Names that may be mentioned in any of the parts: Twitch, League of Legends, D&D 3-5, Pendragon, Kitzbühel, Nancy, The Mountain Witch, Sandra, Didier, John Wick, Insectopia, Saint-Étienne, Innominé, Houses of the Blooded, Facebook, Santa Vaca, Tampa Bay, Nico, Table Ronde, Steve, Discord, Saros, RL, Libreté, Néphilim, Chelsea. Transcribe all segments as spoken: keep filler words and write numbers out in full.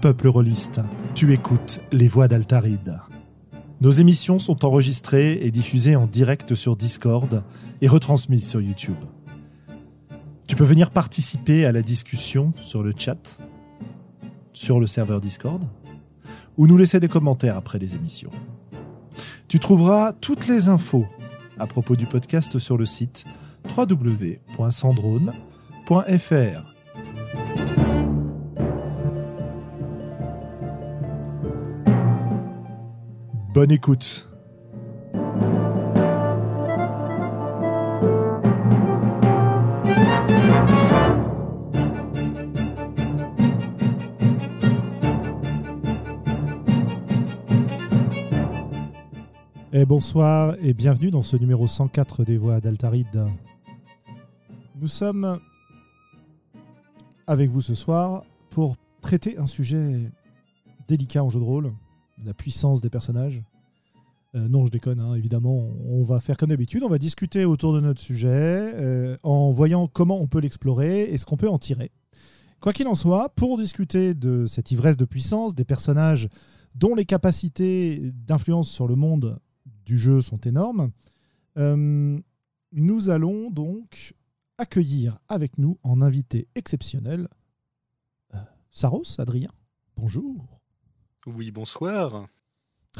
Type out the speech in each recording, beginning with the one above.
peuple rôliste, tu écoutes les voix d'Altaride. Nos émissions sont enregistrées et diffusées en direct sur Discord et retransmises sur YouTube. Tu peux venir participer à la discussion sur le chat, sur le serveur Discord, ou nous laisser des commentaires après les émissions. Tu trouveras toutes les infos à propos du podcast sur le site w w w point sandrone point f r. Bonne écoute. Et bonsoir et bienvenue dans ce numéro cent quatre des voix d'Altaride. Nous sommes avec vous ce soir pour traiter un sujet délicat en jeu de rôle, la puissance des personnages. Euh, non, je déconne, hein, évidemment, on va faire comme d'habitude, on va discuter autour de notre sujet euh, en voyant comment on peut l'explorer et ce qu'on peut en tirer. Quoi qu'il en soit, pour discuter de cette ivresse de puissance, des personnages dont les capacités d'influence sur le monde du jeu sont énormes, euh, nous allons donc accueillir avec nous en invité exceptionnel euh, Saros, Adrien, bonjour. Oui, bonsoir.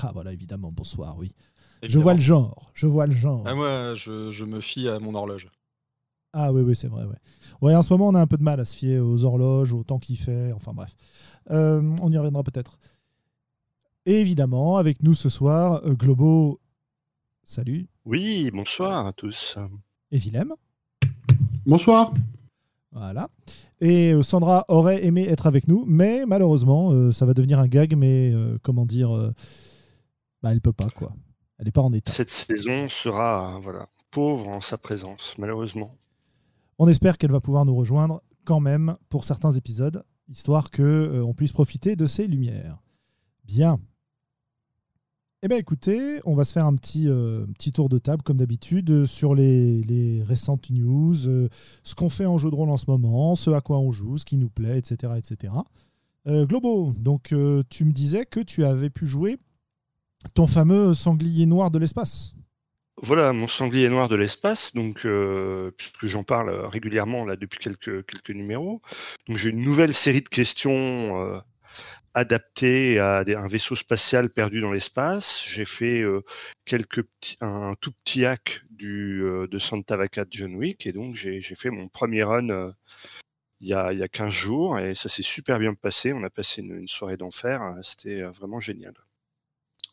Ah voilà, évidemment, bonsoir, oui. Évidemment. Je vois le genre, je vois le genre. Ah, moi, je, je me fie à mon horloge. Ah oui, oui, c'est vrai, ouais. Ouais, en ce moment, on a un peu de mal à se fier aux horloges, au temps qu'il fait, enfin bref. Euh, on y reviendra peut-être. Et évidemment, avec nous ce soir, Globo, salut. Oui, bonsoir à tous. Et Wilhelm. Bonsoir. Voilà. Et Sandra aurait aimé être avec nous, mais malheureusement, euh, ça va devenir un gag, mais euh, comment dire, euh, bah, elle peut pas, quoi. Elle n'est pas en état. Cette saison sera euh, voilà, pauvre en sa présence, malheureusement. On espère qu'elle va pouvoir nous rejoindre quand même pour certains épisodes, histoire qu'on euh, puisse profiter de ses lumières. Bien. Eh bien, écoutez, on va se faire un petit, euh, petit tour de table, comme d'habitude, sur les, les récentes news, euh, ce qu'on fait en jeu de rôle en ce moment, ce à quoi on joue, ce qui nous plaît, et cetera et cetera. Euh, Globo, donc, euh, tu me disais que tu avais pu jouer ton fameux sanglier noir de l'espace. Voilà, mon sanglier noir de l'espace, donc, euh, puisque j'en parle régulièrement là, depuis quelques, quelques numéros. Donc, j'ai une nouvelle série de questions... Euh... adapté à un vaisseau spatial perdu dans l'espace. J'ai fait euh, quelques petits, un tout petit hack du, euh, de Santa Vaca de John Wick, et donc j'ai, j'ai fait mon premier run euh, il y a, il y a quinze jours, et ça s'est super bien passé. On a passé une, une soirée d'enfer, c'était euh, vraiment génial.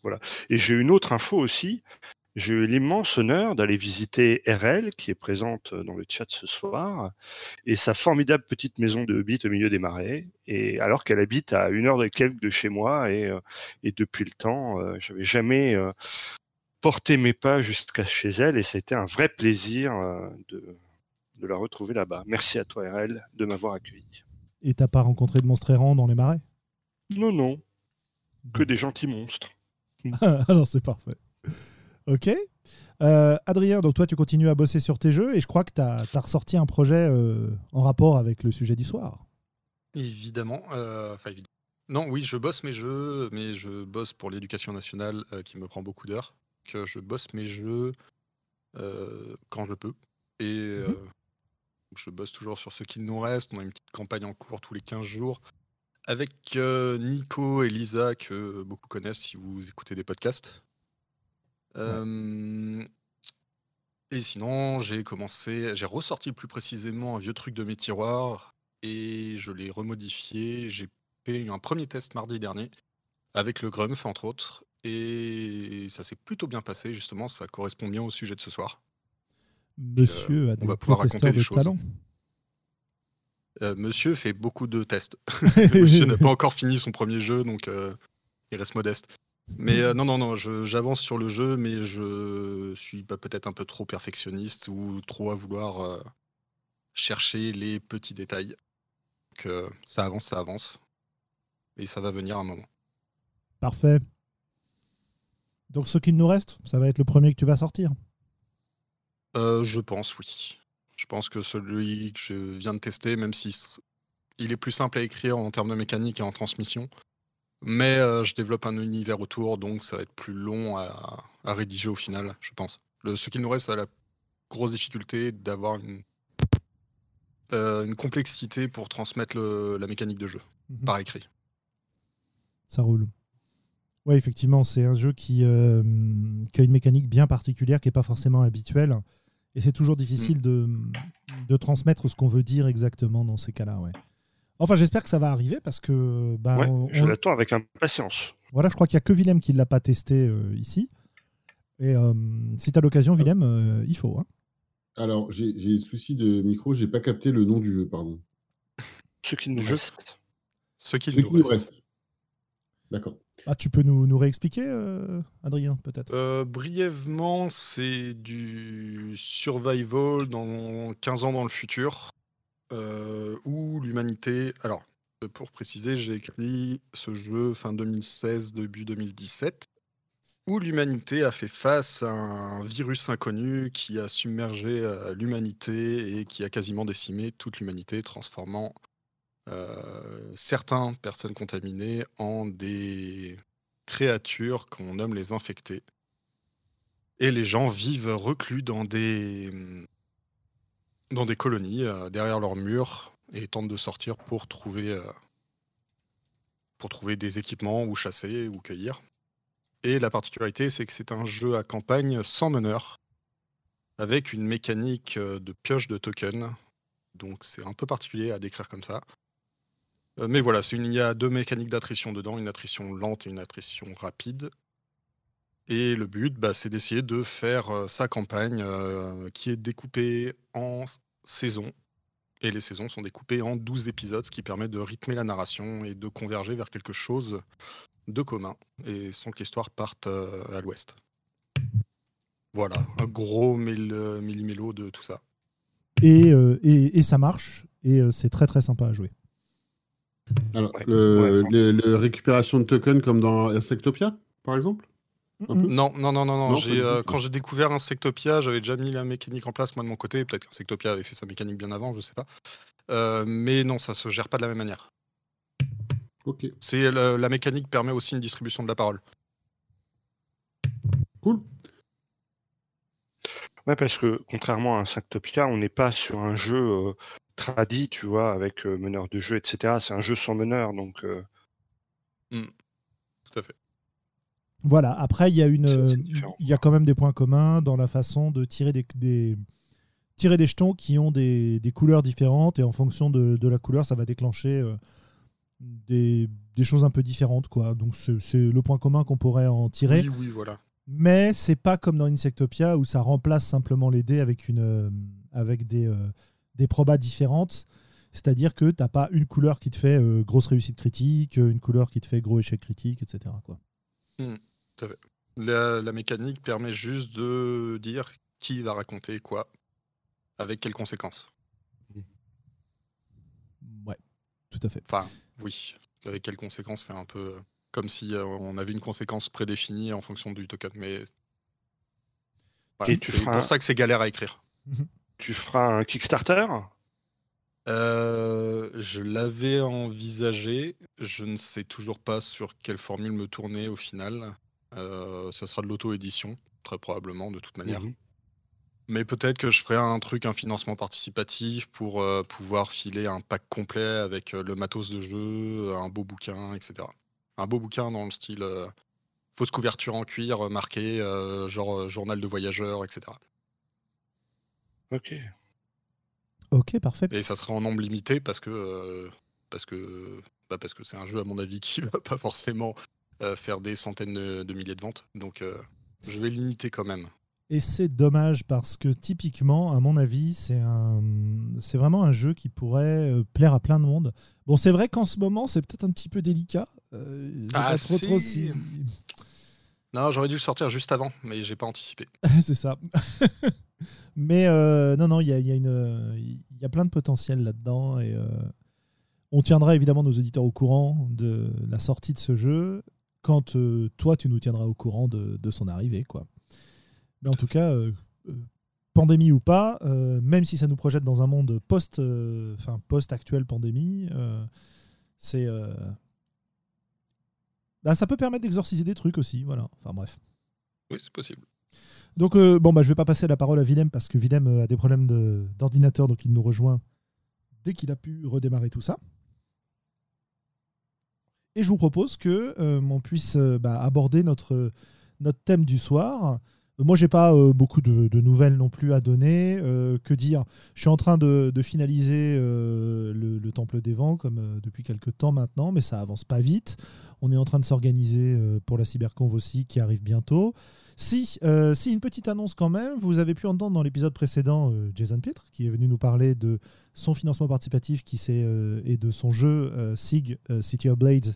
Voilà. Et j'ai une autre info aussi, j'ai eu l'immense honneur d'aller visiter R L, qui est présente dans le chat ce soir, et sa formidable petite maison de hobbit au milieu des marais, et alors qu'elle habite à une heure et quelques de chez moi, et, et depuis le temps, euh, j'avais jamais euh, porté mes pas jusqu'à chez elle, et c'était un vrai plaisir euh, de, de la retrouver là-bas. Merci à toi R L de m'avoir accueilli. Et t'as pas rencontré de monstres errants dans les marais ? Non, non, que des gentils monstres. Alors c'est parfait. Ok. Euh, Adrien, donc toi, tu continues à bosser sur tes jeux et je crois que tu as ressorti un projet euh, en rapport avec le sujet du soir. Évidemment. Euh, enfin, évidemment. Non, oui, je bosse mes jeux, mais je bosse pour l'éducation nationale euh, qui me prend beaucoup d'heures. Que je bosse mes jeux euh, quand je peux. Et euh, mmh. je bosse toujours sur ce qu'il nous reste. On a une petite campagne en cours tous les quinze jours avec euh, Nico et Lisa que beaucoup connaissent si vous écoutez des podcasts. Ouais. Euh, et sinon, j'ai commencé, j'ai ressorti plus précisément un vieux truc de mes tiroirs et je l'ai remodifié. J'ai fait un premier test mardi dernier avec le Grumpf, entre autres, et ça s'est plutôt bien passé. Justement, ça correspond bien au sujet de ce soir. Monsieur euh, a on va pouvoir raconter des choses. Euh, monsieur fait beaucoup de tests. Monsieur n'a pas encore fini son premier jeu, donc euh, il reste modeste. Mais euh, non, non, non, je, j'avance sur le jeu, mais je suis bah, peut-être un peu trop perfectionniste ou trop à vouloir euh, chercher les petits détails. Donc euh, ça avance, ça avance. Et ça va venir à un moment. Parfait. Donc ce qu'il nous reste, ça va être le premier que tu vas sortir euh, je pense, oui. Je pense que celui que je viens de tester, même si il est plus simple à écrire en termes de mécanique et en transmission. Mais euh, je développe un univers autour, donc ça va être plus long à, à rédiger au final, je pense. Le, ce qu'il nous reste, c'est la grosse difficulté d'avoir une, euh, une complexité pour transmettre le, la mécanique de jeu, mmh. par écrit. Ça roule. Oui, effectivement, c'est un jeu qui, euh, qui a une mécanique bien particulière, qui n'est pas forcément habituelle. Et c'est toujours difficile mmh. de, de transmettre ce qu'on veut dire exactement dans ces cas-là, ouais. Enfin, j'espère que ça va arriver parce que... Bah, ouais, on... Je l'attends avec impatience. Voilà, je crois qu'il n'y a que Wilhelm qui ne l'a pas testé euh, ici. Et euh, si tu as l'occasion, Wilhelm, euh, il faut. Hein. Alors, j'ai souci de micro, je n'ai pas capté le nom du jeu, pardon. Ce qui nous reste. Ce qui nous reste. D'accord. Ah, tu peux nous, nous réexpliquer, euh, Adrien, peut-être euh, brièvement, c'est du survival dans quinze ans dans le futur. Euh, où l'humanité... Alors, pour préciser, j'ai écrit ce jeu fin deux mille seize, début deux mille dix-sept, où l'humanité a fait face à un virus inconnu qui a submergé euh, l'humanité et qui a quasiment décimé toute l'humanité, transformant euh, certaines personnes contaminées en des créatures qu'on nomme les infectées. Et les gens vivent reclus dans des... dans des colonies, euh, derrière leurs murs, et tentent de sortir pour trouver, euh, pour trouver des équipements, ou chasser, ou cueillir. Et la particularité, c'est que c'est un jeu à campagne sans meneur, avec une mécanique de pioche de tokens, donc c'est un peu particulier à décrire comme ça. Euh, mais voilà, c'est une, il y a deux mécaniques d'attrition dedans, une attrition lente et une attrition rapide. Et le but, bah, c'est d'essayer de faire euh, sa campagne euh, qui est découpée en saisons. Et les saisons sont découpées en douze épisodes, ce qui permet de rythmer la narration et de converger vers quelque chose de commun. Et sans que l'histoire parte euh, à l'ouest. Voilà, un gros millimélo de tout ça. Et, euh, et, et ça marche, et euh, c'est très très sympa à jouer. Alors, ouais. Le, ouais. Le, le récupération de tokens comme dans Insectopia, par exemple ? Non, non, non, non, non. J'ai, euh, quand j'ai découvert Insectopia, j'avais déjà mis la mécanique en place, moi, de mon côté. Peut-être qu'Insectopia avait fait sa mécanique bien avant, je sais pas. Euh, mais non, ça se gère pas de la même manière. Ok. C'est la, la mécanique permet aussi une distribution de la parole. Cool. Ouais, parce que contrairement à Insectopia, on n'est pas sur un jeu euh, tradi, tu vois, avec euh, meneur de jeu, et cetera. C'est un jeu sans meneur, donc. Euh... Mm. Tout à fait. Voilà, après, il y a une, il y a quand même des points communs dans la façon de tirer des, des, tirer des jetons qui ont des, des couleurs différentes et en fonction de, de la couleur, ça va déclencher des, des choses un peu différentes, quoi. Donc, c'est le point commun qu'on pourrait en tirer. Oui, oui, voilà. Mais c'est pas comme dans Insectopia où ça remplace simplement les dés avec, une, avec des, des probas différentes. C'est-à-dire que t'as pas une couleur qui te fait grosse réussite critique, une couleur qui te fait gros échec critique, et cetera, quoi. Mmh, la, la mécanique permet juste de dire qui va raconter quoi, avec quelles conséquences. Ouais, tout à fait. Enfin, oui, avec quelles conséquences, c'est un peu comme si on avait une conséquence prédéfinie en fonction du token, mais ouais, c'est feras... pour ça que c'est galère à écrire. Mmh. Tu feras un Kickstarter ? Euh, je l'avais envisagé, je ne sais toujours pas sur quelle formule me tourner au final. Euh, ça sera de l'auto-édition, très probablement, de toute manière. Mmh. Mais peut-être que je ferai un truc, un financement participatif pour euh, pouvoir filer un pack complet avec euh, le matos de jeu, un beau bouquin, et cetera. Un beau bouquin dans le style euh, fausse couverture en cuir marquée, euh, genre euh, journal de voyageur, et cetera. Ok. Ok, parfait. Et ça sera en nombre limité parce que euh, parce que bah parce que c'est un jeu à mon avis qui va pas forcément euh, faire des centaines de, de milliers de ventes, donc euh, je vais limiter quand même. Et c'est dommage parce que typiquement, à mon avis, c'est un c'est vraiment un jeu qui pourrait euh, plaire à plein de monde. Bon, c'est vrai qu'en ce moment, c'est peut-être un petit peu délicat. Euh, ah pas trop, si. Trop, si... Non, j'aurais dû le sortir juste avant, mais j'ai pas anticipé. C'est ça. Mais euh, non, non, il y a, y, a y a plein de potentiel là-dedans. Et euh, on tiendra évidemment nos auditeurs au courant de la sortie de ce jeu quand euh, toi, tu nous tiendras au courant de, de son arrivée, quoi. Mais en tout cas, euh, euh, pandémie ou pas, euh, même si ça nous projette dans un monde post, euh, enfin post-actuelle pandémie, euh, c'est... Euh... Bah, ça peut permettre d'exorciser des trucs aussi, voilà. Enfin bref. Oui, c'est possible. Donc, euh, bon, bah, je ne vais pas passer la parole à Wilhelm parce que Wilhelm a des problèmes de, d'ordinateur, donc il nous rejoint dès qu'il a pu redémarrer tout ça. Et je vous propose que euh, on puisse euh, bah, aborder notre, notre thème du soir. Moi, je n'ai pas euh, beaucoup de, de nouvelles non plus à donner. Euh, que dire ? Je suis en train de, de finaliser euh, le, le Temple des Vents, comme euh, depuis quelques temps maintenant, mais ça avance pas vite. On est en train de s'organiser euh, pour la Cyberconv aussi, qui arrive bientôt. Si, euh, si, une petite annonce quand même. Vous avez pu entendre dans l'épisode précédent euh, Jason Pietre, qui est venu nous parler de son financement participatif qui s'est, euh, et de son jeu euh, Sig euh, City of Blades,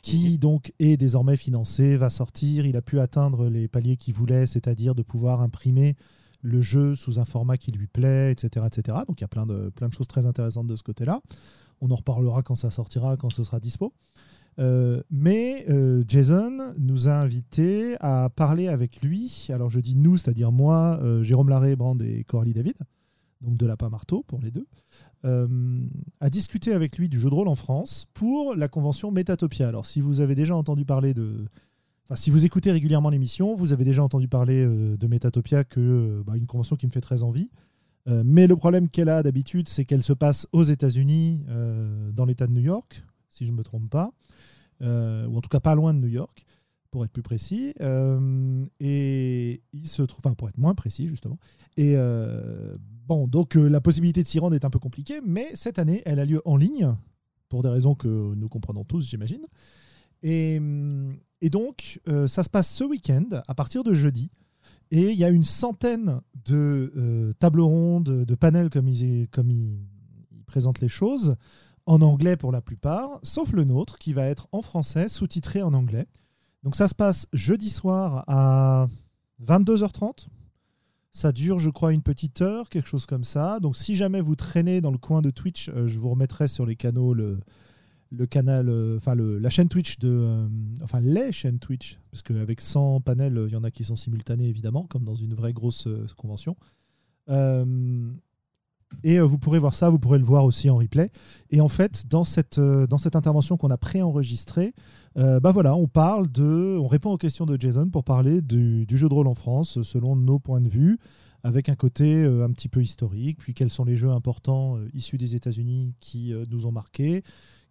qui donc est désormais financé, va sortir. Il a pu atteindre les paliers qu'il voulait, c'est-à-dire de pouvoir imprimer le jeu sous un format qui lui plaît, et cetera, et cetera. Donc il y a plein de, plein de choses très intéressantes de ce côté-là. On en reparlera quand ça sortira, quand ce sera dispo. Euh, mais euh, Jason nous a invités à parler avec lui. Alors je dis nous, c'est-à-dire moi, euh, Jérôme Larré, Brand et Coralie David, donc de la Lapin Marteau pour les deux, euh, à discuter avec lui du jeu de rôle en France pour la convention Métatopia. Alors si vous avez déjà entendu parler de... Enfin, si vous écoutez régulièrement l'émission, vous avez déjà entendu parler euh, de Métatopia, que, euh, bah, une convention qui me fait très envie. Euh, mais le problème qu'elle a d'habitude, c'est qu'elle se passe aux États-Unis, euh, dans l'État de New York, si je ne me trompe pas. Euh, ou en tout cas pas loin de New York, pour être plus précis. Euh, et il se trouve, enfin pour être moins précis justement. Et euh, bon, donc euh, la possibilité de s'y rendre est un peu compliquée, mais cette année, elle a lieu en ligne pour des raisons que nous comprenons tous, j'imagine. Et, et donc, euh, ça se passe ce week-end à partir de jeudi. Et il y a une centaine de euh, tables rondes, de panels comme ils, comme ils, ils présentent les choses. En anglais pour la plupart, sauf le nôtre qui va être en français, sous-titré en anglais. Donc ça se passe jeudi soir à vingt-deux heures trente. Ça dure, je crois, une petite heure, quelque chose comme ça. Donc si jamais vous traînez dans le coin de Twitch, euh, je vous remettrai sur les canaux le, le canal, enfin euh, la chaîne Twitch de, euh, enfin les chaînes Twitch, parce qu'avec cent panels, il y en a qui sont simultanés évidemment, comme dans une vraie grosse euh, convention. Euh, Et vous pourrez voir ça, vous pourrez le voir aussi en replay. Et en fait, dans cette, dans cette intervention qu'on a préenregistrée, euh, bah voilà, on parle de, on répond aux questions de Jason pour parler du, du jeu de rôle en France, selon nos points de vue, avec un côté euh, un petit peu historique, puis quels sont les jeux importants euh, issus des États-Unis qui euh, nous ont marqués,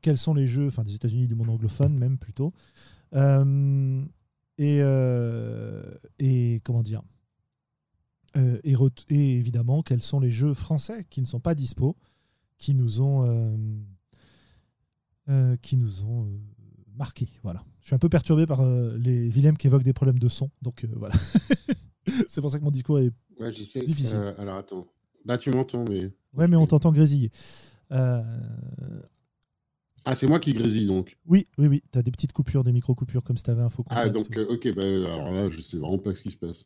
quels sont les jeux, enfin des États-Unis du monde anglophone même plutôt, euh, et, euh, et comment dire Euh, et, re- et évidemment, quels sont les jeux français qui ne sont pas dispo, qui nous ont, euh, euh, qui nous ont euh, marqués. Voilà. Je suis un peu perturbé par euh, les Wilhelm qui évoquent des problèmes de son. Donc euh, voilà. C'est pour ça que mon discours est ouais, difficile. Euh, alors attends. Là, tu m'entends, mais. Ouais, mais on t'entend grésiller. Euh... Ah, c'est moi qui grésille donc. Oui, oui, oui. T'as des petites coupures, des micro-coupures comme si t'avais un faux contact. Ah, donc, euh, ok. Bah, alors là, je sais vraiment pas ce qui se passe.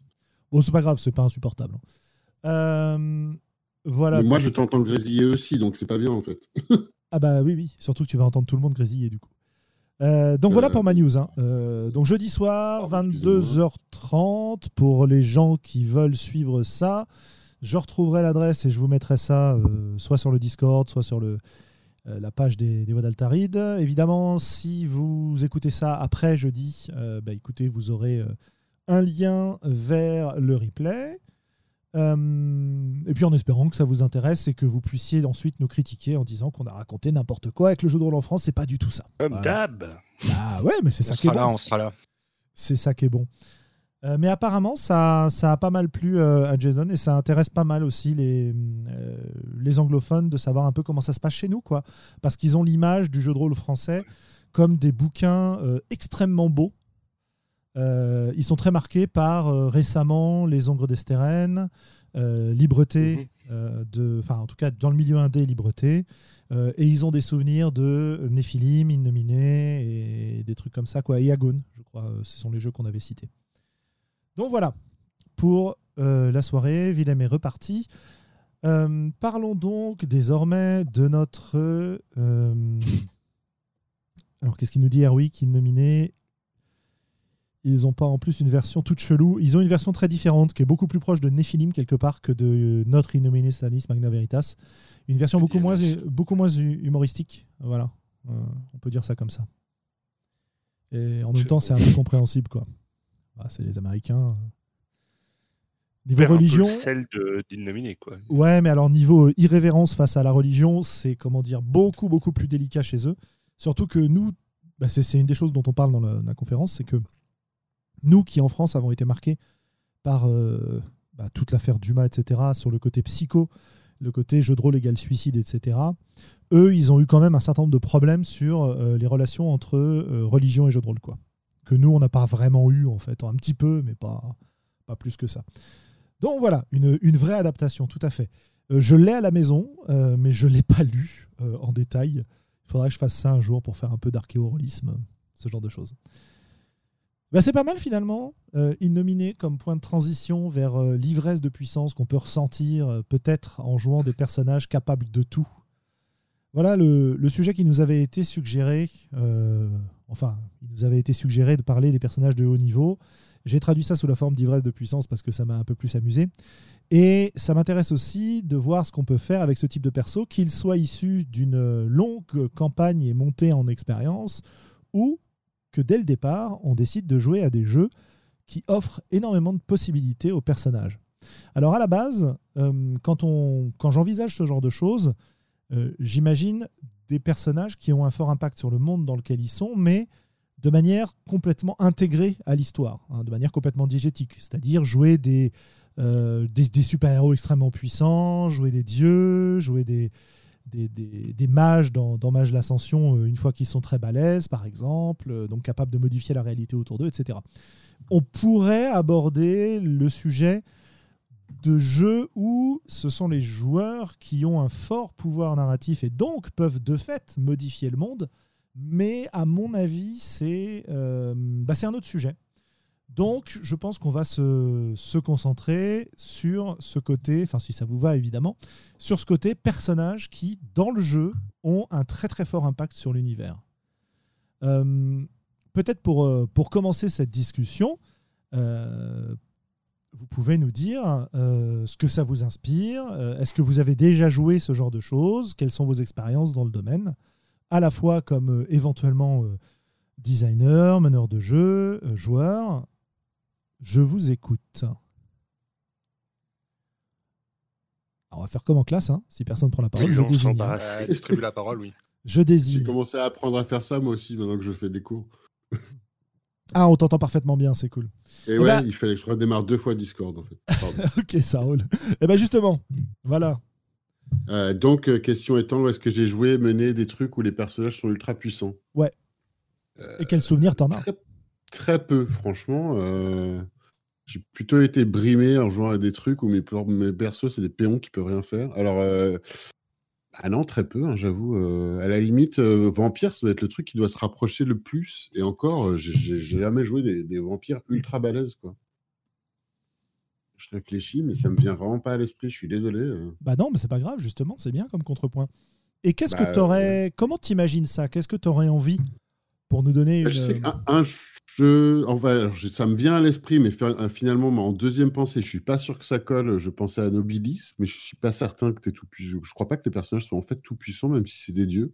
Bon, c'est pas grave, c'est pas insupportable. Euh, voilà. Mais moi, je t'entends grésiller aussi, donc c'est pas bien en fait. Ah bah oui, oui. Surtout que tu vas entendre tout le monde grésiller du coup. Euh, donc euh... voilà pour ma news. Hein. Euh, donc jeudi soir, ah, vingt-deux heures trente, pour les gens qui veulent suivre ça, je retrouverai l'adresse et je vous mettrai ça euh, soit sur le Discord, soit sur le, euh, la page des, des voix d'Altaride. Évidemment, si vous écoutez ça après jeudi, euh, bah écoutez, vous aurez... Euh, un lien vers le replay, euh, et puis en espérant que ça vous intéresse et que vous puissiez ensuite nous critiquer en disant qu'on a raconté n'importe quoi avec le jeu de rôle en France, c'est pas du tout ça. Comme voilà. Dab. Ah ouais, mais c'est ça qui est bon. On sera là, on sera là. C'est ça qui est bon. Euh, mais apparemment, ça, ça a pas mal plu euh, à Jason et ça intéresse pas mal aussi les, euh, les anglophones de savoir un peu comment ça se passe chez nous, quoi. Parce qu'ils ont l'image du jeu de rôle français comme des bouquins euh, extrêmement beaux. Euh, ils sont très marqués par euh, récemment les Ongres d'Estérène, euh, Libreté, euh, de, enfin en tout cas dans le milieu indé, Libreté, euh, et ils ont des souvenirs de Néphilim, Innominé et des trucs comme ça, quoi, et Agone, je crois, euh, ce sont les jeux qu'on avait cités. Donc voilà, pour euh, la soirée, Wilhelm est reparti. Euh, parlons donc désormais de notre... Euh, alors qu'est-ce qu'il nous dit Erwick, Innominé ? Ils n'ont pas en plus une version toute chelou. Ils ont une version très différente qui est beaucoup plus proche de Néphilim quelque part que de notre Innominé Stanis Magna Veritas. Une version beaucoup moins, beaucoup moins humoristique. Voilà, euh, on peut dire ça comme ça. Et en même temps, c'est un peu compréhensible, quoi. Bah, c'est les Américains. Niveau religion, celle d'Innominé, quoi. Ouais, mais alors niveau irrévérence face à la religion, c'est comment dire beaucoup beaucoup plus délicat chez eux. Surtout que nous, bah c'est une des choses dont on parle dans la, la conférence, c'est que nous qui en France avons été marqués par euh, bah, toute l'affaire Dumas, et cetera, sur le côté psycho, le côté jeu de rôle égal suicide, et cetera. Eux, ils ont eu quand même un certain nombre de problèmes sur euh, les relations entre euh, religion et jeu de rôle, quoi. Que nous, on n'a pas vraiment eu, en fait, un petit peu, mais pas, pas plus que ça. Donc voilà, une, une vraie adaptation, tout à fait. Euh, je l'ai à la maison, euh, mais je ne l'ai pas lu euh, en détail. Il faudra que je fasse ça un jour pour faire un peu d'archéorôlisme, ce genre de choses. Ben, c'est pas mal finalement, euh, Innominé comme point de transition vers euh, l'ivresse de puissance qu'on peut ressentir euh, peut-être en jouant des personnages capables de tout. Voilà le, le sujet qui nous avait été suggéré. Euh, enfin, il nous avait été suggéré de parler des personnages de haut niveau. J'ai traduit ça sous la forme d'ivresse de puissance parce que ça m'a un peu plus amusé. Et ça m'intéresse aussi de voir ce qu'on peut faire avec ce type de perso, qu'il soit issu d'une longue campagne et montée en expérience, ou que dès le départ, on décide de jouer à des jeux qui offrent énormément de possibilités aux personnages. Alors à la base, euh, quand, on, quand j'envisage ce genre de choses, euh, j'imagine des personnages qui ont un fort impact sur le monde dans lequel ils sont, mais de manière complètement intégrée à l'histoire, hein, de manière complètement diégétique, c'est-à-dire jouer des... Euh, des, des super-héros extrêmement puissants, jouer des dieux, jouer des, des, des, des mages dans, dans Mages de l'Ascension, euh, une fois qu'ils sont très balèzes, par exemple, euh, donc capables de modifier la réalité autour d'eux, et cetera. On pourrait aborder le sujet de jeux où ce sont les joueurs qui ont un fort pouvoir narratif et donc peuvent de fait modifier le monde, mais à mon avis, c'est euh, bah, c'est un autre sujet. Donc, je pense qu'on va se, se concentrer sur ce côté, enfin si ça vous va évidemment, sur ce côté personnages qui, dans le jeu, ont un très très fort impact sur l'univers. Euh, peut-être pour, pour commencer cette discussion, euh, vous pouvez nous dire euh, ce que ça vous inspire, euh, est-ce que vous avez déjà joué ce genre de choses, quelles sont vos expériences dans le domaine, à la fois comme euh, éventuellement euh, designer, meneur de jeu, euh, joueur. Je vous écoute. Alors, on va faire comme en classe, hein. Si personne ne prend la parole, je désigne. Euh, distribue la parole, oui. Je désigne. J'ai commencé à apprendre à faire ça, moi aussi, maintenant que je fais des cours. Ah, on t'entend parfaitement bien, c'est cool. Et, Et ouais, bah... il fallait que je redémarre deux fois Discord, en fait. Ok, ça roule. Et bien, justement, voilà. Euh, donc, question étant, est-ce que j'ai joué, mené des trucs où les personnages sont ultra puissants? Ouais. Euh, Et quel souvenir t'en as? Très peu, franchement. Euh, j'ai plutôt été brimé en jouant à des trucs où mes, mes persos, c'est des péons qui ne peuvent rien faire. Alors, euh, ah non, très peu, hein, j'avoue. Euh, à la limite, euh, Vampire, ça doit être le truc qui doit se rapprocher le plus. Et encore, euh, j'ai jamais joué des, des vampires ultra balèzes, quoi. Je réfléchis, mais ça ne me vient vraiment pas à l'esprit, je suis désolé. Euh. Bah non, mais c'est pas grave, justement, c'est bien comme contrepoint. Et qu'est-ce bah, que t'aurais... Ouais. Comment t'imagines ça? Qu'est-ce que t'aurais envie pour nous donner une... Je sais qu'un un jeu... Enfin, ça me vient à l'esprit, mais finalement, en deuxième pensée, je ne suis pas sûr que ça colle. Je pensais à Nobilis, mais je ne suis pas certain que tu es tout puissant. Je ne crois pas que les personnages soient en fait tout puissants, même si c'est des dieux.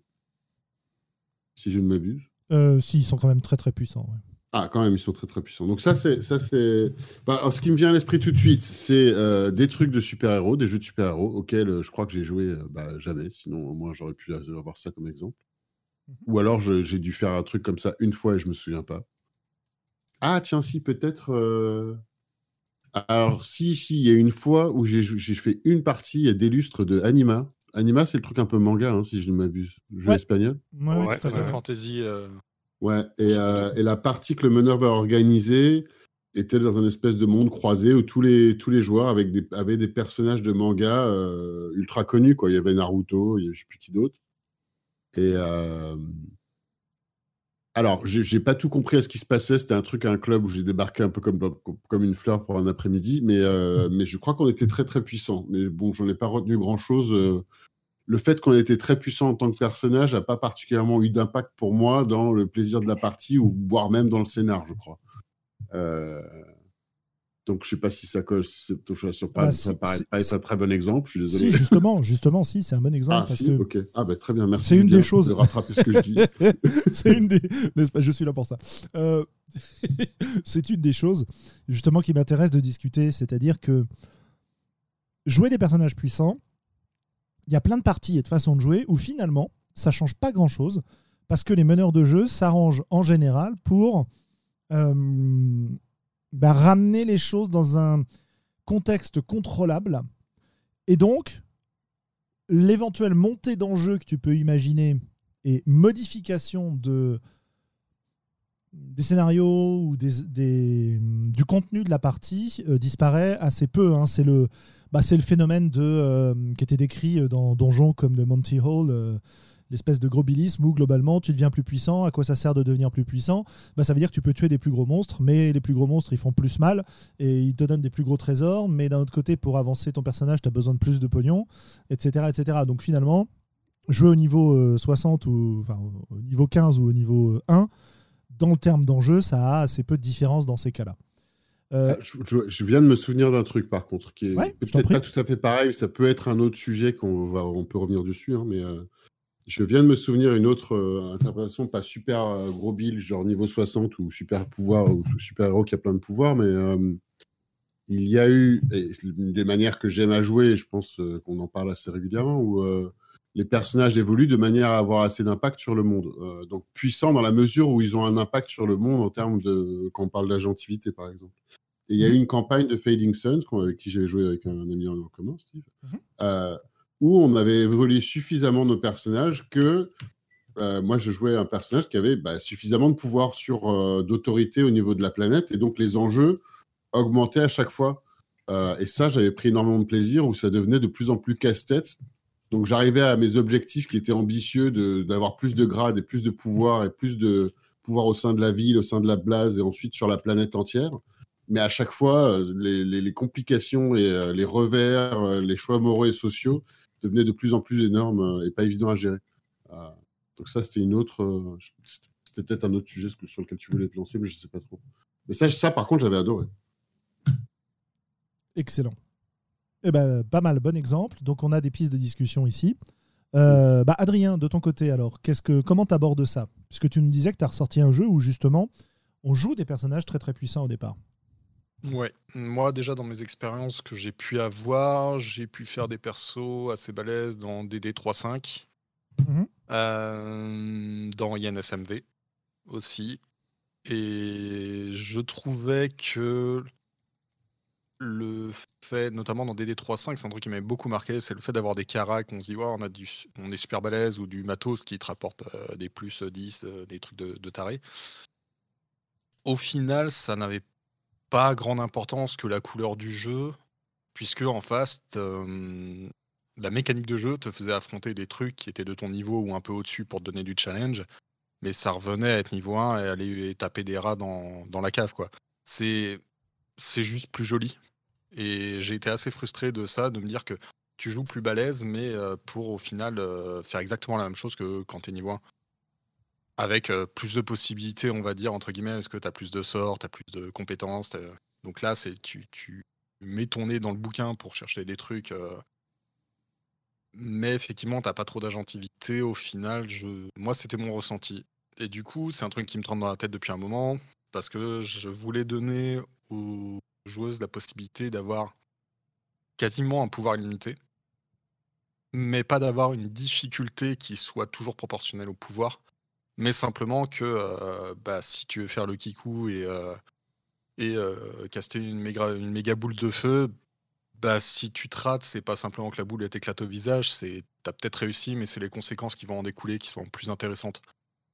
Si je ne m'abuse. Euh, si, ils sont quand même très très puissants. Ouais. Ah, quand même, ils sont très très puissants. Donc ça, c'est... Ça, c'est... Bah, alors, ce qui me vient à l'esprit tout de suite, c'est euh, des trucs de super-héros, des jeux de super-héros, auxquels je crois que j'ai joué euh, bah, jamais. Sinon, au moins, j'aurais pu avoir ça comme exemple. Ou alors je, j'ai dû faire un truc comme ça une fois et je me souviens pas. Ah tiens, si, peut-être... Euh... Alors si, si, il y a une fois où j'ai, j'ai fait une partie à des lustres de Anima. Anima, c'est le truc un peu manga, hein, si je ne m'abuse. Jeu ouais. espagnol. Ouais, ouais, ouais tout à fait. Fantasy. Euh... Ouais, et, euh, et la partie que le meneur va organiser était dans un espèce de monde croisé où tous les, tous les joueurs avec des, avaient des personnages de manga euh, ultra connus, quoi. Il y avait Naruto, il y avait je sais plus qui d'autre. Et euh... alors, j'ai, j'ai pas tout compris à ce qui se passait. C'était un truc à un club où j'ai débarqué un peu comme, comme une fleur pour un après-midi. Mais, euh... mais je crois qu'on était très, très puissants. Mais bon, j'en ai pas retenu grand-chose. Le fait qu'on était très puissants en tant que personnage n'a pas particulièrement eu d'impact pour moi dans le plaisir de la partie, ou voire même dans le scénar, je crois. Euh... Donc, je ne sais pas si ça colle. Ça ne bah, si, paraît si, pas être si, un très bon exemple. Je suis désolé. Si, justement, justement, si, c'est un bon exemple. Ah, parce si, que... ok. Ah, bah, très bien, merci. C'est une des choses. De rattraper ce que je dis. C'est une des. N'est-ce pas ? Je suis là pour ça. Euh... c'est une des choses, justement, qui m'intéresse de discuter. C'est-à-dire que jouer des personnages puissants, il y a plein de parties et de façons de jouer où, finalement, ça ne change pas grand-chose parce que les meneurs de jeu s'arrangent en général pour. Euh... Ben, ramener les choses dans un contexte contrôlable. Et donc, l'éventuelle montée d'enjeu que tu peux imaginer et modification de, des scénarios ou des, des, du contenu de la partie euh, disparaît assez peu. Hein. C'est le, bah, c'est le phénomène de, euh, qui était décrit dans Donjons comme le Monty Hall, euh, l'espèce de grobilisme où globalement tu deviens plus puissant. À quoi ça sert de devenir plus puissant ? Bah, ça veut dire que tu peux tuer des plus gros monstres, mais les plus gros monstres ils font plus mal et ils te donnent des plus gros trésors, mais d'un autre côté pour avancer ton personnage tu as besoin de plus de pognon, et cetera, et cetera. Donc finalement, jouer au niveau soixante ou enfin, au niveau quinze ou au niveau un, dans le terme d'enjeu, ça a assez peu de différence dans ces cas-là. Euh... Je, je, je viens de me souvenir d'un truc par contre qui est ouais, peut-être pas tout à fait pareil, ça peut être un autre sujet qu'on va, on peut revenir dessus, hein, mais... Euh... Je viens de me souvenir une autre euh, interprétation, pas super euh, gros build, genre niveau soixante ou super pouvoir ou super héros qui a plein de pouvoirs, mais euh, il y a eu, et une des manières que j'aime à jouer, et je pense euh, qu'on en parle assez régulièrement, où euh, les personnages évoluent de manière à avoir assez d'impact sur le monde. Euh, donc puissant dans la mesure où ils ont un impact sur le monde en termes de, quand on parle d'agentivité par exemple. Et il y a eu une campagne de Fading Suns, avec qui j'ai joué avec un, un ami en commun, Steve, mm-hmm. euh, où on avait évolué suffisamment nos personnages que euh, moi, je jouais un personnage qui avait bah, suffisamment de pouvoir sur, euh, d'autorité au niveau de la planète. Et donc, les enjeux augmentaient à chaque fois. Euh, et ça, j'avais pris énormément de plaisir où ça devenait de plus en plus casse-tête. Donc, j'arrivais à mes objectifs qui étaient ambitieux de, d'avoir plus de grades et plus de pouvoir et plus de pouvoir au sein de la ville, au sein de la blase et ensuite sur la planète entière. Mais à chaque fois, les, les, les complications, et, euh, les revers, euh, les choix moraux et sociaux devenait de plus en plus énorme et pas évident à gérer. Euh, donc ça, c'était une autre... Euh, c'était peut-être un autre sujet sur lequel tu voulais te lancer, mais je ne sais pas trop. Mais ça, ça, par contre, j'avais adoré. Excellent. Eh ben, pas mal, bon exemple. Donc, on a des pistes de discussion ici. Euh, bah, Adrien, de ton côté, alors, qu'est-ce que, comment tu abordes ça ? Puisque tu nous disais que tu as ressorti un jeu où, justement, on joue des personnages très, très puissants au départ. Ouais, moi déjà dans mes expériences que j'ai pu avoir, j'ai pu faire des persos assez balèzes dans D D trois cinq, mmh. euh, dans I N S M V aussi, et je trouvais que le fait, notamment dans D D trois cinq, c'est un truc qui m'avait beaucoup marqué, c'est le fait d'avoir des caras qu'on se dit, wow, on, a du, on est super balèze, ou du matos qui te rapporte euh, des plus dix, euh, des trucs de, de taré. Au final, ça n'avait pas pas grande importance que la couleur du jeu, puisque en face, euh, la mécanique de jeu te faisait affronter des trucs qui étaient de ton niveau ou un peu au-dessus pour te donner du challenge, mais ça revenait à être niveau un et aller et taper des rats dans, dans la cave, quoi. C'est, c'est juste plus joli. Et j'ai été assez frustré de ça, de me dire que tu joues plus balèze, mais pour au final euh, faire exactement la même chose que quand t'es niveau un. Avec euh, plus de possibilités, on va dire, entre guillemets, parce que tu as plus de sorts, tu as plus de compétences. T'as... Donc là, c'est, tu, tu mets ton nez dans le bouquin pour chercher des trucs. Euh... Mais effectivement, tu n'as pas trop d'agentivité. Au final, je... moi, c'était mon ressenti. Et du coup, c'est un truc qui me trempe dans la tête depuis un moment, parce que je voulais donner aux joueuses la possibilité d'avoir quasiment un pouvoir illimité, mais pas d'avoir une difficulté qui soit toujours proportionnelle au pouvoir. Mais simplement que euh, bah, si tu veux faire le kikou et, euh, et euh, caster une méga, une méga boule de feu, bah, si tu te rates, c'est pas simplement que la boule t'éclate au visage, c'est, t'as peut-être réussi, mais c'est les conséquences qui vont en découler qui sont plus intéressantes.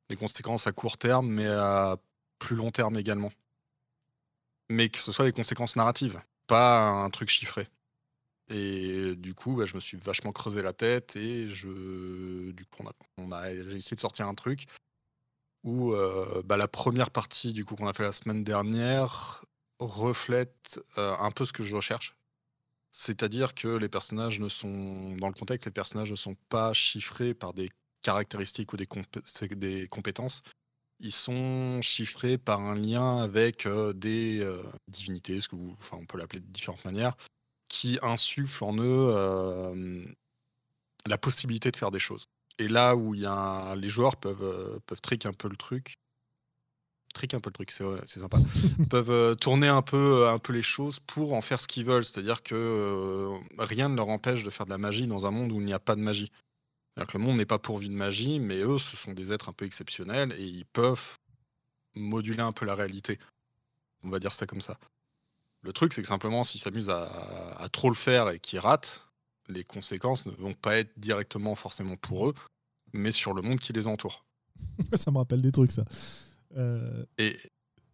Les conséquences à court terme, mais à plus long terme également. Mais que ce soit des conséquences narratives, pas un truc chiffré. Et du coup, bah, je me suis vachement creusé la tête et je, du coup, on a, on a, j'ai essayé de sortir un truc où euh, bah, la première partie du coup, qu'on a fait la semaine dernière reflète euh, un peu ce que je recherche. C'est-à-dire que les personnages ne sont, dans le contexte, les personnages ne sont pas chiffrés par des caractéristiques ou des, compé- des compétences, ils sont chiffrés par un lien avec euh, des euh, divinités, ce que vous, enfin, on peut l'appeler de différentes manières, qui insufflent en eux euh, la possibilité de faire des choses. Et là où il y a un, les joueurs peuvent euh, peuvent trick un peu le truc, trick un peu le truc, c'est ouais, c'est sympa, peuvent euh, tourner un peu un peu les choses pour en faire ce qu'ils veulent. C'est-à-dire que euh, rien ne leur empêche de faire de la magie dans un monde où il n'y a pas de magie. C'est-à-dire que le monde n'est pas pourvu de magie, mais eux, ce sont des êtres un peu exceptionnels et ils peuvent moduler un peu la réalité. On va dire ça comme ça. Le truc, c'est que simplement, s'ils s'amusent à, à trop le faire et qu'ils ratent, les conséquences ne vont pas être directement forcément pour eux, mais sur le monde qui les entoure. Ça me rappelle des trucs, ça. Euh... Et,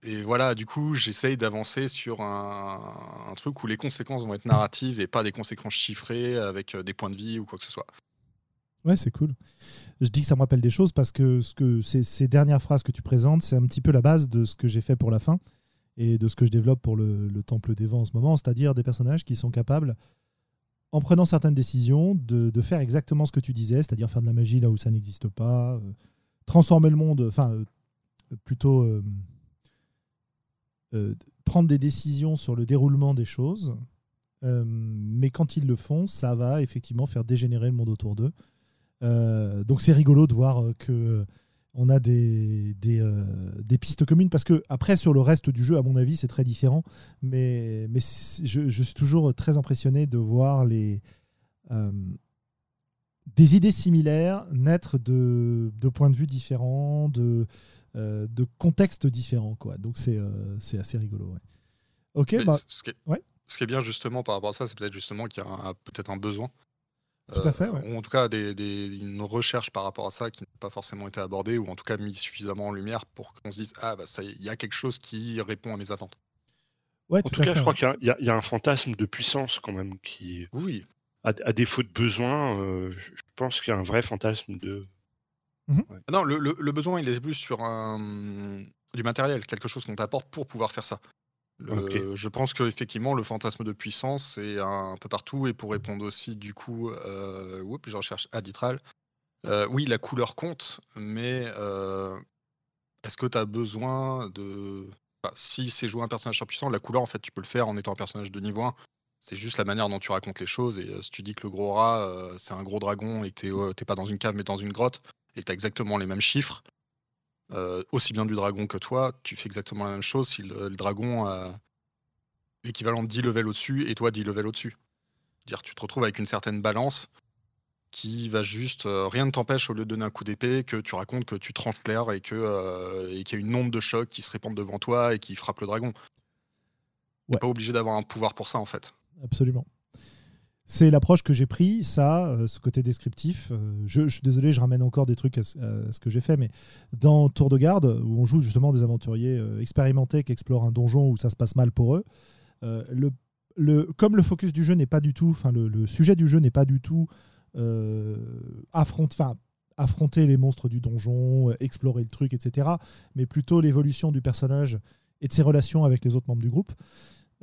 et voilà, du coup, j'essaye d'avancer sur un, un truc où les conséquences vont être narratives et pas des conséquences chiffrées avec des points de vie ou quoi que ce soit. Ouais, c'est cool. Je dis que ça me rappelle des choses parce que, ce que ces, ces dernières phrases que tu présentes, c'est un petit peu la base de ce que j'ai fait pour la fin et de ce que je développe pour le, le Temple des Vents en ce moment, c'est-à-dire des personnages qui sont capables, en prenant certaines décisions, de, de faire exactement ce que tu disais, c'est-à-dire faire de la magie là où ça n'existe pas, euh, transformer le monde, enfin, euh, plutôt euh, euh, prendre des décisions sur le déroulement des choses. Euh, mais quand ils le font, ça va effectivement faire dégénérer le monde autour d'eux. Euh, donc c'est rigolo de voir que on a des, des, euh, des pistes communes parce que après sur le reste du jeu à mon avis c'est très différent mais, mais je, je suis toujours très impressionné de voir les, euh, des idées similaires naître de, de points de vue différents, de, euh, de contextes différents quoi. Donc c'est, euh, c'est assez rigolo ouais. Ok, bah, ce, qui est, ouais. Ce qui est bien justement par rapport à ça c'est peut-être justement qu'il y a un, peut-être un besoin. Tout à fait, ouais. euh, ou en tout cas des, des, une recherche par rapport à ça qui n'a pas forcément été abordée ou en tout cas mise suffisamment en lumière pour qu'on se dise ah bah ça il y a quelque chose qui répond à mes attentes. Ouais, en tout, tout cas fait, je ouais. crois qu'il y a, y a un fantasme de puissance quand même qui oui. à, à défaut de besoin euh, je pense qu'il y a un vrai fantasme de mm-hmm. ouais. non le, le, le besoin il est plus sur un, du matériel, quelque chose qu'on t'apporte pour pouvoir faire ça. Le, okay. Je pense qu'effectivement le fantasme de puissance est un, un peu partout et pour répondre aussi du coup euh, oups, je recherche Aditral euh, oui la couleur compte mais euh, est-ce que tu as besoin de enfin, si c'est jouer un personnage surpuissant la couleur en fait tu peux le faire en étant un personnage de niveau un c'est juste la manière dont tu racontes les choses et euh, si tu dis que le gros rat euh, c'est un gros dragon et que t'es, euh, t'es pas dans une cave mais dans une grotte et que t'as exactement les mêmes chiffres Euh, aussi bien du dragon que toi, tu fais exactement la même chose si le, le dragon a l'équivalent de dix levels au-dessus et toi dix levels au-dessus. C'est-à-dire, tu te retrouves avec une certaine balance qui va juste... Euh, rien ne t'empêche, au lieu de donner un coup d'épée, que tu racontes que tu tranches l'air et, euh, et qu'il y a une onde de choc qui se répand devant toi et qui frappe le dragon. Tu n'es pas obligé d'avoir un pouvoir pour ça, en fait. Absolument. C'est l'approche que j'ai prise, ça, euh, ce côté descriptif. Euh, je, je suis désolé, je ramène encore des trucs à, à ce que j'ai fait, mais dans Tour de Garde, où on joue justement des aventuriers euh, expérimentés qui explorent un donjon où ça se passe mal pour eux, euh, le, le, comme le focus du jeu n'est pas du tout, enfin le, le sujet du jeu n'est pas du tout euh, affronte, enfin affronter les monstres du donjon, euh, explorer le truc, et cetera, mais plutôt l'évolution du personnage et de ses relations avec les autres membres du groupe.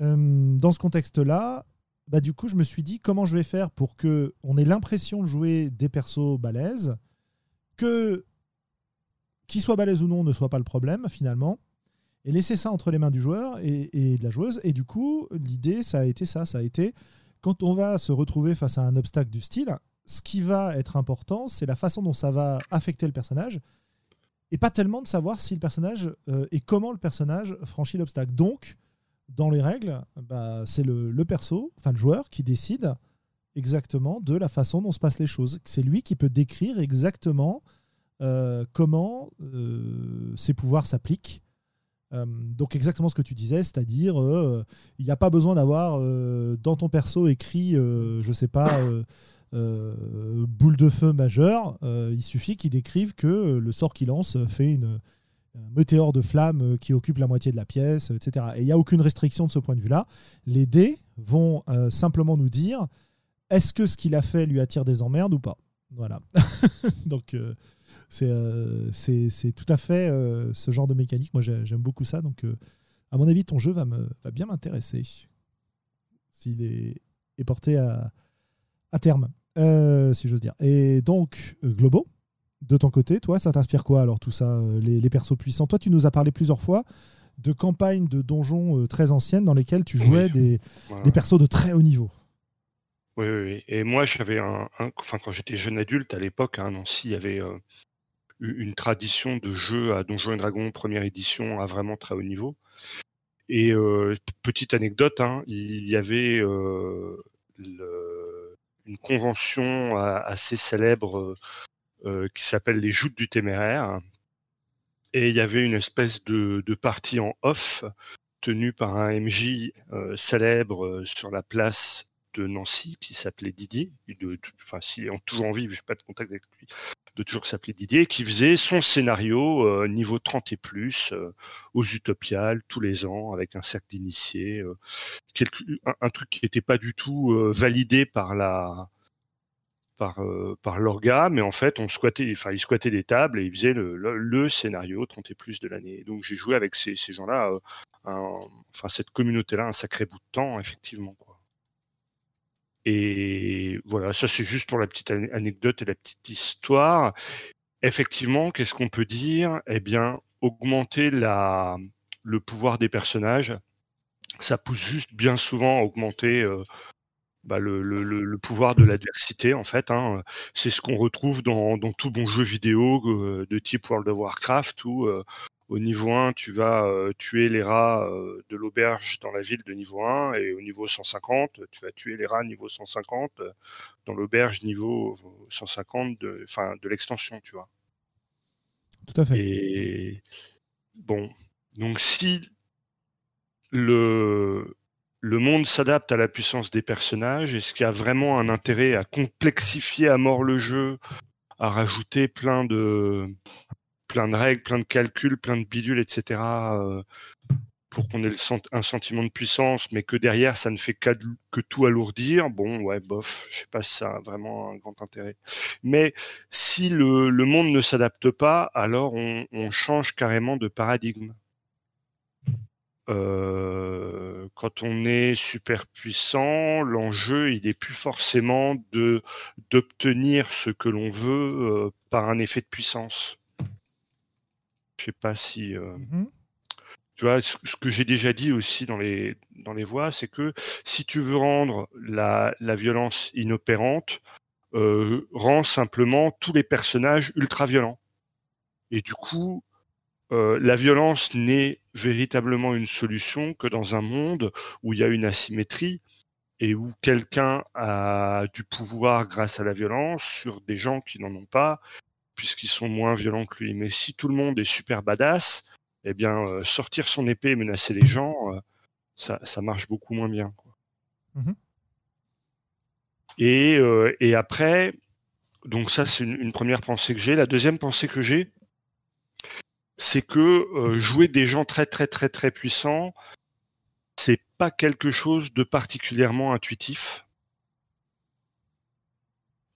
Euh, dans ce contexte-là, Bah, du coup, je me suis dit comment je vais faire pour qu'on ait l'impression de jouer des persos balèzes, que qu'ils soient balèzes ou non ne soit pas le problème finalement, et laisser ça entre les mains du joueur et, et de la joueuse. Et du coup, l'idée, ça a été ça, ça a été quand on va se retrouver face à un obstacle du style, ce qui va être important, c'est la façon dont ça va affecter le personnage, et pas tellement de savoir si le personnage euh, et comment le personnage franchit l'obstacle. Donc, dans les règles, bah, c'est le, le perso, enfin le joueur, qui décide exactement de la façon dont se passent les choses. C'est lui qui peut décrire exactement euh, comment euh, ses pouvoirs s'appliquent. Euh, donc exactement ce que tu disais, c'est-à-dire il euh, n'y a pas besoin d'avoir euh, dans ton perso écrit, euh, je ne sais pas, euh, euh, boule de feu majeure. Euh, il suffit qu'il décrive que le sort qu'il lance fait une... un météore de flammes qui occupe la moitié de la pièce, et cetera. Et il n'y a aucune restriction de ce point de vue-là. Les dés vont euh, simplement nous dire est-ce que ce qu'il a fait lui attire des emmerdes ou pas. Voilà. Donc, euh, c'est, euh, c'est, c'est tout à fait euh, ce genre de mécanique. Moi, j'aime beaucoup ça. Donc, euh, à mon avis, ton jeu va, me, va bien m'intéresser s'il est, est porté à, à terme, euh, si j'ose dire. Et donc, Globo, de ton côté, toi, ça t'inspire quoi alors tout ça, les, les persos puissants? Toi, tu nous as parlé plusieurs fois de campagnes de donjons très anciennes dans lesquelles tu jouais oui. des, voilà. des persos de très haut niveau. Oui, oui, oui. Et moi, j'avais un, un, enfin, quand j'étais jeune adulte à l'époque, à hein, Nancy, il y avait euh, une tradition de jeu à Donjons et Dragons, première édition, à vraiment très haut niveau. Et euh, petite anecdote, hein, il y avait euh, le, une convention assez célèbre euh, qui s'appelle les Joutes du Téméraire. Et il y avait une espèce de, de partie en off tenue par un M J euh, célèbre sur la place de Nancy qui s'appelait Didier. Enfin, s'il est toujours en vie, je n'ai pas de contact avec lui. De toujours s'appeler Didier, qui faisait son scénario euh, niveau trente et plus, euh, aux Utopiales, tous les ans, avec un cercle d'initiés. Euh, un, un truc qui n'était pas du tout euh, validé par la par, euh, par l'orga, mais en fait, on squattait, enfin, ils squattaient des tables et ils faisaient le, le, le scénario trente et plus de l'année. Donc j'ai joué avec ces, ces gens-là, euh, un, enfin cette communauté-là, un sacré bout de temps, effectivement, quoi. Et voilà, ça c'est juste pour la petite anecdote et la petite histoire. Effectivement, qu'est-ce qu'on peut dire? Eh bien, augmenter la, le pouvoir des personnages, ça pousse juste bien souvent à augmenter euh, bah, le, le, le pouvoir de l'adversité, en fait. Hein. C'est ce qu'on retrouve dans, dans tout bon jeu vidéo euh, de type World of Warcraft, où euh, au niveau un, tu vas euh, tuer les rats euh, de l'auberge dans la ville de niveau un, et au niveau cent cinquante, tu vas tuer les rats niveau cent cinquante euh, dans l'auberge niveau cent cinquante de, enfin, de l'extension, tu vois. Tout à fait. Et bon, donc si le, le monde s'adapte à la puissance des personnages, est-ce qu'il y a vraiment un intérêt à complexifier à mort le jeu, à rajouter plein de... plein de règles, plein de calculs, plein de bidules, et cetera, euh, pour qu'on ait le sent- un sentiment de puissance, mais que derrière, ça ne fait qu'à, que tout alourdir, bon, ouais, bof, je sais pas si ça a vraiment un grand intérêt. Mais si le, le monde ne s'adapte pas, alors on, on change carrément de paradigme. Euh, quand on est super puissant, l'enjeu, il n'est plus forcément de, d'obtenir ce que l'on veut euh, par un effet de puissance. Je sais pas si euh... mm-hmm. tu vois ce, ce que j'ai déjà dit aussi dans les dans les voix, c'est que si tu veux rendre la, la violence inopérante, euh, rends simplement tous les personnages ultra violents. Et du coup, euh, la violence n'est véritablement une solution que dans un monde où il y a une asymétrie et où quelqu'un a du pouvoir grâce à la violence sur des gens qui n'en ont pas, puisqu'ils sont moins violents que lui. Mais si tout le monde est super badass, eh bien, euh, sortir son épée et menacer les gens, euh, ça, ça marche beaucoup moins bien, quoi. Mmh. Et, euh, et après, donc ça, c'est une, une première pensée que j'ai. La deuxième pensée que j'ai, c'est que euh, jouer des gens très, très, très, très puissants, c'est pas quelque chose de particulièrement intuitif.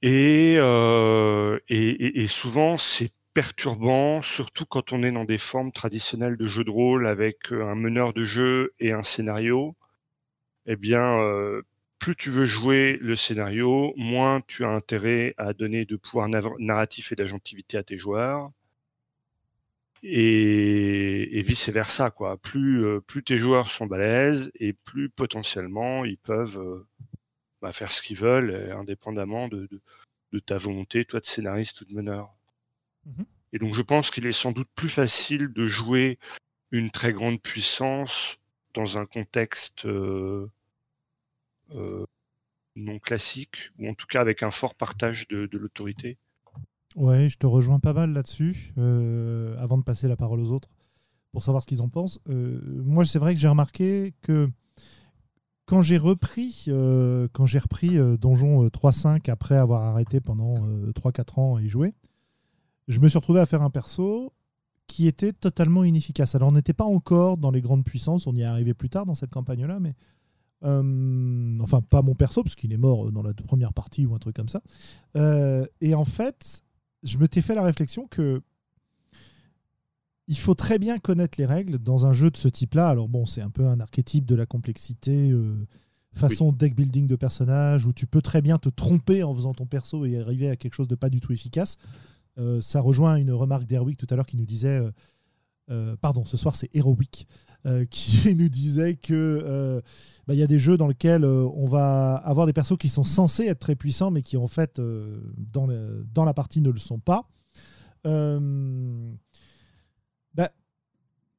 Et, euh, et, et souvent, c'est perturbant, surtout quand on est dans des formes traditionnelles de jeux de rôle avec un meneur de jeu et un scénario. Eh bien, euh, plus tu veux jouer le scénario, moins tu as intérêt à donner de pouvoir nav- narratif et d'agentivité à tes joueurs. Et, et vice-versa, quoi. Plus, euh, plus tes joueurs sont balèzes et plus potentiellement ils peuvent... Euh, à faire ce qu'ils veulent, indépendamment de, de, de ta volonté, toi de scénariste ou de meneur. Mmh. Et donc je pense qu'il est sans doute plus facile de jouer une très grande puissance dans un contexte euh, euh, non classique, ou en tout cas avec un fort partage de, de l'autorité. Ouais, je te rejoins pas mal là-dessus, euh, avant de passer la parole aux autres, pour savoir ce qu'ils en pensent. Euh, moi, c'est vrai que j'ai remarqué que Quand j'ai repris, euh, quand j'ai repris euh, Donjon trois cinq après avoir arrêté pendant euh, trois quatre ans et joué, je me suis retrouvé à faire un perso qui était totalement inefficace. Alors on n'était pas encore dans les grandes puissances, on y est arrivé plus tard dans cette campagne-là, mais euh, enfin pas mon perso, parce qu'il est mort dans la première partie ou un truc comme ça. Euh, et en fait, je m'étais fait la réflexion que il faut très bien connaître les règles dans un jeu de ce type-là. Alors bon, c'est un peu un archétype de la complexité, euh, façon oui. deck building de personnage, où tu peux très bien te tromper en faisant ton perso et arriver à quelque chose de pas du tout efficace. Euh, ça rejoint une remarque d'Heroic tout à l'heure qui nous disait, euh, euh, pardon, ce soir c'est Heroic, euh, qui nous disait qu'il euh, bah, y a des jeux dans lesquels euh, on va avoir des persos qui sont censés être très puissants, mais qui en fait, euh, dans, le, dans la partie, ne le sont pas. Euh, bah,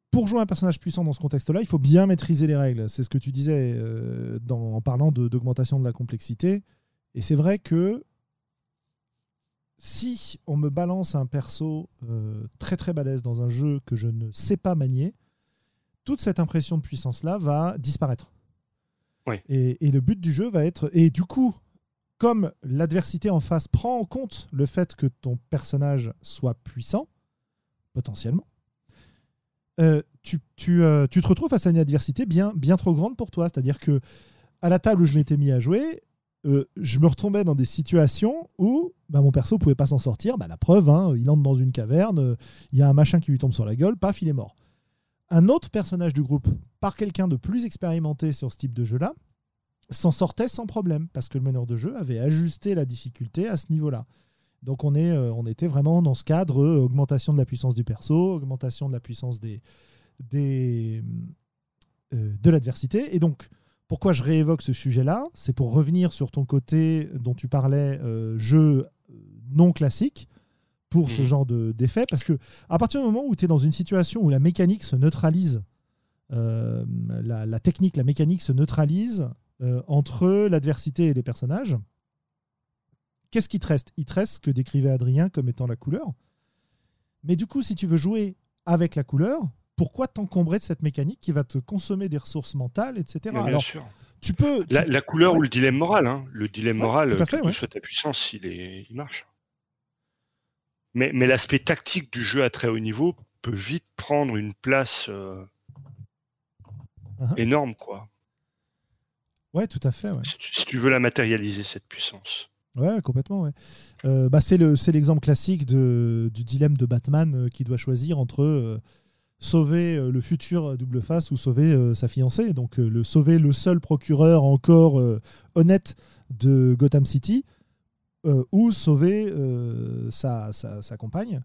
pour jouer un personnage puissant dans ce contexte-là, il faut bien maîtriser les règles. C'est ce que tu disais euh, dans, en parlant d'augmentation de, de la complexité. Et c'est vrai que si on me balance un perso euh, très très balèze dans un jeu que je ne sais pas manier, toute cette impression de puissance-là va disparaître. Oui. Et, et le but du jeu va être... Et du coup, comme l'adversité en face prend en compte le fait que ton personnage soit puissant, potentiellement, euh, tu, tu, euh, tu te retrouves face à une adversité bien, bien trop grande pour toi. C'est-à-dire que à la table où je m'étais mis à jouer... Euh, je me retombais dans des situations où bah, mon perso ne pouvait pas s'en sortir. Bah, la preuve, hein, il entre dans une caverne, euh, il y a un machin qui lui tombe sur la gueule, paf, il est mort. Un autre personnage du groupe, par quelqu'un de plus expérimenté sur ce type de jeu-là, s'en sortait sans problème, parce que le meneur de jeu avait ajusté la difficulté à ce niveau-là. Donc on, est, euh, on était vraiment dans ce cadre, euh, augmentation de la puissance du perso, augmentation de la puissance des, des, euh, de l'adversité. Et donc, pourquoi je réévoque ce sujet-là? C'est pour revenir sur ton côté dont tu parlais, euh, jeu non classique, pour mmh. ce genre d'effet. Parce que à partir du moment où tu es dans une situation où la mécanique se neutralise, euh, la, la technique, la mécanique se neutralise euh, entre l'adversité et les personnages, qu'est-ce qui te reste? Il te reste ce que décrivait Adrien comme étant la couleur. Mais du coup, si tu veux jouer avec la couleur, pourquoi t'encombrer de cette mécanique qui va te consommer des ressources mentales, et cetera. Bien Alors, sûr. Tu peux, tu... La, la couleur ouais. ou le dilemme moral. Hein. Le dilemme ouais, moral, tout à fait, ouais. soit ta puissance, il, est, il marche. Mais, mais l'aspect tactique du jeu à très haut niveau peut vite prendre une place euh, uh-huh. énorme, quoi. Ouais, tout à fait. Ouais. Si, tu, si tu veux la matérialiser, cette puissance. Ouais, complètement. Ouais. Euh, bah, c'est le, c'est l'exemple classique de, du dilemme de Batman euh, qui doit choisir entre... Euh, sauver le futur double face ou sauver euh, sa fiancée. Donc euh, le sauver le seul procureur encore euh, honnête de Gotham City euh, ou sauver euh, sa, sa, sa compagne,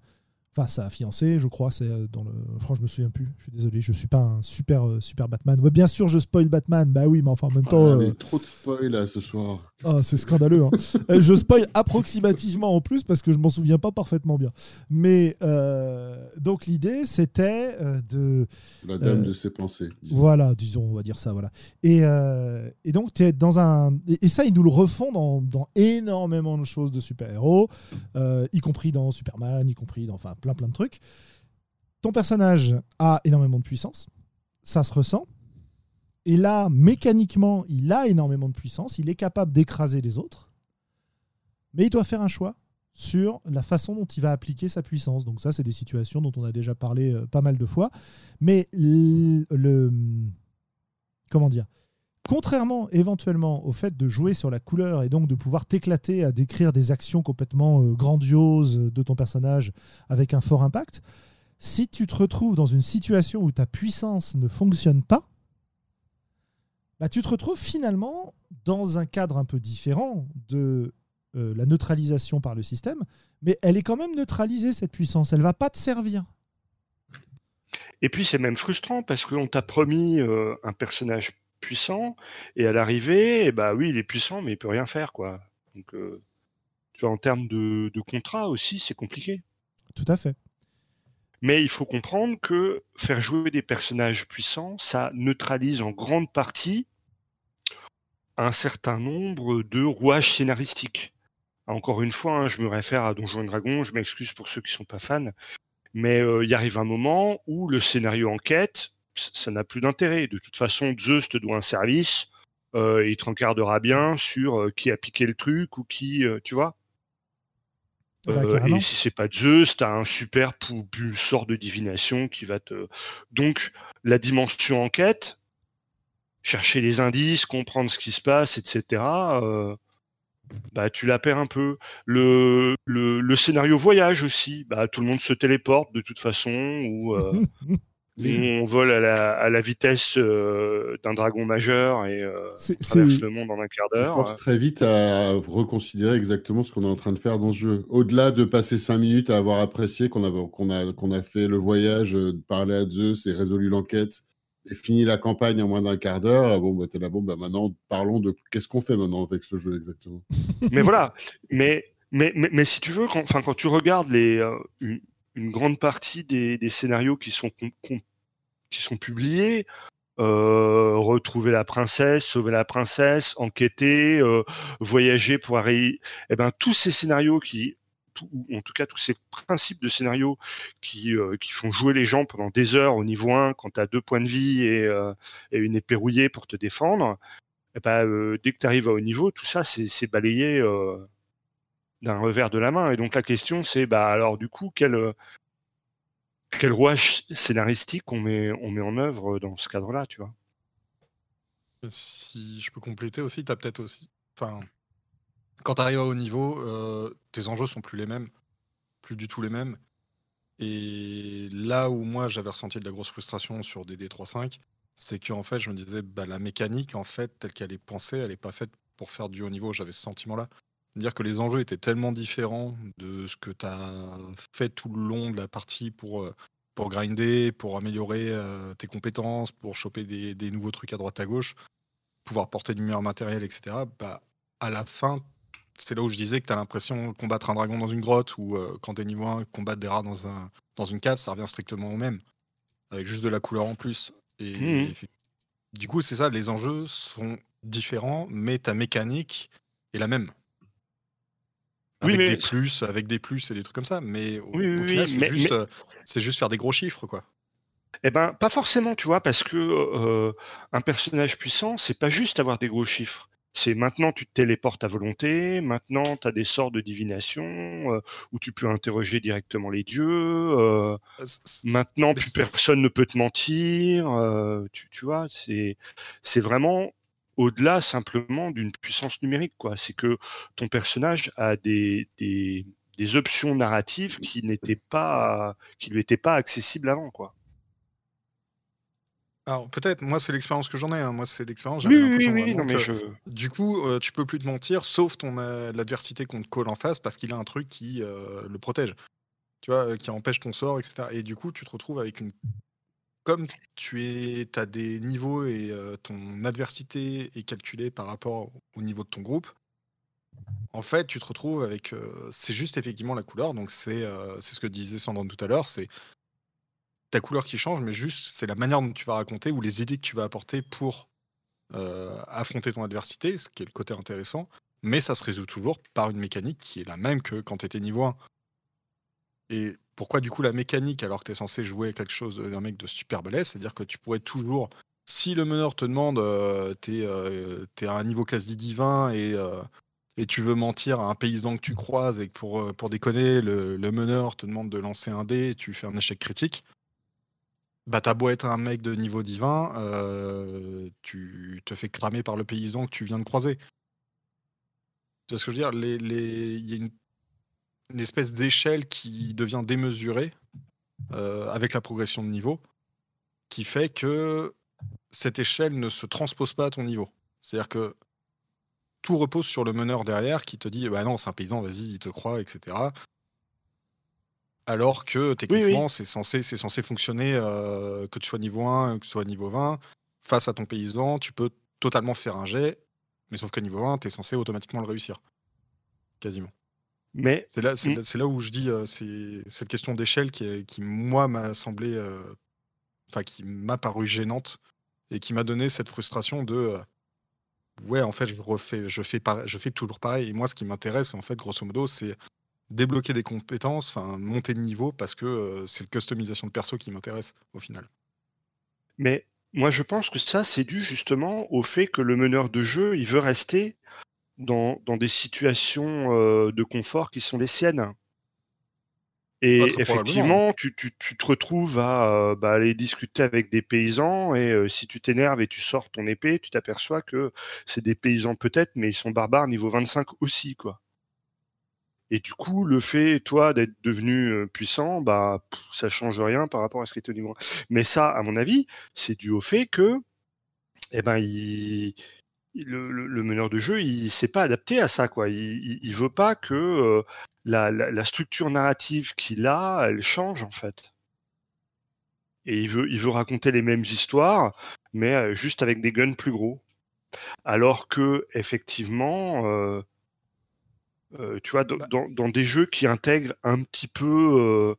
enfin sa fiancée, je crois, c'est dans le... je crois que je me souviens plus, je suis désolé, je suis pas un super, euh, super Batman. Ouais, bien sûr je spoil Batman, bah oui, mais enfin en même temps... Ah, mais euh... trop de spoil là ce soir. Ah, c'est scandaleux. Hein. Je spoil approximativement en plus parce que je m'en souviens pas parfaitement bien. Mais euh, donc l'idée c'était euh, de... La dame euh, de ses pensées. Disons. Voilà, disons, on va dire ça, voilà. Et, euh, et donc tu es dans un... Et ça ils nous le refont dans, dans énormément de choses de super-héros, euh, y compris dans Superman, y compris dans... Enfin, plein plein de trucs. Ton personnage a énormément de puissance, ça se ressent, et là, mécaniquement, il a énormément de puissance, il est capable d'écraser les autres, mais il doit faire un choix sur la façon dont il va appliquer sa puissance. Donc ça, c'est des situations dont on a déjà parlé euh, pas mal de fois, mais le, le... Comment dire ? Contrairement éventuellement au fait de jouer sur la couleur et donc de pouvoir t'éclater à décrire des actions complètement euh, grandioses de ton personnage avec un fort impact, si tu te retrouves dans une situation où ta puissance ne fonctionne pas, bah, tu te retrouves finalement dans un cadre un peu différent de euh, la neutralisation par le système, mais elle est quand même neutralisée, cette puissance, elle ne va pas te servir. Et puis c'est même frustrant parce qu'on t'a promis euh, un personnage puissant, et à l'arrivée, eh ben, oui, il est puissant, mais il peut rien faire, quoi. Donc, euh, tu vois, en termes de, de contrat aussi, c'est compliqué. Tout à fait. Mais il faut comprendre que faire jouer des personnages puissants, ça neutralise en grande partie un certain nombre de rouages scénaristiques. Encore une fois, hein, je me réfère à Donjons et Dragons, je m'excuse pour ceux qui ne sont pas fans, mais euh, il arrive un moment où le scénario enquête, ça n'a plus d'intérêt. De toute façon, Zeus te doit un service, euh, il te rencardera bien sur euh, qui a piqué le truc ou qui, euh, tu vois. Euh, bah, et si c'est pas Zeus, t'as un super pou- bu- sort de divination qui va te... Donc, la dimension enquête, chercher les indices, comprendre ce qui se passe, et cetera, euh, bah, tu la perds un peu. Le, le, le scénario voyage aussi, bah, tout le monde se téléporte de toute façon, ou... Euh, où on vole à la, à la vitesse euh, d'un dragon majeur et euh, traverse le monde en un quart d'heure. Ça force très vite à reconsidérer exactement ce qu'on est en train de faire dans ce jeu. Au-delà de passer cinq minutes à avoir apprécié qu'on a, qu'on a, qu'on a fait le voyage, euh, parlé à Zeus et résolu l'enquête et fini la campagne en moins d'un quart d'heure, bon, bah, t'es là, bon, bah, maintenant, parlons de qu'est-ce qu'on fait maintenant avec ce jeu exactement. Mais voilà, mais, mais, mais, mais si tu veux, quand, quand tu regardes les... Euh, une... une grande partie des, des scénarios qui sont, qui sont publiés, euh, retrouver la princesse, sauver la princesse, enquêter, euh, voyager pour arriver... Eh ben, tous ces scénarios qui... Tout, ou en tout cas, tous ces principes de scénarios qui, euh, qui font jouer les gens pendant des heures au niveau un, quand tu as deux points de vie et, euh, et une épée rouillée pour te défendre, eh ben, euh, dès que tu arrives à haut niveau, tout ça, c'est, c'est balayé... Euh, d'un revers de la main. Et donc la question c'est, bah alors du coup, quel, quel rouage scénaristique on met, on met en œuvre dans ce cadre-là, tu vois. Si je peux compléter aussi, t'as peut-être aussi... Enfin, quand t'arrives à haut niveau, euh, tes enjeux sont plus les mêmes, plus du tout les mêmes. Et là où moi j'avais ressenti de la grosse frustration sur D D trois cinq, c'est qu'en fait je me disais, bah la mécanique, en fait, telle qu'elle est pensée, elle est pas faite pour faire du haut niveau, j'avais ce sentiment-là. Dire que les enjeux étaient tellement différents de ce que tu as fait tout le long de la partie pour, pour grinder, pour améliorer euh, tes compétences, pour choper des, des nouveaux trucs à droite à gauche, pouvoir porter du meilleur matériel, et cetera. Bah, à la fin, c'est là où je disais que tu as l'impression de combattre un dragon dans une grotte ou euh, quand t'es niveau un, combattre des rats dans, un, dans une cave, ça revient strictement au même, avec juste de la couleur en plus. Et, mmh. et du coup, c'est ça, les enjeux sont différents, mais ta mécanique est la même. Avec oui, mais... des plus, avec des plus et des trucs comme ça, mais au, oui, au final, oui, c'est, mais, juste, mais... Euh, c'est juste faire des gros chiffres, quoi. Eh ben, pas forcément, tu vois, parce que euh, un personnage puissant, c'est pas juste avoir des gros chiffres. C'est maintenant, tu te téléportes à volonté, maintenant, tu as des sorts de divination, euh, où tu peux interroger directement les dieux, euh, c'est... maintenant, plus c'est... personne ne peut te mentir, euh, tu, tu vois, c'est, c'est vraiment... au-delà simplement d'une puissance numérique, quoi. C'est que ton personnage a des, des, des options narratives qui n'étaient pas, qui lui étaient pas accessibles avant, quoi. Alors peut-être, moi c'est l'expérience que j'en ai, hein. Moi c'est l'expérience. Oui, oui, oui, non, mais je... Du coup, euh, tu peux plus te mentir, sauf ton euh, l'adversité qu'on te colle en face, parce qu'il a un truc qui euh, le protège, tu vois, qui empêche ton sort, et cetera. Et du coup, tu te retrouves avec une... Comme tu es, t'as des niveaux et euh, ton adversité est calculée par rapport au niveau de ton groupe, en fait, tu te retrouves avec... Euh, c'est juste effectivement la couleur, donc c'est, euh, c'est ce que disait Sandrine tout à l'heure, c'est ta couleur qui change, mais juste c'est la manière dont tu vas raconter ou les idées que tu vas apporter pour euh, affronter ton adversité, ce qui est le côté intéressant, mais ça se résout toujours par une mécanique qui est la même que quand tu étais niveau un. Et pourquoi du coup la mécanique, alors que tu es censé jouer quelque chose d'un mec de super balèze, c'est-à-dire que tu pourrais toujours, si le meneur te demande, euh, t'es, euh, t'es à un niveau quasi divin et, euh, et tu veux mentir à un paysan que tu croises et que pour, pour déconner, le, le meneur te demande de lancer un dé et tu fais un échec critique, bah t'as beau être un mec de niveau divin, euh, tu te fais cramer par le paysan que tu viens de croiser. Tu vois ce que je veux dire ? Les, les... Y a une... une espèce d'échelle qui devient démesurée euh, avec la progression de niveau, qui fait que cette échelle ne se transpose pas à ton niveau. C'est-à-dire que tout repose sur le meneur derrière qui te dit « bah non, c'est un paysan, vas-y, il te croit, et cetera » Alors que techniquement, oui, oui. C'est, censé, c'est censé fonctionner euh, que tu sois niveau un, que tu sois niveau vingt. Face à ton paysan, tu peux totalement faire un jet, mais sauf qu'à niveau un, tu es censé automatiquement le réussir. Quasiment. Mais... C'est, là, c'est, mmh. là, c'est là où je dis euh, c'est cette question d'échelle qui, est, qui moi m'a semblé enfin euh, qui m'a paru gênante et qui m'a donné cette frustration de euh, ouais en fait je refais je fais pareil, je fais toujours pareil et moi ce qui m'intéresse en fait grosso modo c'est débloquer des compétences, enfin monter de niveau parce que euh, c'est la customisation de perso qui m'intéresse au final. Mais moi je pense que ça c'est dû justement au fait que le meneur de jeu il veut rester Dans, dans des situations euh, de confort qui sont les siennes. Et effectivement, tu, tu, tu te retrouves à euh, bah, aller discuter avec des paysans et euh, si tu t'énerves et tu sors ton épée, tu t'aperçois que c'est des paysans peut-être, mais ils sont barbares niveau vingt-cinq aussi, quoi. Et du coup, le fait, toi, d'être devenu puissant, bah, pff, ça change rien par rapport à ce qui était au niveau. Mais ça, à mon avis, c'est dû au fait que eh ben, il, le, le, le meneur de jeu, il ne s'est pas adapté à ça, quoi. Il ne veut pas que euh, la, la, la structure narrative qu'il a, elle change, en fait. Et il veut, il veut raconter les mêmes histoires, mais juste avec des guns plus gros. Alors que, effectivement... Euh, Euh, tu vois, dans, dans, dans des jeux qui intègrent un petit peu, euh,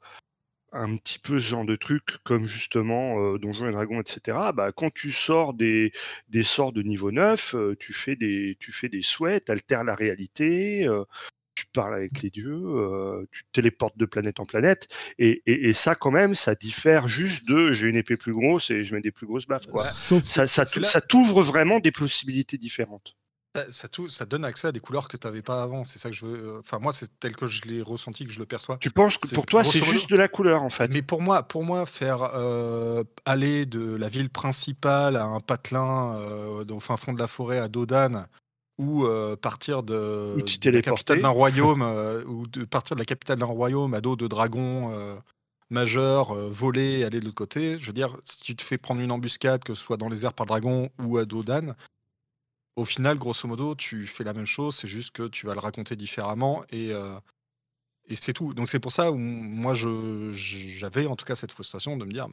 un petit peu ce genre de trucs, comme justement euh, Donjons et Dragons, et cetera, bah, quand tu sors des, des sorts de niveau neuf, euh, tu fais des, tu fais des souhaits, tu altères la réalité, euh, tu parles avec les dieux, euh, tu téléportes de planète en planète, et, et, et ça, quand même, ça diffère juste de j'ai une épée plus grosse et je mets des plus grosses baffes. Quoi. Ça, ça, ça t'ouvre vraiment des possibilités différentes. Ça, ça, tout, ça donne accès à des couleurs que tu n'avais pas avant, c'est ça que je veux. Enfin, moi, c'est tel que je l'ai ressenti, que je le perçois. Tu penses que pour toi, c'est juste de la couleur, en fait. Mais pour moi, pour moi faire euh, aller de la ville principale à un patelin, euh, au fin fond de la forêt, à dos d'âne, ou euh, partir de, de la capitale d'un royaume, euh, ou de partir de la capitale d'un royaume à dos de dragons euh, majeurs, euh, voler, aller de l'autre côté. Je veux dire, si tu te fais prendre une embuscade, que ce soit dans les airs par dragon ou à dos d'âne. Au final, grosso modo, tu fais la même chose, c'est juste que tu vas le raconter différemment et, euh, et c'est tout. Donc c'est pour ça où moi, je, j'avais en tout cas cette frustration de me dire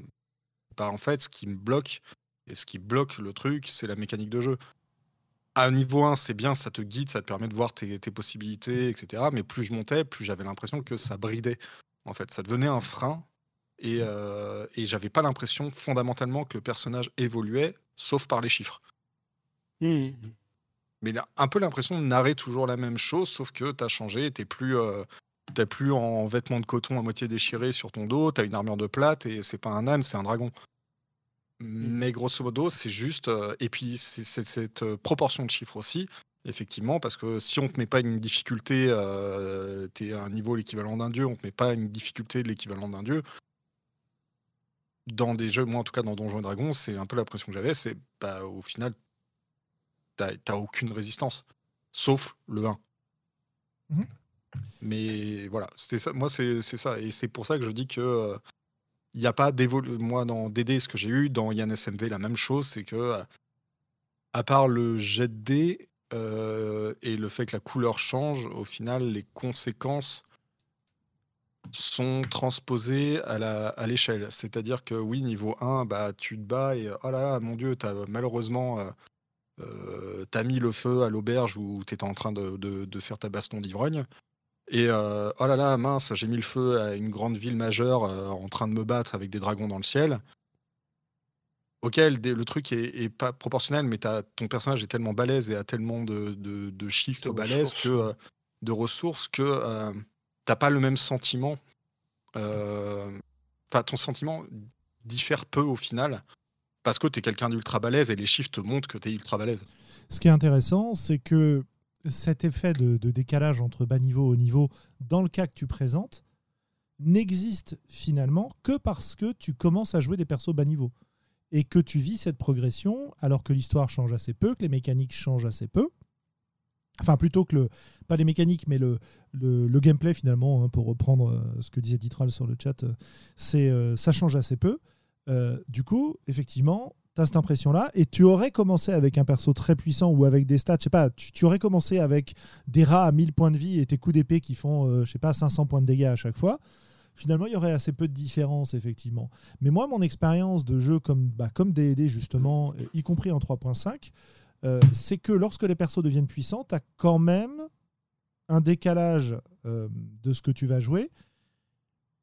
bah, en fait, ce qui me bloque, et ce qui bloque le truc, c'est la mécanique de jeu. À niveau un, c'est bien, ça te guide, ça te permet de voir tes, tes possibilités, et cetera. Mais plus je montais, plus j'avais l'impression que ça bridait. En fait, ça devenait un frein et, euh, et j'avais pas l'impression fondamentalement que le personnage évoluait, sauf par les chiffres. Mmh. Mais il a un peu l'impression de narrer toujours la même chose, sauf que t'as changé, t'es plus, euh, t'es plus en vêtements de coton à moitié déchirés sur ton dos, t'as une armure de plate et c'est pas un âne, c'est un dragon. Mmh. Mais grosso modo, c'est juste. Euh, et puis c'est, c'est cette euh, proportion de chiffres aussi, effectivement, parce que si on te met pas une difficulté, euh, t'es à un niveau l'équivalent d'un dieu, on te met pas une difficulté de l'équivalent d'un dieu. Dans des jeux, moi en tout cas dans Donjons et Dragons, c'est un peu l'impression que j'avais, c'est bah, au final. T'as aucune résistance, sauf le un. Mmh. Mais voilà, c'était ça. Moi, c'est ça. Et c'est pour ça que je dis que il euh, n'y a pas d'évolution. Moi, dans D D, ce que j'ai eu, dans Yann S M V, la même chose, c'est que, euh, à part le jet de dés euh, et le fait que la couleur change, au final, les conséquences sont transposées à l'échelle. À C'est-à-dire que, oui, niveau un, bah, tu te bats et oh là là, mon Dieu, t'as malheureusement. Euh, Euh, t'as mis le feu à l'auberge où t'étais en train de, de, de faire ta baston d'ivrogne et euh, oh là là mince j'ai mis le feu à une grande ville majeure euh, en train de me battre avec des dragons dans le ciel. Ok, le, le truc est, est pas proportionnel mais t'as, ton personnage est tellement balèze et a tellement de, de, de chiffres de balèzes que, euh, de ressources que euh, t'as pas le même sentiment euh, ton sentiment diffère peu au final. Parce que tu es quelqu'un d'ultra balèze et les chiffres te montrent que tu es ultra balèze. Ce qui est intéressant, c'est que cet effet de, de décalage entre bas niveau et haut niveau, dans le cas que tu présentes, n'existe finalement que parce que tu commences à jouer des persos bas niveau. Et que tu vis cette progression alors que l'histoire change assez peu, que les mécaniques changent assez peu. Enfin, plutôt que le. Pas les mécaniques, mais le, le, le gameplay finalement, hein, pour reprendre ce que disait Ditral sur le chat, c'est, euh, ça change assez peu. Euh, du coup, effectivement, tu as cette impression-là et tu aurais commencé avec un perso très puissant ou avec des stats, je sais pas, tu, tu aurais commencé avec des rats à mille points de vie et tes coups d'épée qui font, euh, je sais pas, cinq cents points de dégâts à chaque fois. Finalement, il y aurait assez peu de différence, effectivement. Mais moi, mon expérience de jeu comme, bah, comme D et D, justement, y compris en trois point cinq, euh, c'est que lorsque les persos deviennent puissants, tu as quand même un décalage euh, de ce que tu vas jouer.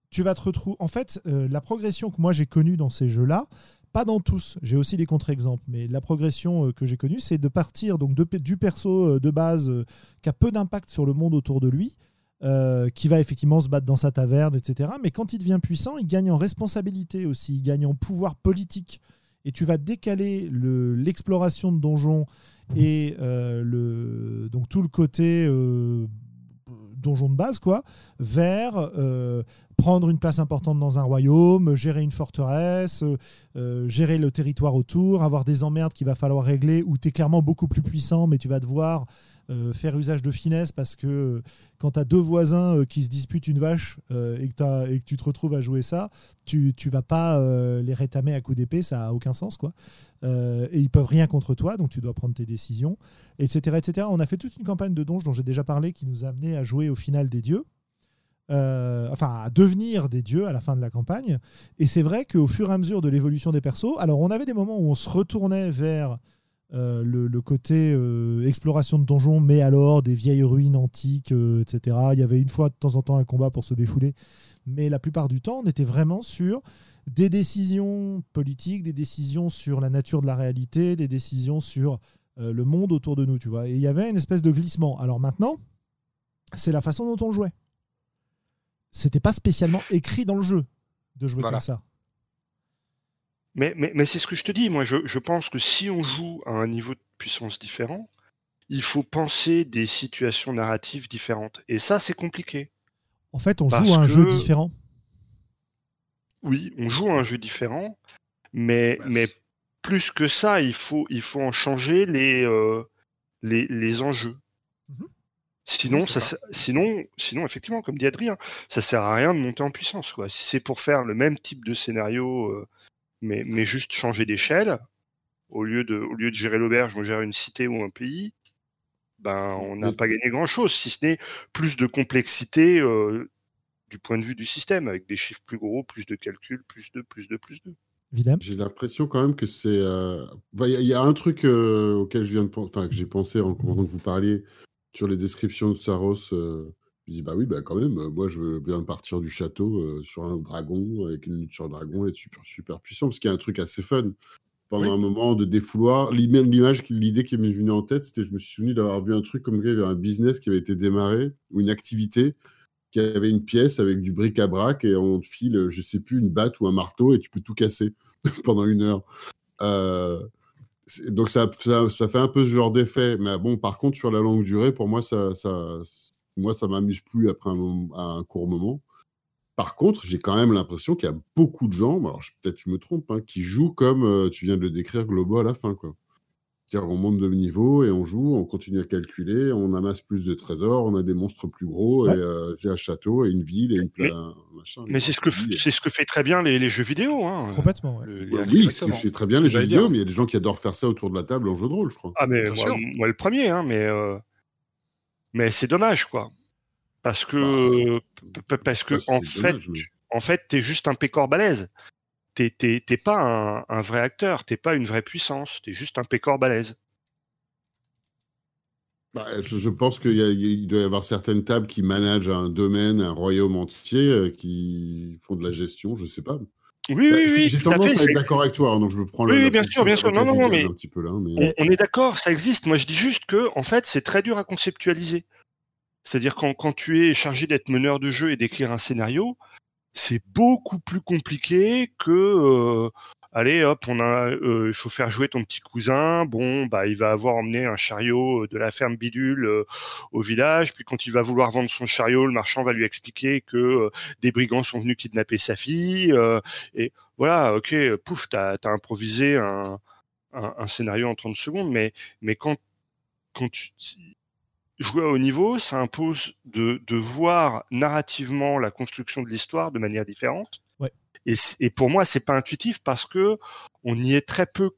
Tu vas te retrouver. En fait, euh, la progression que moi j'ai connue dans ces jeux-là, pas dans tous, j'ai aussi des contre-exemples, mais la progression euh, que j'ai connue, c'est de partir donc, de, du perso euh, de base euh, qui a peu d'impact sur le monde autour de lui, euh, qui va effectivement se battre dans sa taverne, et cetera. Mais quand il devient puissant, il gagne en responsabilité aussi, il gagne en pouvoir politique. Et tu vas décaler le, l'exploration de donjons et euh, le, donc, tout le côté euh, donjon de base, quoi, vers. Euh, prendre une place importante dans un royaume, gérer une forteresse, euh, gérer le territoire autour, avoir des emmerdes qu'il va falloir régler où tu es clairement beaucoup plus puissant, mais tu vas devoir euh, faire usage de finesse, parce que euh, quand tu as deux voisins euh, qui se disputent une vache euh, et, que t'as, et que tu te retrouves à jouer ça, tu ne vas pas euh, les rétamer à coups d'épée, ça n'a aucun sens, quoi. Euh, et ils peuvent rien contre toi, donc tu dois prendre tes décisions, et cetera, et cetera. On a fait toute une campagne de donjons dont j'ai déjà parlé qui nous a amené à jouer au final des dieux. Euh, enfin à devenir des dieux à la fin de la campagne, et c'est vrai qu'au fur et à mesure de l'évolution des persos, alors on avait des moments où on se retournait vers euh, le, le côté euh, exploration de donjons, mais alors des vieilles ruines antiques, euh, etc. Il y avait une fois de temps en temps un combat pour se défouler, mais la plupart du temps on était vraiment sur des décisions politiques, des décisions sur la nature de la réalité, des décisions sur euh, le monde autour de nous, tu vois, et il y avait une espèce de glissement. Alors maintenant, c'est la façon dont on jouait. C'était pas spécialement écrit dans le jeu de jouer voilà. comme ça. Mais, mais, mais c'est ce que je te dis. Moi, je, je pense que si on joue à un niveau de puissance différent, il faut penser des situations narratives différentes. Et ça, c'est compliqué. En fait, on Parce joue à un que... jeu différent. Oui, on joue à un jeu différent. Mais, mais plus que ça, il faut, il faut en changer les, euh, les, les enjeux. Mmh. Sinon, ça, sinon, sinon, effectivement, comme dit Adrien, ça sert à rien de monter en puissance, quoi. Si c'est pour faire le même type de scénario, euh, mais, mais juste changer d'échelle, au lieu de, au lieu de gérer l'auberge, on gère une cité ou un pays, ben, on n'a pas gagné grand-chose, si ce n'est plus de complexité euh, du point de vue du système, avec des chiffres plus gros, plus de calculs, plus de, plus de, plus de. Videm. J'ai l'impression quand même que c'est... Il euh... enfin, y, y a un truc euh, auquel je viens de penser, enfin, que j'ai pensé en entendant que vous parliez, sur les descriptions de Saros, euh, je dis bah oui, bah quand même, euh, moi je veux bien partir du château euh, sur un dragon, avec une lutte sur le dragon, et être super, super puissant, parce qu'il y a un truc assez fun. Pendant oui. un moment de défouloir, l'image, l'idée qui m'est venue en tête, c'était je me suis souvenu d'avoir vu un truc comme il y avait un business qui avait été démarré, ou une activité, qui avait une pièce avec du bric-à-brac, et on te file, je sais plus, une batte ou un marteau, et tu peux tout casser pendant une heure. Euh... Donc, ça, ça, ça fait un peu ce genre d'effet. Mais bon, par contre, sur la longue durée, pour moi, ça ça, moi, ça m'amuse plus après un, à un court moment. Par contre, j'ai quand même l'impression qu'il y a beaucoup de gens, alors je, peut-être je me trompe, hein, qui jouent comme euh, tu viens de le décrire, Globo, à la fin, quoi. C'est-à-dire, on monte de niveau et on joue, on continue à calculer, on amasse plus de trésors, on a des monstres plus gros, ouais. et euh, j'ai un château et une ville et une place. Mais, machin, mais c'est, ce que, c'est ce que fait très bien les, les jeux vidéo. Hein. Complètement. Ouais. Le, ouais, oui, c'est ce que fait très bien c'est les jeux vidéo, dire. Mais il y a des gens qui adorent faire ça autour de la table en jeu de rôle, je crois. Ah, mais moi, moi le premier, hein, mais, euh... mais c'est dommage, quoi. Parce que, bah, parce que en, fait, dommage, mais... en fait, t'es juste un pécor balèze. T'es, t'es, t'es pas un, un vrai acteur, t'es pas une vraie puissance, t'es juste un pécor balèze. Bah, je, je pense qu'il y a, il doit y avoir certaines tables qui managent un domaine, un royaume entier, euh, qui font de la gestion, je sais pas. Oui, bah, oui, oui. J'ai tendance à, fait, à être d'accord avec toi, hein, donc je me prends le. Oui, oui bien sûr, bien sûr. Non, non, non, mais, là, mais... On, on est d'accord, ça existe. Moi, je dis juste que, en fait, c'est très dur à conceptualiser. C'est-à-dire quand, quand tu es chargé d'être meneur de jeu et d'écrire un scénario. C'est beaucoup plus compliqué que, euh, allez, hop, on a, euh, il faut faire jouer ton petit cousin. Bon, bah, il va avoir emmené un chariot de la ferme bidule euh, au village. Puis quand il va vouloir vendre son chariot, le marchand va lui expliquer que euh, des brigands sont venus kidnapper sa fille. Euh, et voilà, ok, pouf, t'as, t'as improvisé un, un, un scénario en trente secondes. Mais, mais quand, quand tu jouer à haut niveau, ça impose de, de voir narrativement la construction de l'histoire de manière différente. Ouais. Et, et pour moi, c'est pas intuitif parce que on y est très peu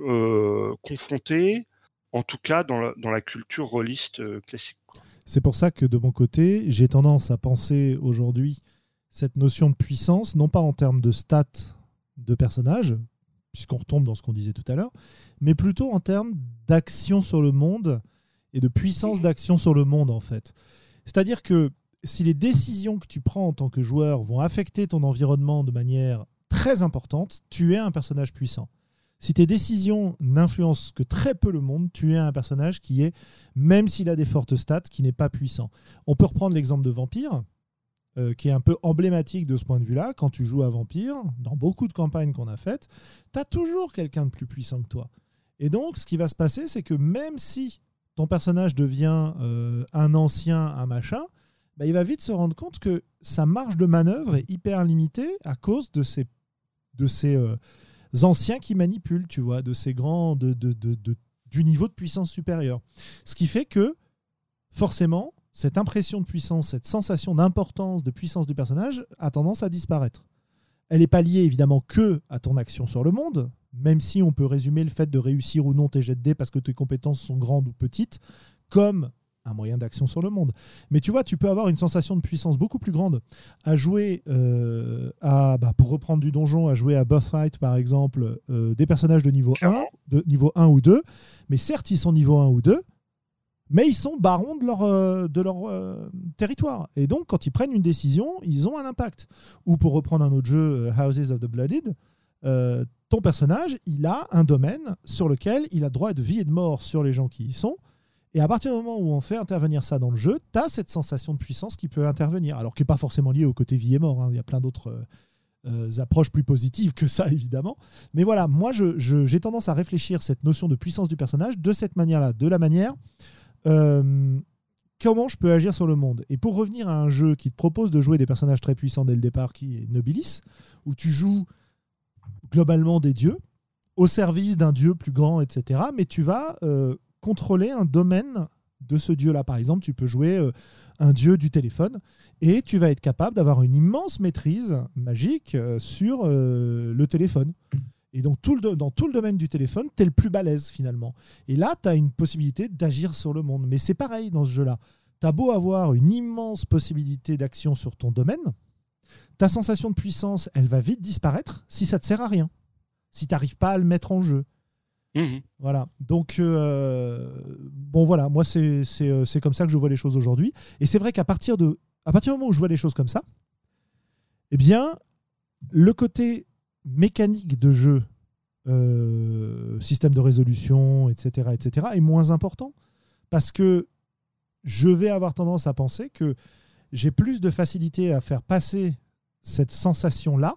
euh, confronté, en tout cas dans la, dans la culture rôliste euh, classique. C'est pour ça que de mon côté, j'ai tendance à penser aujourd'hui cette notion de puissance, non pas en termes de stats de personnages, puisqu'on retombe dans ce qu'on disait tout à l'heure, mais plutôt en termes d'action sur le monde et de puissance d'action sur le monde, en fait. C'est-à-dire que si les décisions que tu prends en tant que joueur vont affecter ton environnement de manière très importante, tu es un personnage puissant. Si tes décisions n'influencent que très peu le monde, tu es un personnage qui est, même s'il a des fortes stats, qui n'est pas puissant. On peut reprendre l'exemple de Vampire, euh, qui est un peu emblématique de ce point de vue-là. Quand tu joues à Vampire, dans beaucoup de campagnes qu'on a faites, tu as toujours quelqu'un de plus puissant que toi. Et donc, ce qui va se passer, c'est que même si ton personnage devient euh, un ancien, un machin, bah, il va vite se rendre compte que sa marge de manœuvre est hyper limitée à cause de ces, de ces euh, anciens qui manipulent, tu vois, de ces grands, de, de, de, de, du niveau de puissance supérieure. Ce qui fait que, forcément, cette impression de puissance, cette sensation d'importance, de puissance du personnage a tendance à disparaître. Elle n'est pas liée évidemment que à ton action sur le monde, même si on peut résumer le fait de réussir ou non tes jets de dés parce que tes compétences sont grandes ou petites, comme un moyen d'action sur le monde. Mais tu vois, tu peux avoir une sensation de puissance beaucoup plus grande à jouer, euh, à, bah, pour reprendre du donjon, à jouer à Birthright, par exemple, euh, des personnages de niveau, un, de niveau un ou deux, mais certes, ils sont niveau un ou deux, mais ils sont barons de leur, euh, de leur euh, territoire. Et donc, quand ils prennent une décision, ils ont un impact. Ou pour reprendre un autre jeu, Houses of the Blooded, euh, ton personnage, il a un domaine sur lequel il a droit de vie et de mort sur les gens qui y sont. Et à partir du moment où on fait intervenir ça dans le jeu, tu as cette sensation de puissance qui peut intervenir. Alors qui n'est pas forcément liée au côté vie et mort, hein. Il y a plein d'autres euh, approches plus positives que ça, évidemment. Mais voilà, moi, je, je, j'ai tendance à réfléchir cette notion de puissance du personnage de cette manière-là, de la manière... Euh, comment je peux agir sur le monde. Et pour revenir à un jeu qui te propose de jouer des personnages très puissants dès le départ, qui est Nobilis, où tu joues globalement des dieux au service d'un dieu plus grand, etc., mais tu vas euh, contrôler un domaine de ce dieu là. Par exemple, tu peux jouer euh, un dieu du téléphone et tu vas être capable d'avoir une immense maîtrise magique euh, sur euh, le téléphone. Et donc, tout le, dans tout le domaine du téléphone, tu es le plus balèze, finalement. Et là, tu as une possibilité d'agir sur le monde. Mais c'est pareil dans ce jeu-là. Tu as beau avoir une immense possibilité d'action sur ton domaine, ta sensation de puissance, elle va vite disparaître si ça ne te sert à rien, si tu n'arrives pas à le mettre en jeu. Mmh. Voilà. Donc, euh, bon, voilà. Moi, c'est, c'est, c'est comme ça que je vois les choses aujourd'hui. Et c'est vrai qu'à partir, de, à partir du moment où je vois les choses comme ça, eh bien, le côté... mécanique de jeu, euh, système de résolution, et cetera, et cetera, est moins important, parce que je vais avoir tendance à penser que j'ai plus de facilité à faire passer cette sensation-là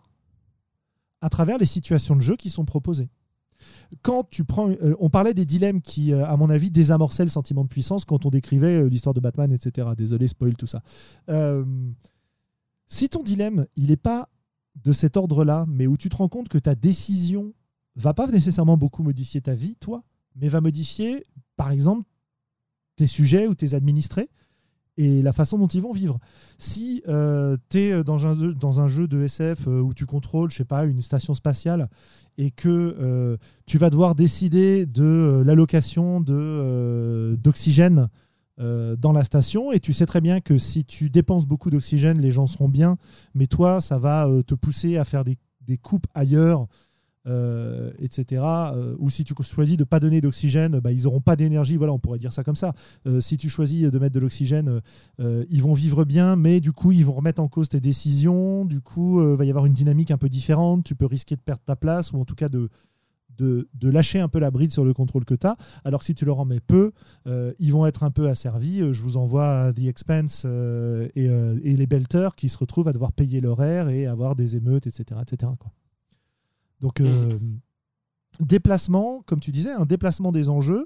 à travers les situations de jeu qui sont proposées. Quand tu prends, euh, on parlait des dilemmes qui, euh, à mon avis, désamorçaient le sentiment de puissance quand on décrivait euh, l'histoire de Batman, et cetera. Désolé, spoil tout ça. Euh, si ton dilemme, il n'est pas de cet ordre-là, mais où tu te rends compte que ta décision va pas nécessairement beaucoup modifier ta vie, toi, mais va modifier, par exemple, tes sujets ou tes administrés et la façon dont ils vont vivre. Si euh, tu es dans un, dans un jeu de S F euh, où tu contrôles, je sais pas, une station spatiale et que euh, tu vas devoir décider de euh, l'allocation de, euh, d'oxygène Euh, dans la station, et tu sais très bien que si tu dépenses beaucoup d'oxygène, les gens seront bien, mais toi, ça va euh, te pousser à faire des, des coupes ailleurs, euh, et cetera. Euh, ou si tu choisis de ne pas donner d'oxygène, bah, ils n'auront pas d'énergie, voilà, on pourrait dire ça comme ça. Euh, si tu choisis de mettre de l'oxygène, euh, ils vont vivre bien, mais du coup, ils vont remettre en cause tes décisions, du coup, il euh, va y avoir une dynamique un peu différente, tu peux risquer de perdre ta place, ou en tout cas de... De, de lâcher un peu la bride sur le contrôle que tu as. Alors que si tu leur en mets peu, euh, ils vont être un peu asservis. Je vous envoie The Expense euh, et, euh, et les belteurs qui se retrouvent à devoir payer l'horaire et avoir des émeutes, et cetera, et cetera, quoi. Donc, euh, mmh. déplacement, comme tu disais, un déplacement des enjeux,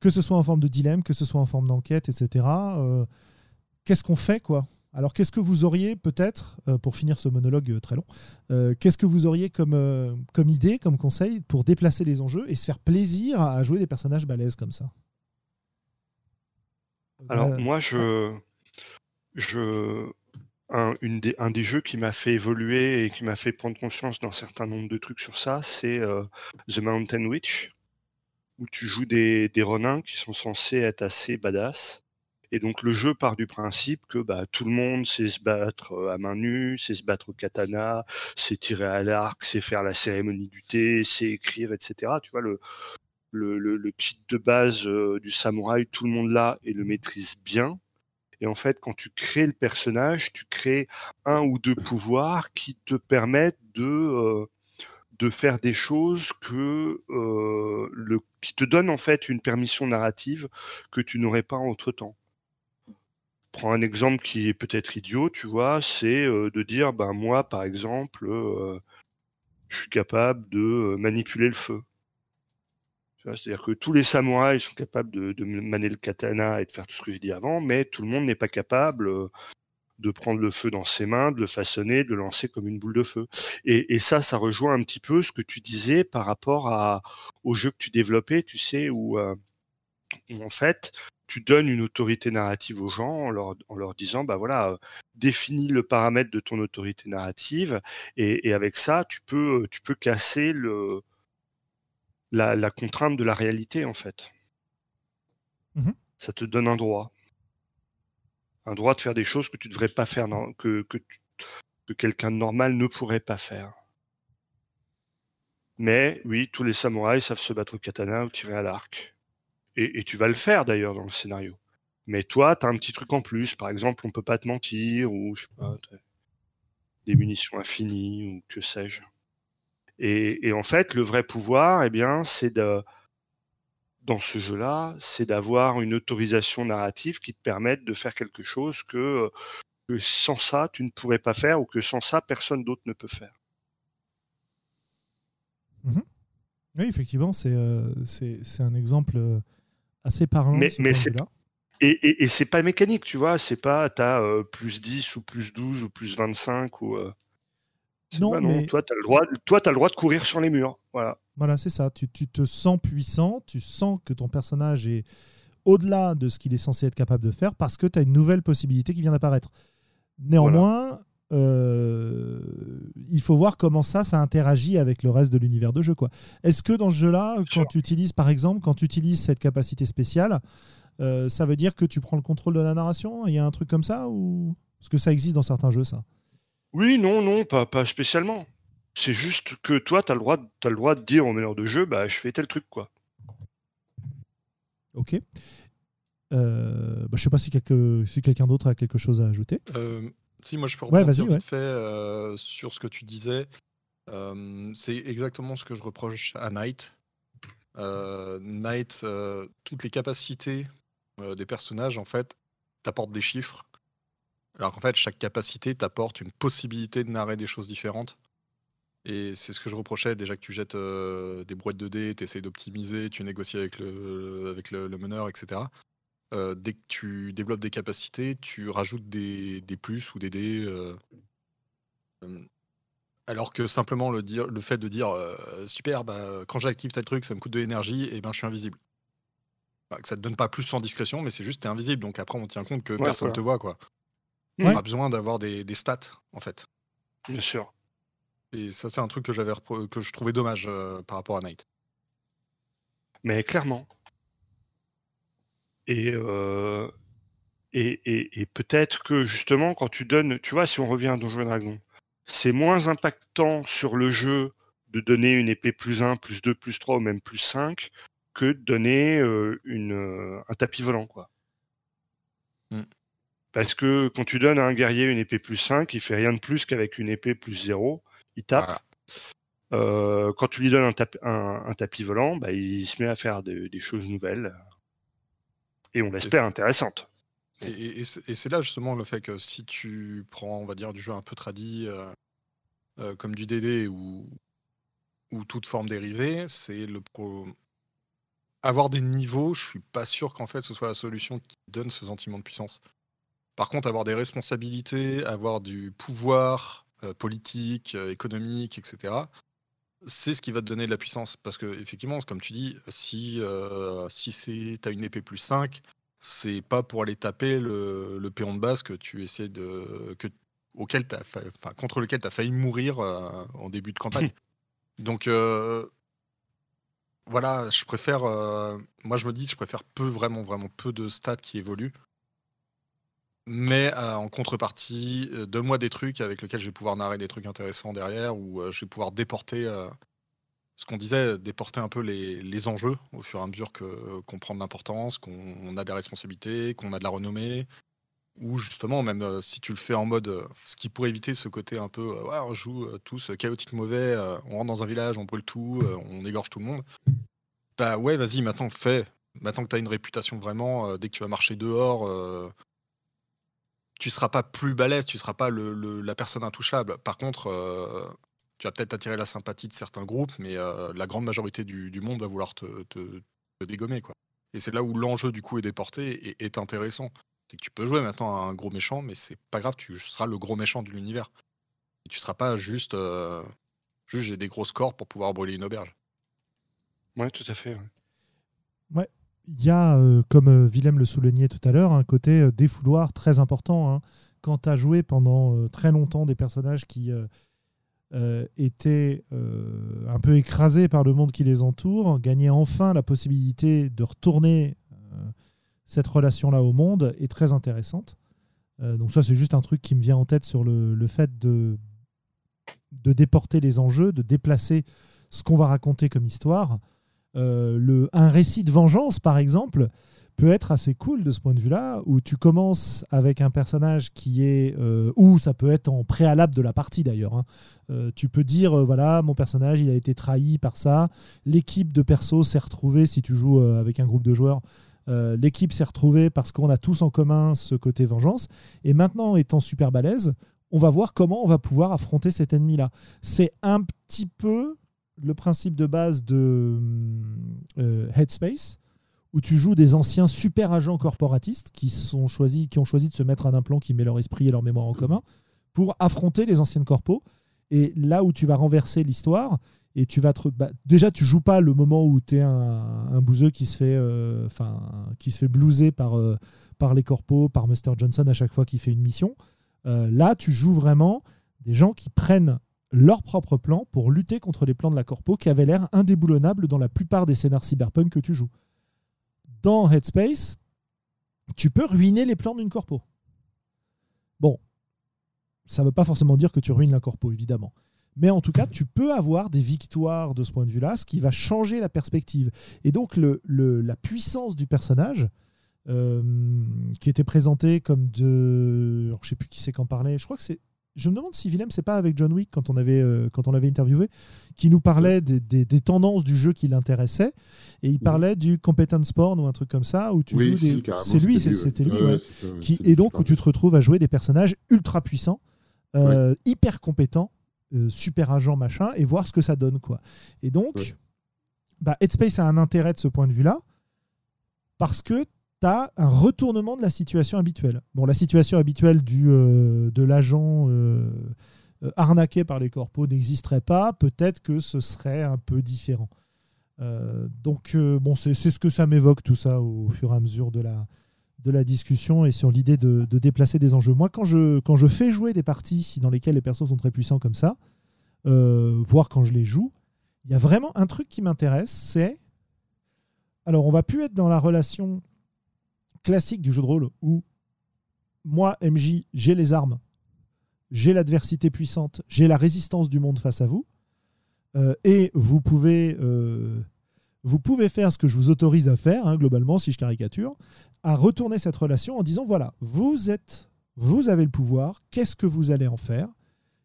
que ce soit en forme de dilemme, que ce soit en forme d'enquête, et cetera. Euh, qu'est-ce qu'on fait, quoi ? Alors, qu'est-ce que vous auriez peut-être, euh, pour finir ce monologue très long, euh, qu'est-ce que vous auriez comme, euh, comme idée, comme conseil pour déplacer les enjeux et se faire plaisir à jouer des personnages balèzes comme ça ? Alors, euh... moi, je, je un, une des, un des jeux qui m'a fait évoluer et qui m'a fait prendre conscience d'un certain nombre de trucs sur ça, c'est euh, The Mountain Witch, où tu joues des, des renins qui sont censés être assez badass. Et donc le jeu part du principe que bah, tout le monde sait se battre à main nue, sait se battre au katana, sait tirer à l'arc, sait faire la cérémonie du thé, sait écrire, et cetera. Tu vois, le, le, le, le kit de base euh, du samouraï, tout le monde l'a et le maîtrise bien. Et en fait, quand tu crées le personnage, tu crées un ou deux pouvoirs qui te permettent de, euh, de faire des choses que, euh, le, qui te donnent en fait une permission narrative que tu n'aurais pas entre-temps. Prends un exemple qui est peut-être idiot, tu vois, c'est euh, de dire, ben moi, par exemple, euh, je suis capable de euh, manipuler le feu. Tu vois, c'est-à-dire que tous les samouraïs sont capables de, de manier le katana et de faire tout ce que j'ai dit avant, mais tout le monde n'est pas capable euh, de prendre le feu dans ses mains, de le façonner, de le lancer comme une boule de feu. Et, et ça, ça rejoint un petit peu ce que tu disais par rapport à, au jeu que tu développais, tu sais, où, euh, où en fait, tu donnes une autorité narrative aux gens en leur, en leur disant, bah voilà, euh, définis le paramètre de ton autorité narrative, et, et avec ça, tu peux, tu peux casser le, la, la contrainte de la réalité, en fait. Mmh. Ça te donne un droit. Un droit de faire des choses que tu ne devrais pas faire, non, que, que, que quelqu'un de normal ne pourrait pas faire. Mais oui, tous les samouraïs savent se battre au katana ou tirer à l'arc. Et, et tu vas le faire d'ailleurs dans le scénario. Mais toi, tu as un petit truc en plus. Par exemple, on ne peut pas te mentir, ou je sais pas, des munitions infinies, ou que sais-je. Et, et en fait, le vrai pouvoir, eh bien, c'est de... dans ce jeu-là, c'est d'avoir une autorisation narrative qui te permette de faire quelque chose que, que sans ça, tu ne pourrais pas faire, ou que sans ça, personne d'autre ne peut faire. Mmh. Oui, effectivement, c'est euh, un exemple assez parlant. Mais, ce mais là. Et, et, et c'est pas mécanique, tu vois. C'est pas, t'as euh, plus dix ou plus douze ou plus vingt-cinq. Ou, euh, non, pas, non mais... toi, t'as le droit, toi, t'as le droit de courir sur les murs. Voilà. Voilà, c'est ça. Tu, tu te sens puissant, tu sens que ton personnage est au-delà de ce qu'il est censé être capable de faire parce que tu as une nouvelle possibilité qui vient d'apparaître. Néanmoins, voilà. euh, il faut voir comment ça, ça interagit avec le reste de l'univers de jeu, quoi. Est-ce que dans ce jeu-là, quand sure. tu utilises, par exemple, quand tu utilises cette capacité spéciale, euh, ça veut dire que tu prends le contrôle de la narration? Il y a un truc comme ça ou... Parce que ça existe dans certains jeux, ça. Oui, non, non, pas, pas spécialement. C'est juste que toi, tu as le droit, t'as le droit de dire au meilleur de jeu, bah, je fais tel truc, quoi. Ok. Euh, bah, je ne sais pas si, quelque, si quelqu'un d'autre a quelque chose à ajouter. Euh, si, moi, je peux rebondir ouais, vite ouais. fait euh, sur ce que tu disais. Euh, c'est exactement ce que je reproche à Knight. Euh, Knight, euh, toutes les capacités euh, des personnages, en fait, t'apportent des chiffres. Alors qu'en fait, chaque capacité t'apporte une possibilité de narrer des choses différentes. Et c'est ce que je reprochais, déjà que tu jettes euh, des brouettes de dés, tu essayes d'optimiser, tu négocies avec le, le, avec le, le meneur, et cetera. Euh, dès que tu développes des capacités, tu rajoutes des, des plus ou des dés. Euh, euh, alors que simplement le, dire, le fait de dire euh, « Super, bah, quand j'active tel truc, ça me coûte de l'énergie, et ben je suis invisible. Bah, » Ça te donne pas plus en discrétion, mais c'est juste que tu es invisible. Donc après, on tient compte que ouais, personne ne te voit, quoi. On ouais. a besoin d'avoir des, des stats, en fait. Bien sûr. Et ça, c'est un truc que, j'avais repro- que je trouvais dommage euh, par rapport à Knight. Mais clairement. Et, euh, et, et, et peut-être que, justement, quand tu donnes... Tu vois, si on revient à Donjons et Dragons, c'est moins impactant sur le jeu de donner une épée plus un, plus deux, plus trois, ou même plus cinq, que de donner euh, une, euh, un tapis volant, quoi. Mm. Parce que quand tu donnes à un guerrier une épée plus cinq, il fait rien de plus qu'avec une épée plus zéro. Il tape. Voilà. Euh, quand tu lui donnes un, tape, un, un tapis volant, bah, il se met à faire de, des choses nouvelles. Et on l'espère intéressantes. Et, et, et c'est là justement le fait que si tu prends, on va dire, du jeu un peu tradi, euh, euh, comme du D D ou, ou toute forme dérivée, c'est le pro... avoir des niveaux, je suis pas sûr qu'en fait ce soit la solution qui donne ce sentiment de puissance. Par contre, avoir des responsabilités, avoir du pouvoir... politique, économique, et cetera. C'est ce qui va te donner de la puissance. Parce que, effectivement, comme tu dis, si, euh, si c'est, t'as une épée plus cinq, c'est pas pour aller taper le, le péon de base que tu essaies de. Que, auquel t'as fa... enfin, contre lequel tu as failli mourir euh, en début de campagne. Donc, euh, voilà, je préfère. Euh, moi, je me dis, je préfère peu, vraiment, vraiment peu de stats qui évoluent. Mais euh, en contrepartie, euh, donne-moi des trucs avec lesquels je vais pouvoir narrer des trucs intéressants derrière, ou euh, je vais pouvoir déporter, euh, ce qu'on disait, déporter un peu les, les enjeux au fur et à mesure que, euh, qu'on prend de l'importance, qu'on a des responsabilités, qu'on a de la renommée, ou justement, même euh, si tu le fais en mode, euh, ce qui pourrait éviter ce côté un peu, euh, ouais, on joue euh, tous euh, chaotique mauvais, euh, on rentre dans un village, on brûle tout, euh, on égorge tout le monde, bah ouais, vas-y, maintenant fais, maintenant que tu as une réputation vraiment, euh, dès que tu vas marcher dehors... Euh, tu ne seras pas plus balèze, tu ne seras pas le, le, la personne intouchable. Par contre, euh, tu vas peut-être attirer la sympathie de certains groupes, mais euh, la grande majorité du, du monde va vouloir te, te, te dégommer, quoi. Et c'est là où l'enjeu du coup est déporté et est intéressant. C'est que tu peux jouer maintenant à un gros méchant, mais c'est pas grave, tu seras le gros méchant de l'univers. Et tu seras pas juste, euh, juste j'ai des gros scores pour pouvoir brûler une auberge. Ouais, tout à fait. Ouais. Ouais. Il y a, euh, comme euh, Wilhelm le soulignait tout à l'heure, un côté euh, défouloir très important. Hein. Quand tu as joué pendant euh, très longtemps des personnages qui euh, euh, étaient euh, un peu écrasés par le monde qui les entoure, gagner enfin la possibilité de retourner euh, cette relation-là au monde est très intéressante. Euh, donc ça, c'est juste un truc qui me vient en tête sur le, le fait de, de déporter les enjeux, de déplacer ce qu'on va raconter comme histoire. Euh, le, un récit de vengeance par exemple peut être assez cool de ce point de vue là, où tu commences avec un personnage qui est euh, ou ça peut être en préalable de la partie d'ailleurs hein. euh, tu peux dire euh, voilà, mon personnage il a été trahi par ça, l'équipe de perso s'est retrouvée, si tu joues euh, avec un groupe de joueurs, euh, l'équipe s'est retrouvée parce qu'on a tous en commun ce côté vengeance, et maintenant étant super balèze, on va voir comment on va pouvoir affronter cet ennemi là. C'est un petit peu le principe de base de euh, Headspace, où tu joues des anciens super agents corporatistes qui, sont choisis, qui ont choisi de se mettre un implant qui met leur esprit et leur mémoire en commun pour affronter les anciennes corpos. Et là où tu vas renverser l'histoire, et tu vas te, bah, déjà, tu joues pas le moment où tu es un, un bouseux qui se fait, euh, qui se fait blouser par, euh, par les corpos, par Mister Johnson à chaque fois qu'il fait une mission. Euh, là, tu joues vraiment des gens qui prennent leur propre plan pour lutter contre les plans de la corpo qui avaient l'air indéboulonnables dans la plupart des scénars cyberpunk que tu joues. Dans Headspace, tu peux ruiner les plans d'une corpo. Bon, ça ne veut pas forcément dire que tu ruines la corpo, évidemment. Mais en tout cas, tu peux avoir des victoires de ce point de vue-là, ce qui va changer la perspective. Et donc, le, le, la puissance du personnage, euh, qui était présentée comme de... Alors, je ne sais plus qui c'est qu'en parlait, je crois que c'est... Je me demande si Wilhelm, c'est pas avec John Wick, quand on l'avait euh, interviewé, qui nous parlait des, des, des tendances du jeu qui l'intéressait, et il parlait oui. du competence porn ou un truc comme ça, où tu oui, joues des... C'est lui, c'était lui. lui, lui ouais. Ouais, ça, ouais, qui... Et donc, où tu te retrouves à jouer des personnages ultra puissants, euh, ouais. hyper compétents, euh, super agents, machin, et voir ce que ça donne, quoi. Et donc, ouais. bah, Headspace a un intérêt de ce point de vue-là, parce que t'as un retournement de la situation habituelle. Bon, la situation habituelle du, euh, de l'agent euh, arnaqué par les corpos n'existerait pas. Peut-être que ce serait un peu différent. Euh, donc, euh, bon, c'est ce que ça m'évoque, tout ça, au fur et à mesure de la, de la discussion et sur l'idée de, de déplacer des enjeux. Moi, quand je, quand je fais jouer des parties dans lesquelles les persos sont très puissants comme ça, euh, voire quand je les joue, il y a vraiment un truc qui m'intéresse, c'est... Alors, on ne va plus être dans la relation... classique du jeu de rôle où moi, M J, j'ai les armes, j'ai l'adversité puissante, j'ai la résistance du monde face à vous, euh, et vous pouvez, euh, vous pouvez faire ce que je vous autorise à faire, hein, globalement, si je caricature, à retourner cette relation en disant, voilà, vous êtes, vous avez le pouvoir, qu'est-ce que vous allez en faire?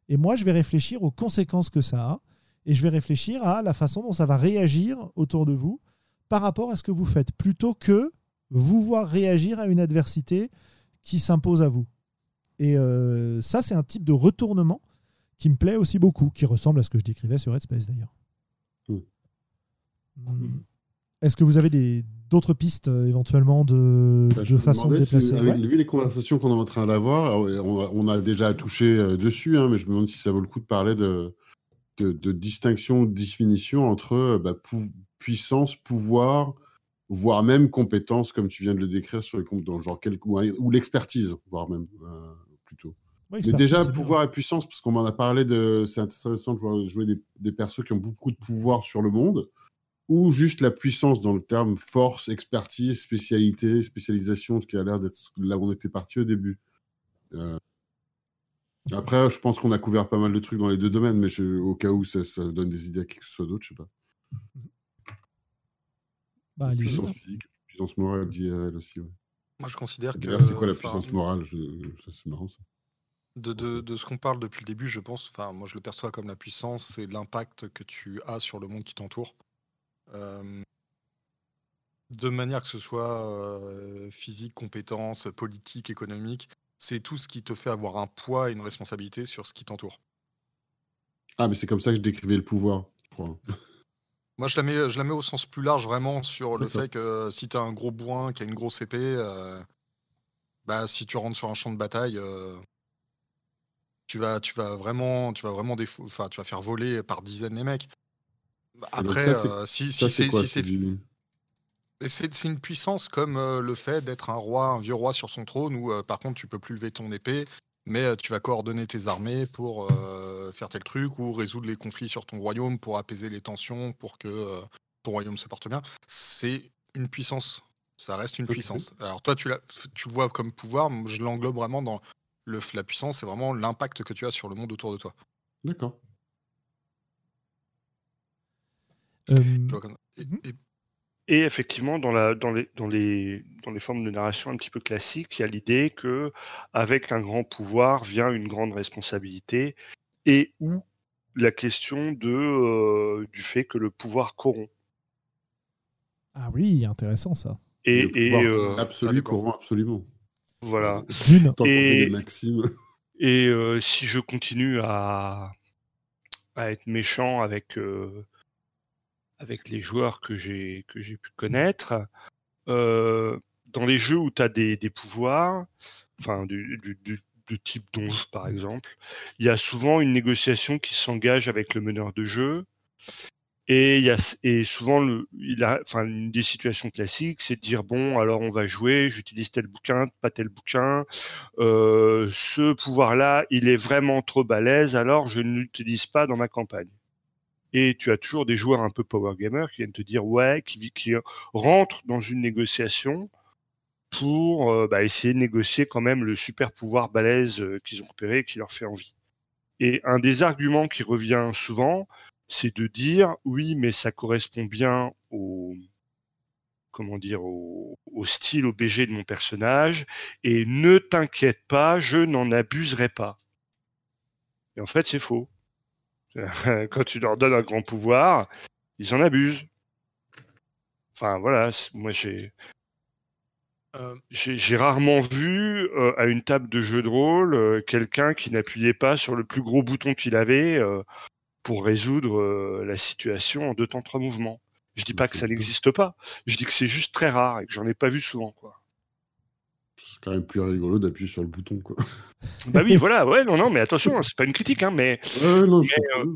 Et moi, je vais réfléchir aux conséquences que ça a, et je vais réfléchir à la façon dont ça va réagir autour de vous par rapport à ce que vous faites, plutôt que vous voir réagir à une adversité qui s'impose à vous. Et euh, ça, c'est un type de retournement qui me plaît aussi beaucoup, qui ressemble à ce que je décrivais sur Headspace, d'ailleurs. Mmh. Mmh. Est-ce que vous avez des, d'autres pistes, éventuellement, de, bah, de façon de déplacer si, avec, ouais. Vu les conversations qu'on est en train d'avoir, on, on a déjà touché dessus, hein, mais je me demande si ça vaut le coup de parler de, de, de distinction, de définition entre bah, pu, puissance, pouvoir... voire même compétence, comme tu viens de le décrire, sur les dans le genre quel, ou, ou l'expertise, voire même euh, plutôt. Ouais, mais déjà, pouvoir bien. Et puissance, parce qu'on m'en a parlé, de, c'est intéressant de jouer, jouer des, des persos qui ont beaucoup de pouvoir sur le monde, ou juste la puissance dans le terme force, expertise, spécialité, spécialisation, ce qui a l'air d'être là où on était parti au début. Euh, après, je pense qu'on a couvert pas mal de trucs dans les deux domaines, mais je, au cas où ça, ça donne des idées à qui que ce soit d'autre, je sais pas. Mm-hmm. Bah, puissance physique, puissance morale, dit R L aussi. Ouais. Moi, je considère que... C'est quoi la puissance morale? je... Ça, c'est marrant, ça. De, de, de ce qu'on parle depuis le début, je pense, enfin, moi, je le perçois comme la puissance, c'est l'impact que tu as sur le monde qui t'entoure. Euh, de manière que ce soit euh, physique, compétence, politique, économique, c'est tout ce qui te fait avoir un poids et une responsabilité sur ce qui t'entoure. Ah, mais c'est comme ça que je décrivais le pouvoir, je crois. Moi, je la, mets, je la mets au sens plus large, vraiment, sur le fait que si tu as un gros bourrin qui a une grosse épée, euh, Bah, si tu rentres sur un champ de bataille, euh, tu vas, tu vas vraiment, tu vas vraiment défou- enfin, tu vas faire voler par dizaines les mecs. Après, ça, euh, si, si c'est, si c'est, du... c'est, c'est une puissance comme euh, le fait d'être un roi, un vieux roi sur son trône, où euh, par contre tu peux plus lever ton épée, mais euh, tu vas coordonner tes armées pour euh, faire tel truc ou résoudre les conflits sur ton royaume pour apaiser les tensions, pour que euh, ton royaume se porte bien. C'est une puissance. Ça reste une okay. puissance. Alors toi, tu, la, tu le vois comme pouvoir, je l'englobe vraiment dans le, la puissance, c'est vraiment l'impact que tu as sur le monde autour de toi. D'accord. Euh... Et, et... et effectivement, dans, la, dans, les, dans, les, dans les formes de narration un petit peu classiques, il y a l'idée que avec un grand pouvoir vient une grande responsabilité et ou la question de, euh, du fait que le pouvoir corrompt. Ah oui, intéressant ça. Et, le pouvoir et euh, absolu corrompt absolument. Voilà. D'une. Et, et euh, si je continue à, à être méchant avec... Euh, avec les joueurs que j'ai, que j'ai pu connaître, euh, dans les jeux où tu as des, des pouvoirs, enfin du, du, du, du type donjon par exemple, il y a souvent une négociation qui s'engage avec le meneur de jeu, et, y a, et souvent, le, il a, enfin, une des situations classiques, c'est de dire, bon, alors on va jouer, j'utilise tel bouquin, pas tel bouquin, euh, ce pouvoir-là, il est vraiment trop balèze, alors je ne l'utilise pas dans ma campagne. Et tu as toujours des joueurs un peu power gamer qui viennent te dire ouais, qui, qui rentrent dans une négociation pour euh, bah, essayer de négocier quand même le super pouvoir balèze euh, qu'ils ont repéré et qui leur fait envie. Et un des arguments qui revient souvent, c'est de dire oui, mais ça correspond bien au comment dire au, au style, au B G de mon personnage, et ne t'inquiète pas, je n'en abuserai pas. Et en fait, c'est faux. Quand tu leur donnes un grand pouvoir, ils en abusent. Enfin, voilà, moi, j'ai, euh... j'ai, j'ai rarement vu euh, à une table de jeu de rôle euh, quelqu'un qui n'appuyait pas sur le plus gros bouton qu'il avait euh, pour résoudre euh, la situation en deux temps, trois mouvements. Je dis pas que ça n'existe pas, je dis que c'est juste très rare et que j'en ai pas vu souvent, quoi. C'est quand même plus rigolo d'appuyer sur le bouton, quoi. Bah oui, voilà, ouais, non, non, mais attention, hein, c'est pas une critique, hein, mais... Euh, non, mais euh,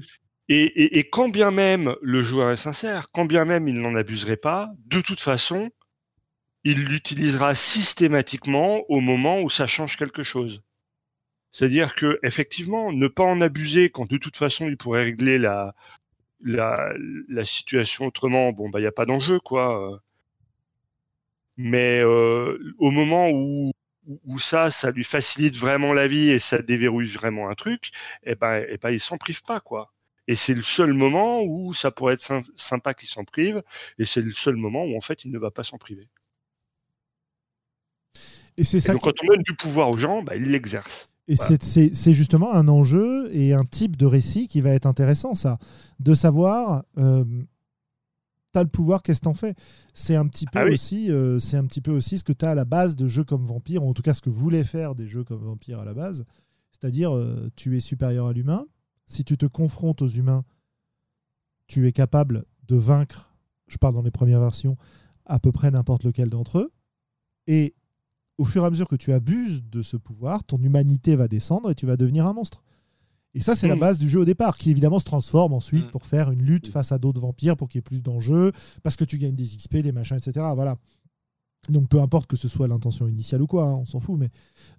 et, et, et quand bien même le joueur est sincère, quand bien même il n'en abuserait pas, de toute façon, il l'utilisera systématiquement au moment où ça change quelque chose. C'est-à-dire que, effectivement, ne pas en abuser quand de toute façon il pourrait régler la, la, la situation autrement, bon, bah, il n'y a pas d'enjeu, quoi. Mais euh, au moment où, où ça, ça lui facilite vraiment la vie et ça déverrouille vraiment un truc, eh ben, eh ben, il s'en prive pas, quoi. Et c'est le seul moment où ça pourrait être sy- sympa qu'il s'en prive, et c'est le seul moment où, en fait, il ne va pas s'en priver. Et c'est ça. Et donc, quand on donne du pouvoir aux gens, bah, ils l'exercent. Et voilà. c'est, c'est, c'est justement un enjeu et un type de récit qui va être intéressant, ça. De savoir... Euh... T'as le pouvoir, qu'est-ce que t'en fais ? C'est un petit peu ah oui. aussi, euh, c'est un petit peu aussi ce que t'as à la base de jeux comme Vampire, ou en tout cas ce que voulaient faire des jeux comme Vampire à la base, c'est-à-dire euh, tu es supérieur à l'humain. Si tu te confrontes aux humains, tu es capable de vaincre. Je parle dans les premières versions, à peu près n'importe lequel d'entre eux. Et au fur et à mesure que tu abuses de ce pouvoir, ton humanité va descendre et tu vas devenir un monstre. Et ça, c'est mmh. la base du jeu au départ, qui évidemment se transforme ensuite mmh. pour faire une lutte face à d'autres vampires, pour qu'il y ait plus d'enjeux, parce que tu gagnes des X P, des machins, et cetera. Voilà. Donc peu importe que ce soit l'intention initiale ou quoi, hein, on s'en fout, mais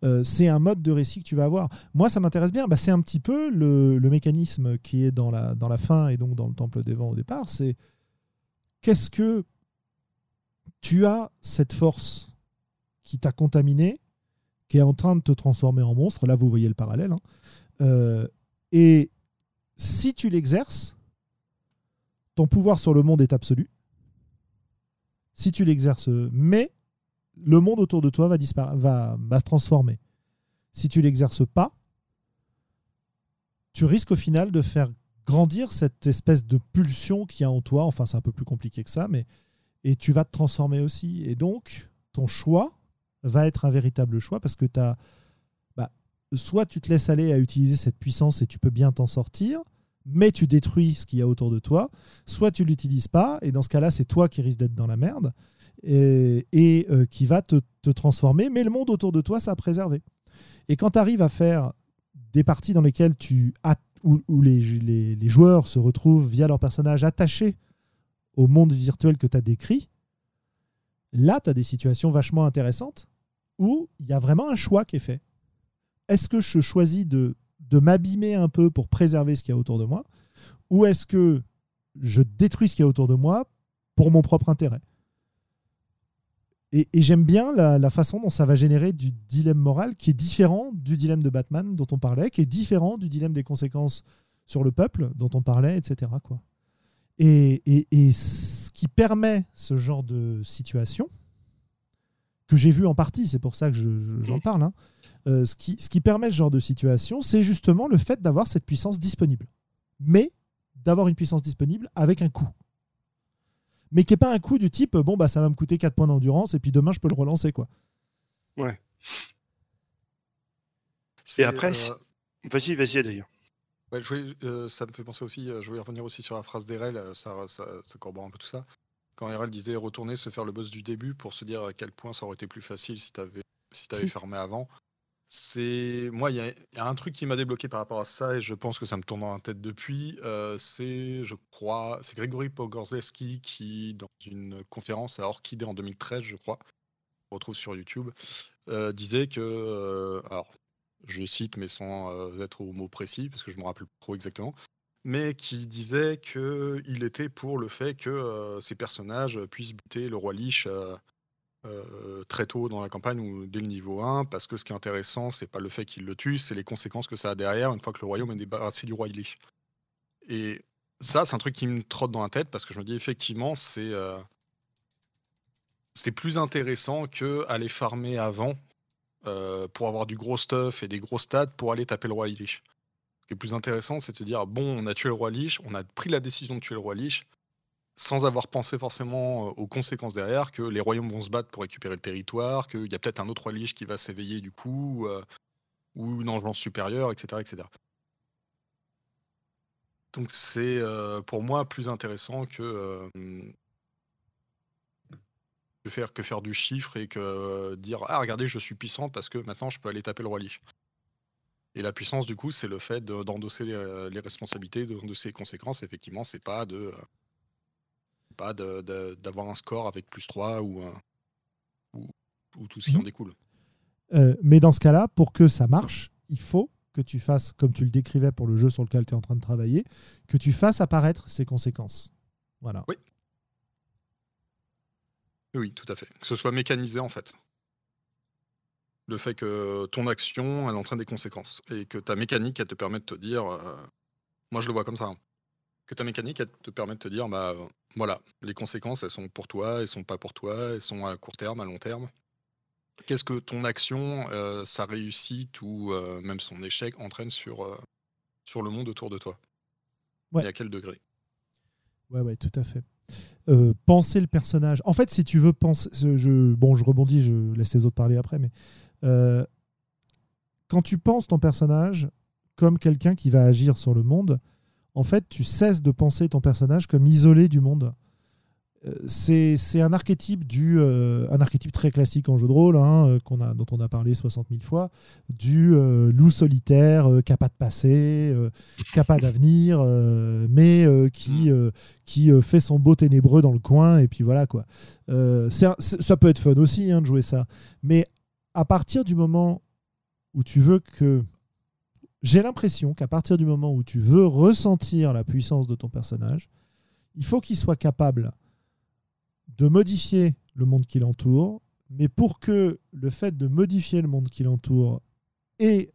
euh, c'est un mode de récit que tu vas avoir. Moi, ça m'intéresse bien. Bah, c'est un petit peu le, le mécanisme qui est dans la, dans la fin et donc dans le Temple des Vents au départ. C'est qu'est-ce que tu as cette force qui t'a contaminé, qui est en train de te transformer en monstre. Là, vous voyez le parallèle. Hein. Euh, Et si tu l'exerces, ton pouvoir sur le monde est absolu. Si tu l'exerces, mais le monde autour de toi va, dispara- va, va se transformer. Si tu l'exerces pas, tu risques au final de faire grandir cette espèce de pulsion qu'il y a en toi. Enfin, c'est un peu plus compliqué que ça, mais et tu vas te transformer aussi. Et donc, ton choix va être un véritable choix parce que tu as... Soit tu te laisses aller à utiliser cette puissance et tu peux bien t'en sortir, mais tu détruis ce qu'il y a autour de toi, soit tu l'utilises pas, et dans ce cas-là, c'est toi qui risques d'être dans la merde. et, et euh, qui va te, te transformer, mais le monde autour de toi, ça a préservé. Et quand tu arrives à faire des parties dans lesquelles tu as, où, où les, les, les joueurs se retrouvent via leur personnage attachés au monde virtuel que tu as décrit, là, tu as des situations vachement intéressantes où il y a vraiment un choix qui est fait. Est-ce que je choisis de, de m'abîmer un peu pour préserver ce qu'il y a autour de moi, ou est-ce que je détruis ce qu'il y a autour de moi pour mon propre intérêt? Et, et j'aime bien la, la façon dont ça va générer du dilemme moral qui est différent du dilemme de Batman dont on parlait, qui est différent du dilemme des conséquences sur le peuple dont on parlait, et cetera, quoi. Et, et, et ce qui permet ce genre de situation, que j'ai vu en partie, c'est pour ça que je, je, j'en parle, hein, euh, ce qui, ce qui permet ce genre de situation, c'est justement le fait d'avoir cette puissance disponible. Mais d'avoir une puissance disponible avec un coût. Mais qui n'est pas un coût du type, bon, bah, ça va me coûter quatre points d'endurance et puis demain, je peux le relancer, quoi. Ouais. Et après, euh... vas-y, vas-y, Adrien. Ouais, je voulais, euh, ça me fait penser aussi, euh, je voulais revenir aussi sur la phrase d'R L, ça, ça, ça corrobore un peu tout ça. Quand R L disait retourner, se faire le boss du début pour se dire à quel point ça aurait été plus facile si t'avais, si t'avais fermé avant. C'est moi, il y, y a un truc qui m'a débloqué par rapport à ça, et je pense que ça me tourne en tête depuis. Euh, c'est, je crois, c'est Grégory Pogorzelski qui, dans une conférence à Orchidée en deux mille treize, je crois, on retrouve sur YouTube, euh, disait que, euh, alors, je cite, mais sans euh, être au mot précis, parce que je me rappelle pas trop exactement, mais qui disait que il était pour le fait que euh, ces personnages puissent buter le roi Lich. Euh, Euh, très tôt dans la campagne ou dès le niveau un, parce que ce qui est intéressant, c'est pas le fait qu'il le tue, c'est les conséquences que ça a derrière une fois que le royaume est débarrassé du roi Lich. Et ça, c'est un truc qui me trotte dans la tête, parce que je me dis effectivement, c'est euh, c'est plus intéressant que aller farmer avant euh, pour avoir du gros stuff et des gros stats pour aller taper le roi Lich. Ce qui est plus intéressant, c'est de se dire bon, on a tué le roi Lich, on a pris la décision de tuer le roi Lich, sans avoir pensé forcément aux conséquences derrière, que les royaumes vont se battre pour récupérer le territoire, qu'il y a peut-être un autre roi Lich qui va s'éveiller du coup, euh, ou une engeance supérieure, et cetera, et cetera. Donc c'est euh, pour moi plus intéressant que, euh, que, faire, que faire du chiffre et que euh, dire « Ah, regardez, je suis puissant parce que maintenant je peux aller taper le roi Lich ». Et la puissance, du coup, c'est le fait de, d'endosser les, les responsabilités, d'endosser les conséquences. Effectivement, c'est pas de... Euh, pas de, de, d'avoir un score avec plus trois ou, ou, ou tout ce qui mmh. en découle. Euh, mais dans ce cas-là, pour que ça marche, il faut que tu fasses, comme tu le décrivais pour le jeu sur lequel tu es en train de travailler, que tu fasses apparaître ces conséquences. Voilà. Oui. Oui, tout à fait. Que ce soit mécanisé, en fait. Le fait que ton action, elle entraîne des conséquences et que ta mécanique, elle te permet de te dire... Euh, moi, je le vois comme ça, hein. Que ta mécanique, elle te permet de te dire, bah voilà, les conséquences, elles sont pour toi, elles sont pas pour toi, elles sont à court terme, à long terme. Qu'est-ce que ton action, euh, sa réussite ou euh, même son échec entraîne sur, euh, sur le monde autour de toi? Ouais. Et à quel degré? Ouais, ouais, tout à fait. Euh, penser le personnage. En fait, si tu veux penser... Je, bon, je rebondis, je laisse les autres parler après, mais euh, quand tu penses ton personnage comme quelqu'un qui va agir sur le monde, en fait, tu cesses de penser ton personnage comme isolé du monde. Euh, c'est, c'est un archétype du, euh, un archétype très classique en jeu de rôle, hein, qu'on a, dont on a parlé soixante mille fois, du euh, loup solitaire, euh, qui n'a pas de passé, euh, qui n'a pas d'avenir, euh, mais euh, qui, euh, qui euh, fait son beau ténébreux dans le coin, et puis voilà, quoi. Euh, c'est un, c'est, ça peut être fun aussi, hein, de jouer ça. Mais à partir du moment où tu veux que... J'ai l'impression qu'à partir du moment où tu veux ressentir la puissance de ton personnage, il faut qu'il soit capable de modifier le monde qui l'entoure, mais pour que le fait de modifier le monde qui l'entoure ait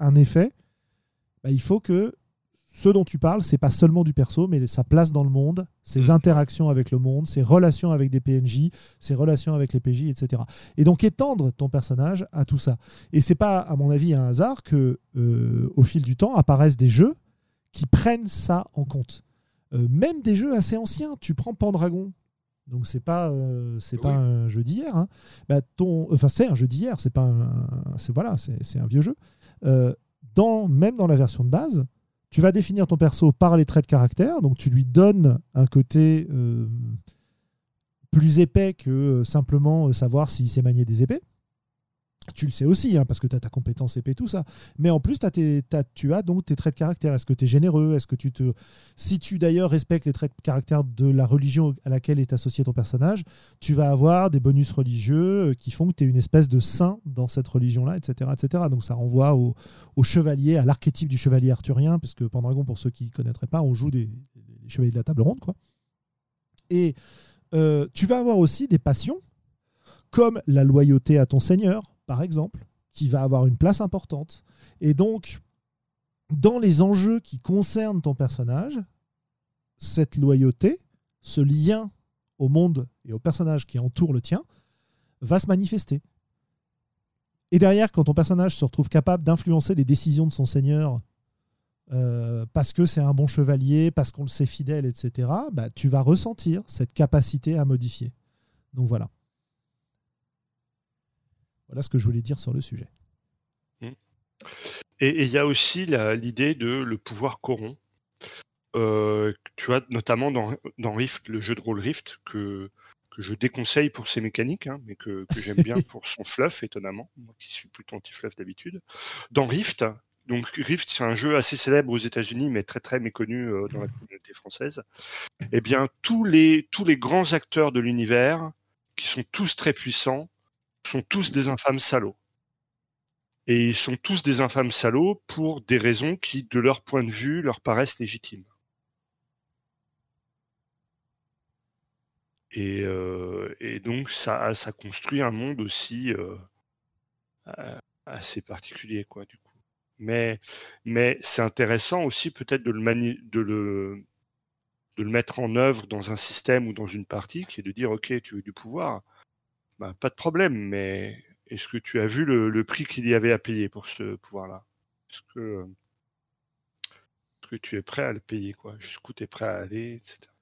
un effet, bah, il faut que ce dont tu parles, c'est pas seulement du perso, mais sa place dans le monde, ses interactions avec le monde, ses relations avec des P N J, ses relations avec les P J, et cetera. Et donc étendre ton personnage à tout ça. Et c'est pas, à mon avis, un hasard que, euh, au fil du temps, apparaissent des jeux qui prennent ça en compte. Euh, même des jeux assez anciens. Tu prends Pendragon. Donc c'est pas, euh, c'est oui. pas un jeu d'hier. Hein. Bah, ton, enfin c'est un jeu d'hier. C'est pas, un, c'est voilà, c'est, c'est un vieux jeu. Euh, dans même dans la version de base. Tu vas définir ton perso par les traits de caractère, donc tu lui donnes un côté euh, plus épais que simplement savoir s'il sait manier des épées. Tu le sais aussi, hein, parce que tu as ta compétence épée, tout ça. Mais en plus, t'as tes, t'as, tu as donc tes traits de caractère. Est-ce que tu es généreux? Est-ce que tu te... Si tu d'ailleurs respectes les traits de caractère de la religion à laquelle est associé ton personnage, tu vas avoir des bonus religieux qui font que tu es une espèce de saint dans cette religion-là, et cetera, et cetera. Donc ça renvoie au, au chevalier, à l'archétype du chevalier arthurien, puisque Pendragon, pour ceux qui ne connaîtraient pas, on joue des, des chevaliers de la table ronde, quoi. Et euh, tu vas avoir aussi des passions, comme la loyauté à ton seigneur, par exemple, qui va avoir une place importante. Et donc, dans les enjeux qui concernent ton personnage, cette loyauté, ce lien au monde et au personnage qui entoure le tien, va se manifester. Et derrière, quand ton personnage se retrouve capable d'influencer les décisions de son seigneur, euh, parce que c'est un bon chevalier, parce qu'on le sait fidèle, et cetera, bah, tu vas ressentir cette capacité à modifier. Donc voilà. Voilà ce que je voulais dire sur le sujet. Et il y a aussi la, l'idée de le pouvoir corrompt. Euh, tu as notamment dans, dans Rift, le jeu de rôle Rift, que, que je déconseille pour ses mécaniques, hein, mais que, que j'aime bien pour son fluff, étonnamment. Moi qui suis plutôt anti-fluff d'habitude. Dans Rift, donc Rift, c'est un jeu assez célèbre aux États-Unis, mais très très méconnu euh, dans la communauté française. Eh bien, tous les, tous les grands acteurs de l'univers, qui sont tous très puissants, sont tous des infâmes salauds. Et ils sont tous des infâmes salauds pour des raisons qui, de leur point de vue, leur paraissent légitimes. Et, euh, et donc, ça, ça construit un monde aussi euh, assez particulier, quoi, du coup. Mais, mais c'est intéressant aussi, peut-être, de le, mani- de le, de le mettre en œuvre dans un système ou dans une partie, qui est de dire, OK, tu veux du pouvoir ? Bah, pas de problème, mais est-ce que tu as vu le, le prix qu'il y avait à payer pour ce pouvoir-là ? Est-ce que, est-ce que tu es prêt à le payer, quoi ? Jusqu'où tu es prêt à aller, et cetera.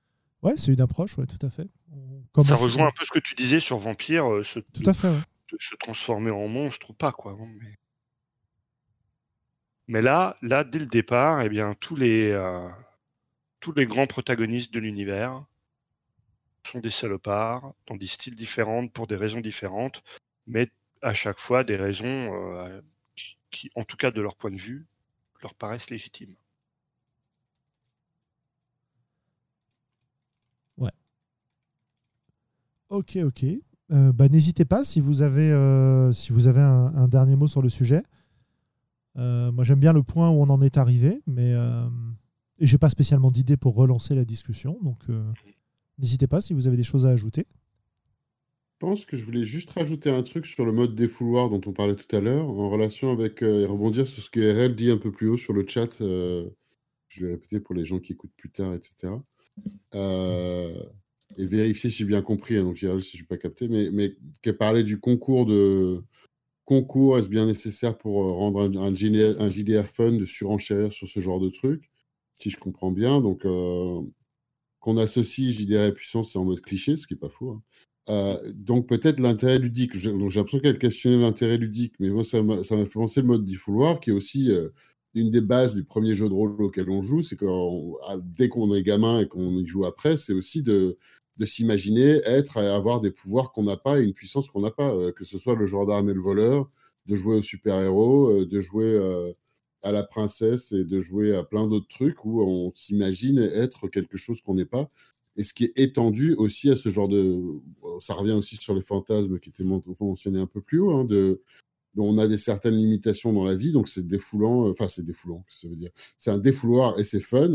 Ouais, c'est une approche, ouais, tout à fait. Comment ça rejoint un peu ce que tu disais sur Vampire, euh, se, tout à fait, ouais. de, de se transformer en monstre ou pas, quoi. Mais, mais là, là, dès le départ, eh bien, tous les, euh, tous les grands protagonistes de l'univers sont des salopards, dans des styles différents, pour des raisons différentes, mais à chaque fois des raisons euh, qui, qui, en tout cas de leur point de vue, leur paraissent légitimes. Ouais. Ok, ok. Euh, bah, n'hésitez pas si vous avez, euh, si vous avez un, un dernier mot sur le sujet. Euh, moi, j'aime bien le point où on en est arrivé, mais euh, et j'ai pas spécialement d'idée pour relancer la discussion, donc... Euh... N'hésitez pas si vous avez des choses à ajouter. Je pense que je voulais juste rajouter un truc sur le mode défouloir dont on parlait tout à l'heure, en relation avec, euh, et rebondir sur ce que R L dit un peu plus haut sur le chat. Euh, je vais répéter pour les gens qui écoutent plus tard, et cetera. Euh, et vérifier si j'ai bien compris, hein, donc R L si je n'ai pas capté, mais, mais qu'elle parlait du concours de... Concours, est-ce bien nécessaire pour rendre un, un, G D R, un J D R fun de surenchérir sur ce genre de truc, si je comprends bien, donc... Euh, qu'on associe J D R et puissance, c'est en mode cliché, ce qui n'est pas faux. Hein. Euh, donc peut-être l'intérêt ludique. J'ai, donc j'ai l'impression qu'elle questionnait l'intérêt ludique, mais moi ça m'a, ça m'a fait penser le mode défouloir, qui est aussi euh, une des bases du premier jeu de rôle auquel on joue, c'est que dès qu'on est gamin et qu'on y joue après, c'est aussi de, de s'imaginer être et avoir des pouvoirs qu'on n'a pas et une puissance qu'on n'a pas, euh, que ce soit le gendarme et le voleur, de jouer au super-héros, euh, de jouer... Euh, à la princesse et de jouer à plein d'autres trucs où on s'imagine être quelque chose qu'on n'est pas. Et ce qui est étendu aussi à ce genre de... Ça revient aussi sur les fantasmes qui étaient mentionnés un peu plus haut, hein, de... on a des certaines limitations dans la vie, donc c'est défoulant, enfin c'est défoulant, qu'est-ce que ça veut dire ? C'est un défouloir et c'est fun,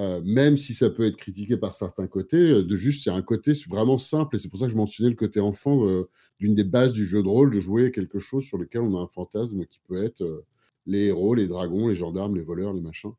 euh, même si ça peut être critiqué par certains côtés, de juste, il y a un côté vraiment simple, et c'est pour ça que je mentionnais le côté enfant, euh, d'une des bases du jeu de rôle, de jouer quelque chose sur lequel on a un fantasme qui peut être... Euh, les héros, les dragons, les gendarmes, les voleurs, les machins.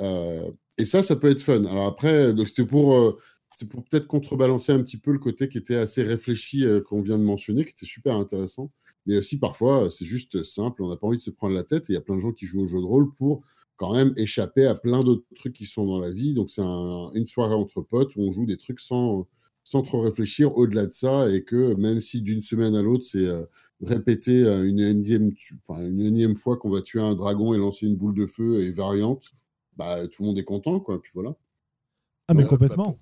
Euh, et ça, ça peut être fun. Alors après, donc c'était pour, euh, c'était pour peut-être contrebalancer un petit peu le côté qui était assez réfléchi, euh, qu'on vient de mentionner, qui était super intéressant. Mais aussi, parfois, c'est juste simple. On n'a pas envie de se prendre la tête. Et il y a plein de gens qui jouent au jeu de rôle pour quand même échapper à plein d'autres trucs qui sont dans la vie. Donc c'est un, une soirée entre potes où on joue des trucs sans, sans trop réfléchir au-delà de ça. Et que même si d'une semaine à l'autre, c'est... Euh, répéter une énième, tu... enfin, une énième fois qu'on va tuer un dragon et lancer une boule de feu et variante, bah, tout le monde est content, quoi, puis voilà. Ah mais voilà, complètement.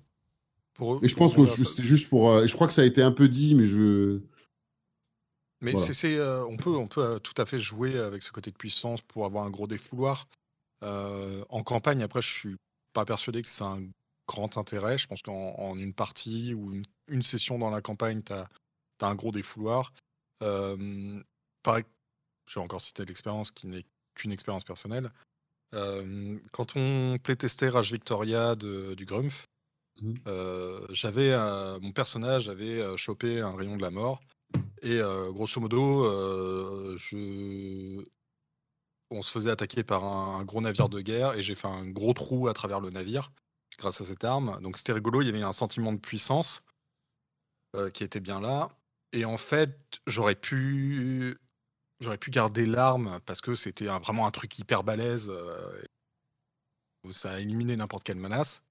Pour, Pour eux, et je pense que c'est juste pour... Euh, je crois que ça a été un peu dit, mais je... Mais voilà. c'est, euh, on peut, on peut euh, tout à fait jouer avec ce côté de puissance pour avoir un gros défouloir. Euh, en campagne, après, je suis pas persuadé que c'est un grand intérêt. Je pense qu'en en une partie ou une, une session dans la campagne, tu as un gros défouloir. Euh, pareil, je vais encore citer l'expérience qui n'est qu'une expérience personnelle. Euh, quand on playtestait Rage Victoria de, du Grumpf, mmh. euh, j'avais, euh, mon personnage avait euh, chopé un rayon de la mort. Et euh, grosso modo, euh, je... on se faisait attaquer par un, un gros navire de guerre et j'ai fait un gros trou à travers le navire grâce à cette arme. Donc c'était rigolo, il y avait un sentiment de puissance euh, qui était bien là. Et en fait, j'aurais pu, j'aurais pu garder l'arme parce que c'était un, vraiment un truc hyper balèze. Euh, ça a éliminé n'importe quelle menace.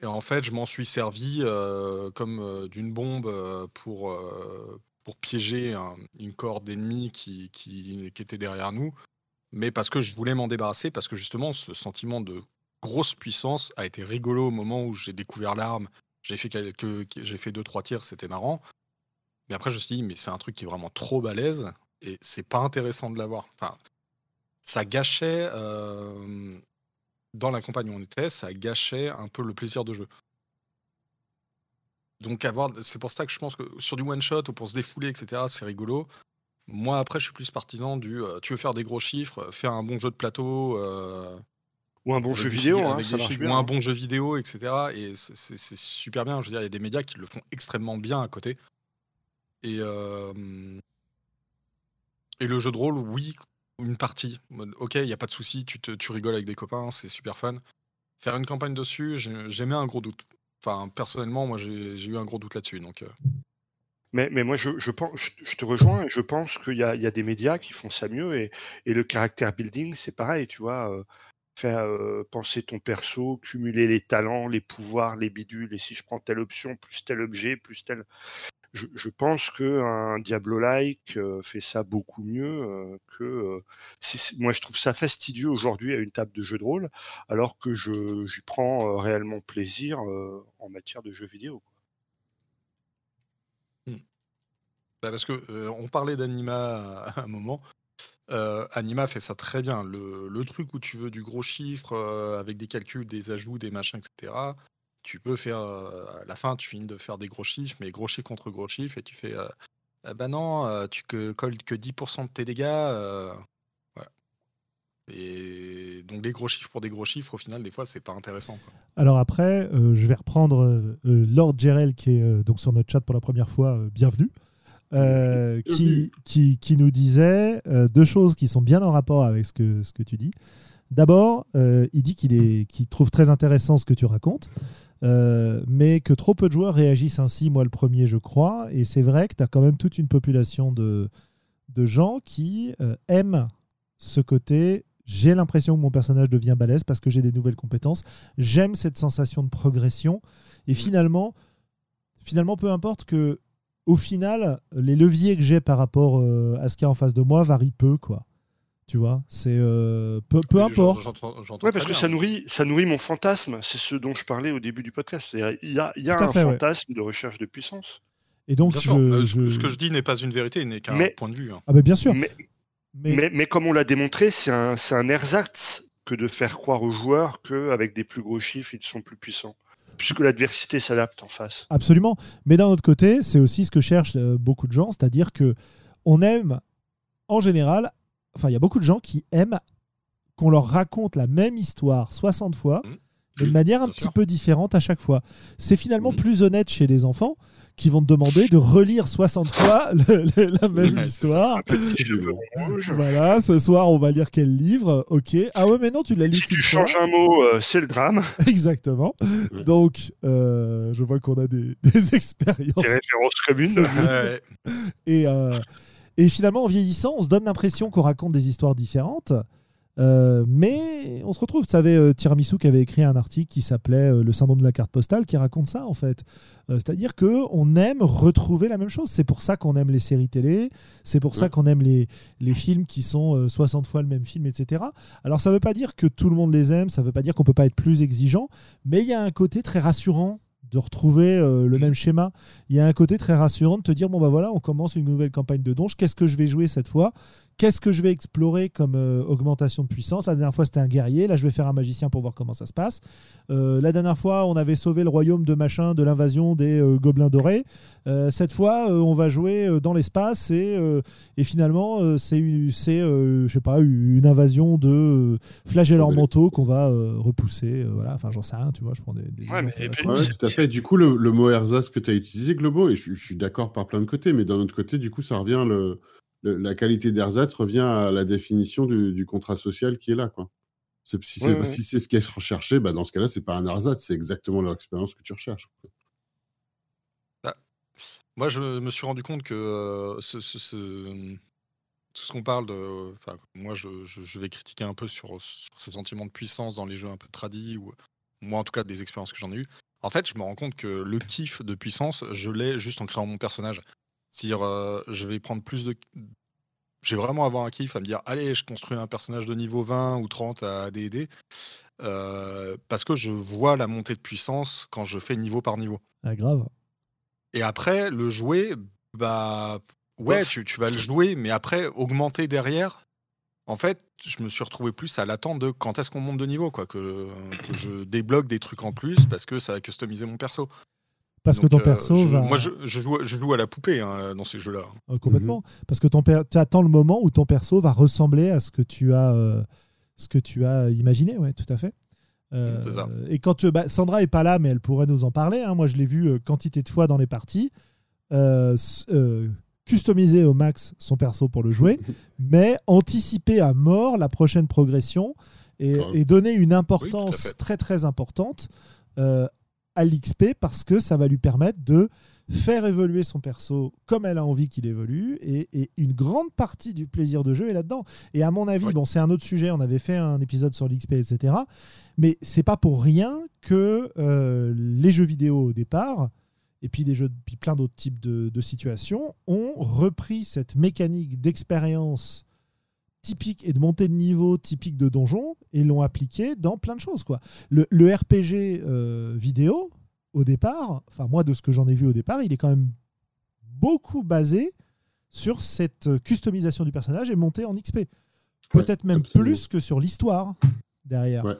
Et en fait, je m'en suis servi euh, comme euh, d'une bombe euh, pour, euh, pour piéger un, une corde d'ennemis qui, qui, qui était derrière nous. Mais parce que je voulais m'en débarrasser, parce que justement, ce sentiment de grosse puissance a été rigolo au moment où j'ai découvert l'arme. J'ai fait quelques, j'ai fait deux, trois tirs, c'était marrant. Mais après, je me suis dit, mais c'est un truc qui est vraiment trop balèze et c'est pas intéressant de l'avoir. Enfin, ça gâchait... Euh, dans la campagne où on était, ça gâchait un peu le plaisir de jeu. Donc avoir, c'est pour ça que je pense que sur du one-shot ou pour se défouler, et cetera, c'est rigolo. Moi, après, je suis plus partisan du euh, tu veux faire des gros chiffres, faire un bon jeu de plateau... Euh, ou un bon jeu vidéo, hein, ça marche bien. Ou un bon jeu vidéo, et cetera. Et c'est, c'est, c'est super bien. Je veux dire, il y a des médias qui le font extrêmement bien à côté. Et, euh, et le jeu de rôle, oui... Une partie, ok, il n'y a pas de souci, tu, te, tu rigoles avec des copains, c'est super fun. Faire une campagne dessus, j'ai, j'aimais un gros doute. Enfin, personnellement, moi, j'ai, j'ai eu un gros doute là-dessus. Donc, euh... mais, mais moi, je, je, pense, je te rejoins et je pense qu'il y a, il y a des médias qui font ça mieux. Et, et le character building, c'est pareil, tu vois. Euh, faire euh, penser ton perso, cumuler les talents, les pouvoirs, les bidules. Et si je prends telle option, plus tel objet, plus tel... Je, je pense qu'un Diablo-like euh, fait ça beaucoup mieux euh, que... Euh, c'est, moi, je trouve ça fastidieux aujourd'hui à une table de jeu de rôle, alors que je, j'y prends euh, réellement plaisir euh, en matière de jeux vidéo. Hmm. Bah parce qu'on euh, parlait d'Anima à un moment. Euh, Anima fait ça très bien. Le, le truc où tu veux du gros chiffre, euh, avec des calculs, des ajouts, des machins, et cetera, tu peux faire, euh, à la fin, tu finis de faire des gros chiffres, mais gros chiffres contre gros chiffres, et tu fais, euh, ah bah non, euh, tu que, colles que dix pour cent de tes dégâts. Euh, voilà. Et donc, des gros chiffres pour des gros chiffres, au final, des fois, c'est pas intéressant, quoi. Alors après, euh, je vais reprendre euh, Lord Jerel, qui est euh, donc sur notre chat pour la première fois, euh, bienvenue, euh, qui, qui, qui nous disait euh, deux choses qui sont bien en rapport avec ce que, ce que tu dis. D'abord, euh, il dit qu'il, est, qu'il trouve très intéressant ce que tu racontes, euh, mais que trop peu de joueurs réagissent ainsi, moi le premier, je crois. Et c'est vrai que tu as quand même toute une population de, de gens qui euh, aiment ce côté. J'ai l'impression que mon personnage devient balèze parce que j'ai des nouvelles compétences. J'aime cette sensation de progression. Et finalement, finalement peu importe que, au final, les leviers que j'ai par rapport euh, à ce qu'il y a en face de moi varient peu, quoi. Tu vois, c'est euh, peu, peu importe. J'entends, j'entends ouais, parce que ça nourrit, ça nourrit mon fantasme. C'est ce dont je parlais au début du podcast. C'est-à-dire, il y a, il y a un fait, fantasme ouais. de recherche de puissance. Et donc, je, euh, je... ce que je dis n'est pas une vérité, n'est qu'un mais, point de vue. Hein. Ah ben bien sûr. Mais, mais... Mais, mais comme on l'a démontré, c'est un, c'est un ersatz que de faire croire aux joueurs qu'avec des plus gros chiffres, ils sont plus puissants. Puisque l'adversité s'adapte en face. Absolument. Mais d'un autre côté, c'est aussi ce que cherchent beaucoup de gens. C'est-à-dire que on aime, en général... Enfin, il y a beaucoup de gens qui aiment qu'on leur raconte la même histoire soixante fois, mais de manière un petit peu différente à chaque fois. C'est finalement plus honnête chez les enfants qui vont te demander de relire soixante fois le, le, la même ouais, histoire. Voilà, ce soir, on va lire quel livre ? Ok. Ah ouais, mais non, tu l'as lu. Si tu changes un mot, euh, c'est le drame. Exactement. Ouais. Donc, euh, je vois qu'on a des, des expériences. Des références communes. Ouais. Et... Euh, Et finalement, en vieillissant, on se donne l'impression qu'on raconte des histoires différentes, euh, mais on se retrouve. Vous savez, euh, Tiramisu qui avait écrit un article qui s'appelait euh, « Le syndrome de la carte postale » qui raconte ça, en fait. Euh, c'est-à-dire qu'on aime retrouver la même chose. C'est pour ça qu'on aime les séries télé, c'est pour ouais. ça qu'on aime les, les films qui sont euh, soixante fois le même film, et cetera. Alors, ça ne veut pas dire que tout le monde les aime, ça ne veut pas dire qu'on ne peut pas être plus exigeant, mais il y a un côté très rassurant de retrouver euh, le mmh. même schéma. Il y a un côté très rassurant de te dire, bon bah voilà, on commence une nouvelle campagne de donjon, qu'est-ce que je vais jouer cette fois ? Qu'est-ce que je vais explorer comme euh, augmentation de puissance ? La dernière fois, c'était un guerrier. Là, je vais faire un magicien pour voir comment ça se passe. Euh, la dernière fois, on avait sauvé le royaume de machin de l'invasion des euh, gobelins dorés. Euh, cette fois, euh, on va jouer euh, dans l'espace et, euh, et finalement, euh, c'est une, euh, je sais pas, une invasion de euh, flagellants manteaux qu'on va euh, repousser. Euh, voilà. Enfin, j'en sais rien, tu vois, je prends des... des ouais, mais et puis, ouais, tout à fait. Du coup, le, le mot ersatz que tu as utilisé, Globo, et je, je suis d'accord par plein de côtés, mais d'un autre côté, du coup, ça revient... le La qualité d'ersatz revient à la définition du, du contrat social qui est là, quoi. C'est, si, c'est, ouais, si c'est ce qui est recherché, bah dans ce cas-là, c'est pas un ersatz, c'est exactement l'expérience que tu recherches. Bah, moi, je me suis rendu compte que euh, ce, ce, ce, tout ce qu'on parle de... Moi, je, je, je vais critiquer un peu sur, sur ce sentiment de puissance dans les jeux un peu tradis, ou moi, en tout cas, des expériences que j'en ai eues. En fait, je me rends compte que le kiff de puissance, je l'ai juste en créant mon personnage. C'est-à-dire, euh, je vais prendre plus de... Je vais vraiment avoir un kiff à me dire, allez, je construis un personnage de niveau vingt ou trente à D et D, euh, parce que je vois la montée de puissance quand je fais niveau par niveau. Ah, grave. Et après, le jouer, bah... Ouais, tu, tu vas le jouer, mais après, augmenter derrière, en fait, je me suis retrouvé plus à l'attente de quand est-ce qu'on monte de niveau, quoi, que, que je débloque des trucs en plus, parce que ça va customiser mon perso. Parce Donc, que ton perso euh, je, va... Moi, je, je, joue, je joue à la poupée hein, dans ces jeux-là. Euh, complètement. Mm-hmm. Parce que ton per... tu attends le moment où ton perso va ressembler à ce que tu as, euh, ce que tu as imaginé. Ouais, tout à fait. Euh, C'est ça. Et quand tu... bah, Sandra n'est pas là, mais elle pourrait nous en parler. Hein. Moi, je l'ai vu euh, quantité de fois dans les parties. Euh, euh, customiser au max son perso pour le jouer, mais anticiper à mort la prochaine progression et, et donner une importance oui, très, très importante euh, à l'X P parce que ça va lui permettre de faire évoluer son perso comme elle a envie qu'il évolue et, et une grande partie du plaisir de jeu est là-dedans. Et à mon avis, oui. bon, c'est un autre sujet, on avait fait un épisode sur l'X P, et cetera. Mais c'est pas pour rien que euh, les jeux vidéo au départ, et puis des jeux puis plein d'autres types de, de situations, ont repris cette mécanique d'expérience typique et de montée de niveau typique de donjon et l'ont appliqué dans plein de choses, quoi. Le, le R P G euh, vidéo, au départ, enfin moi de ce que j'en ai vu au départ, il est quand même beaucoup basé sur cette customisation du personnage et montée en X P. Peut-être ouais, même absolument. Plus que sur l'histoire derrière. Ouais.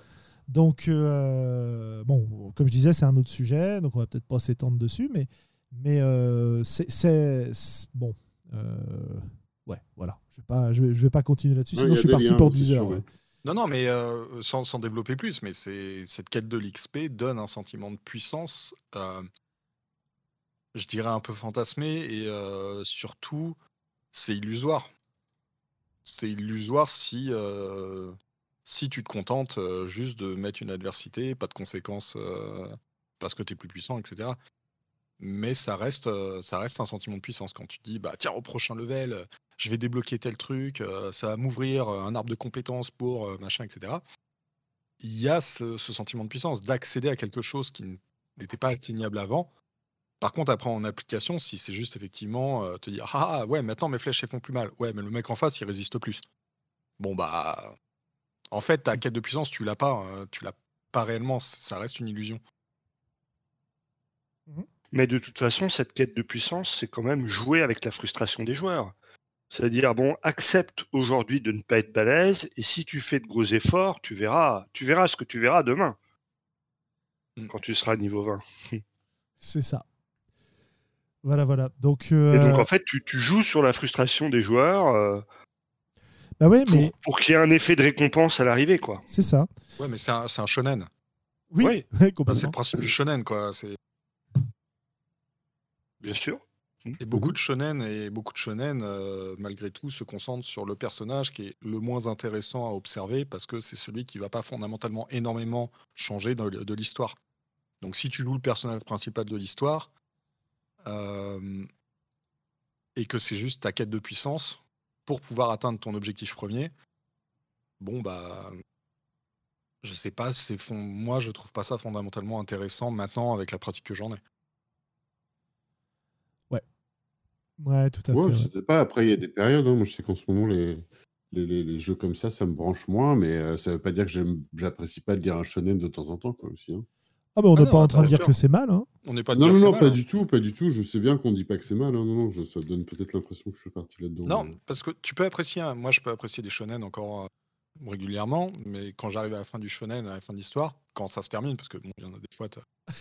Donc, euh, bon, comme je disais, c'est un autre sujet, donc on va peut-être pas s'étendre dessus, mais, mais euh, c'est, c'est, c'est... Bon... Euh, Ouais, voilà. Je vais pas, je vais, je vais pas continuer là-dessus, ouais, sinon je suis parti liens, pour dix heures. Ouais. Non, non, mais euh, sans, sans développer plus, mais c'est, cette quête de l'X P donne un sentiment de puissance, euh, je dirais un peu fantasmé, et euh, surtout, c'est illusoire. C'est illusoire si, euh, si tu te contentes juste de mettre une adversité, pas de conséquences euh, parce que tu es plus puissant, et cetera. Mais ça reste, ça reste un sentiment de puissance quand tu te dis, bah, tiens, au prochain level, je vais débloquer tel truc, ça va m'ouvrir un arbre de compétences pour machin, et cetera. Il y a ce, ce sentiment de puissance, d'accéder à quelque chose qui n'était pas atteignable avant. Par contre, après, en application, si c'est juste effectivement te dire, ah ouais, maintenant mes flèches elles font plus mal, ouais, mais le mec en face il résiste plus. Bon, bah, en fait, ta quête de puissance, tu l'as pas, tu l'as pas réellement, ça reste une illusion. Mmh. Mais de toute façon, cette quête de puissance, c'est quand même jouer avec la frustration des joueurs. C'est-à-dire, bon, accepte aujourd'hui de ne pas être balèze, et si tu fais de gros efforts, tu verras, tu verras ce que tu verras demain, quand tu seras niveau vingt. C'est ça. Voilà, voilà. Donc, euh... Et donc, en fait, tu, tu joues sur la frustration des joueurs... Euh... Bah ouais, mais... pour, pour qu'il y ait un effet de récompense à l'arrivée, quoi. C'est ça. Ouais, mais c'est un, c'est un shonen. Oui, ouais. Ouais, complètement. Bah, c'est le principe du shonen, quoi. C'est... Bien sûr. Et beaucoup de shonen, et beaucoup de shonen euh, malgré tout, se concentrent sur le personnage qui est le moins intéressant à observer parce que c'est celui qui ne va pas fondamentalement énormément changer de, de l'histoire. Donc si tu joues le personnage principal de l'histoire euh, et que c'est juste ta quête de puissance pour pouvoir atteindre ton objectif premier, bon bah... Je sais pas, c'est fond... moi je trouve pas ça fondamentalement intéressant maintenant avec la pratique que j'en ai. Ouais, tout à ouais, fait. Je ouais. sais pas, après il y a des périodes, hein. Moi je sais qu'en ce moment les, les, les, les jeux comme ça, ça me branche moins, mais euh, ça veut pas dire que j'aime, j'apprécie pas de lire un shonen de temps en temps, quoi, aussi. Hein. Ah bah on n'est ah pas en train de dire sûr. Que c'est mal, hein. On n'est pas de non, non, non, mal, pas hein. du tout, pas du tout. Je sais bien qu'on dit pas que c'est mal. Hein. Non, non, je, ça donne peut-être l'impression que je suis parti là-dedans. Non, mais... parce que tu peux apprécier. Hein. Moi, je peux apprécier des shonen encore euh, régulièrement, mais quand j'arrive à la fin du shonen, à la fin de l'histoire, quand ça se termine, parce que bon, il y en a des fois.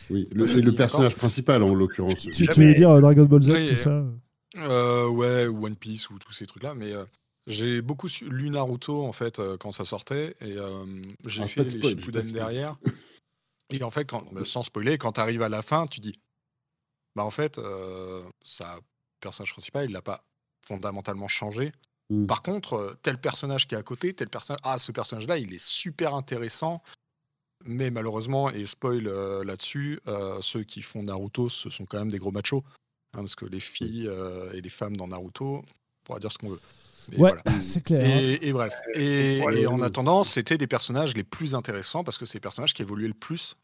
Oui, le, fini, le personnage encore. Principal en l'occurrence. Tu, tu voulais dire euh, Dragon Ball Z, oui, tout ça. Euh, ouais, ou One Piece ou tous ces trucs-là, mais. Euh... J'ai beaucoup lu Naruto, en fait, euh, quand ça sortait, et euh, j'ai fait les Shippuden derrière. Et en fait, quand, sans spoiler, quand tu arrives à la fin, tu dis bah en fait, euh, sa personnage principal, il l'a pas fondamentalement changé. Mm. Par contre, euh, tel personnage qui est à côté, tel personnage... Ah, ce personnage-là, il est super intéressant, mais malheureusement, et spoil euh, là-dessus, euh, ceux qui font Naruto, ce sont quand même des gros machos, hein, parce que les filles euh, et les femmes dans Naruto, on pourra dire ce qu'on veut. Et ouais, voilà. C'est clair. Et, et bref. Et, ouais, et en attendant, c'était des personnages les plus intéressants parce que c'est les personnages qui évoluaient le plus.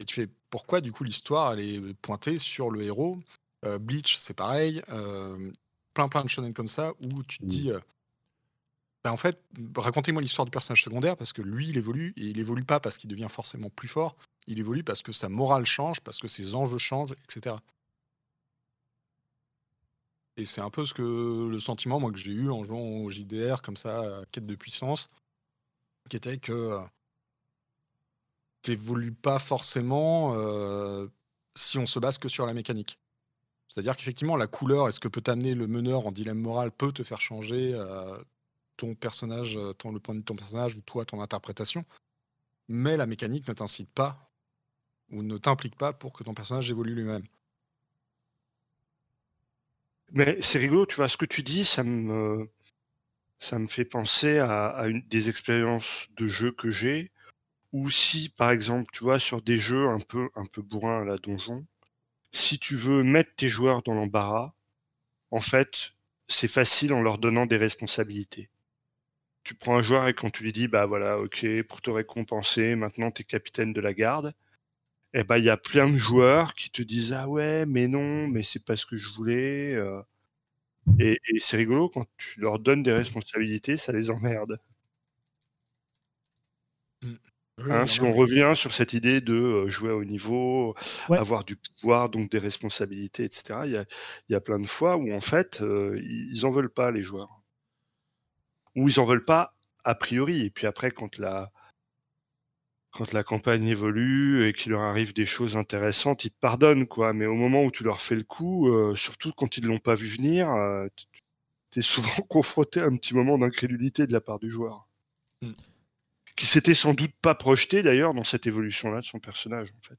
Et tu fais pourquoi du coup l'histoire elle est pointée sur le héros. euh, Bleach, c'est pareil. Euh, plein plein de shonen comme ça où tu te dis, euh, bah, en fait, racontez-moi l'histoire du personnage secondaire parce que lui il évolue et il évolue pas parce qu'il devient forcément plus fort. Il évolue parce que sa morale change, parce que ses enjeux changent, et cetera. Et c'est un peu ce que le sentiment moi que j'ai eu en jouant au J D R comme ça, quête de puissance, qui était que t'évolues pas forcément euh, si on se base que sur la mécanique. C'est-à-dire qu'effectivement la couleur, est-ce que peut t'amener le meneur en dilemme moral, peut te faire changer euh, ton personnage, ton, le point de ton personnage ou toi ton interprétation, mais la mécanique ne t'incite pas ou ne t'implique pas pour que ton personnage évolue lui-même. Mais c'est rigolo, tu vois, ce que tu dis, ça me, ça me fait penser à, à une, des expériences de jeu que j'ai, ou si, par exemple, tu vois, sur des jeux un peu, un peu bourrins à la donjon, si tu veux mettre tes joueurs dans l'embarras, en fait, c'est facile en leur donnant des responsabilités. Tu prends un joueur et quand tu lui dis, bah voilà, ok, pour te récompenser, maintenant t'es capitaine de la garde, eh ben, il y a plein de joueurs qui te disent « Ah ouais, mais non, mais c'est pas ce que je voulais. » Et, et c'est rigolo, quand tu leur donnes des responsabilités, ça les emmerde. Oui, hein, si on revient sur cette idée de jouer au niveau, ouais. Avoir du pouvoir, donc des responsabilités, et cetera, il y a, y a plein de fois où, en fait, euh, ils en veulent pas, les joueurs. Ou ils en veulent pas, a priori. Et puis après, quand la... Quand la campagne évolue et qu'il leur arrive des choses intéressantes, ils te pardonnent, quoi. Mais au moment où tu leur fais le coup, euh, surtout quand ils ne l'ont pas vu venir, euh, tu es souvent confronté à un petit moment d'incrédulité de la part du joueur. Mm. Qui s'était sans doute pas projeté, d'ailleurs, dans cette évolution-là de son personnage, en fait.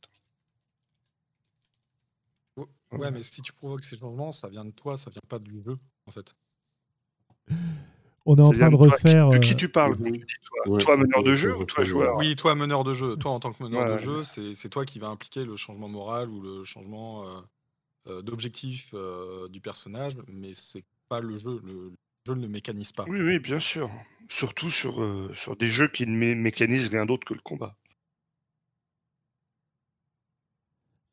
Ouais, ouais, mais si tu provoques ces changements, ça vient de toi, ça vient pas du jeu, en fait. On est en train de refaire... De qui tu parles ? Toi, meneur de jeu ou toi, joueur ? Oui, toi, meneur de jeu. Toi, en tant que meneur de jeu, c'est toi qui va impliquer le changement moral ou le changement euh, d'objectif euh, du personnage, mais c'est pas le jeu. Le, le jeu ne mécanise pas. Oui, oui, bien sûr. Surtout sur, euh, sur des jeux qui ne mé mécanisent rien d'autre que le combat.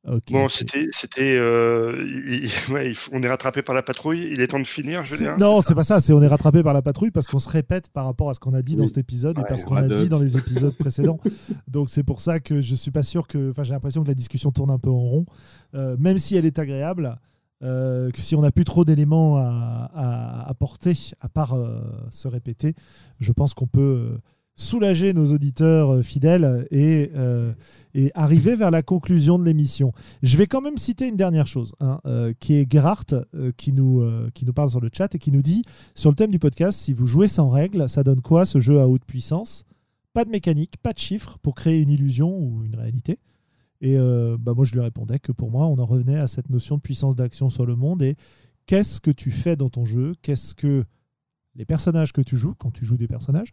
Okay, bon, okay. c'était, c'était, euh, ouais, on est rattrapé par la patrouille. Il est temps de finir, je veux dire. Non, c'est pas ça. C'est on est rattrapé par la patrouille parce qu'on se répète par rapport à ce qu'on a dit oui. dans cet épisode ouais, et parce qu'on a dit dans les épisodes précédents. Donc c'est pour ça que je suis pas sûr que, enfin, j'ai l'impression que la discussion tourne un peu en rond, euh, même si elle est agréable. Euh, que si on n'a plus trop d'éléments à apporter, à, à part euh, se répéter, je pense qu'on peut. Euh, soulager nos auditeurs fidèles et, euh, et arriver vers la conclusion de l'émission. Je vais quand même citer une dernière chose, hein, euh, qui est Gerhard, euh, qui, nous, euh, qui nous parle sur le chat et qui nous dit, sur le thème du podcast, si vous jouez sans règles, ça donne quoi ce jeu à haute puissance ? Pas de mécanique, pas de chiffres pour créer une illusion ou une réalité. Et euh, bah moi, je lui répondais que pour moi, on en revenait à cette notion de puissance d'action sur le monde et qu'est-ce que tu fais dans ton jeu ? Qu'est-ce que les personnages que tu joues, quand tu joues des personnages,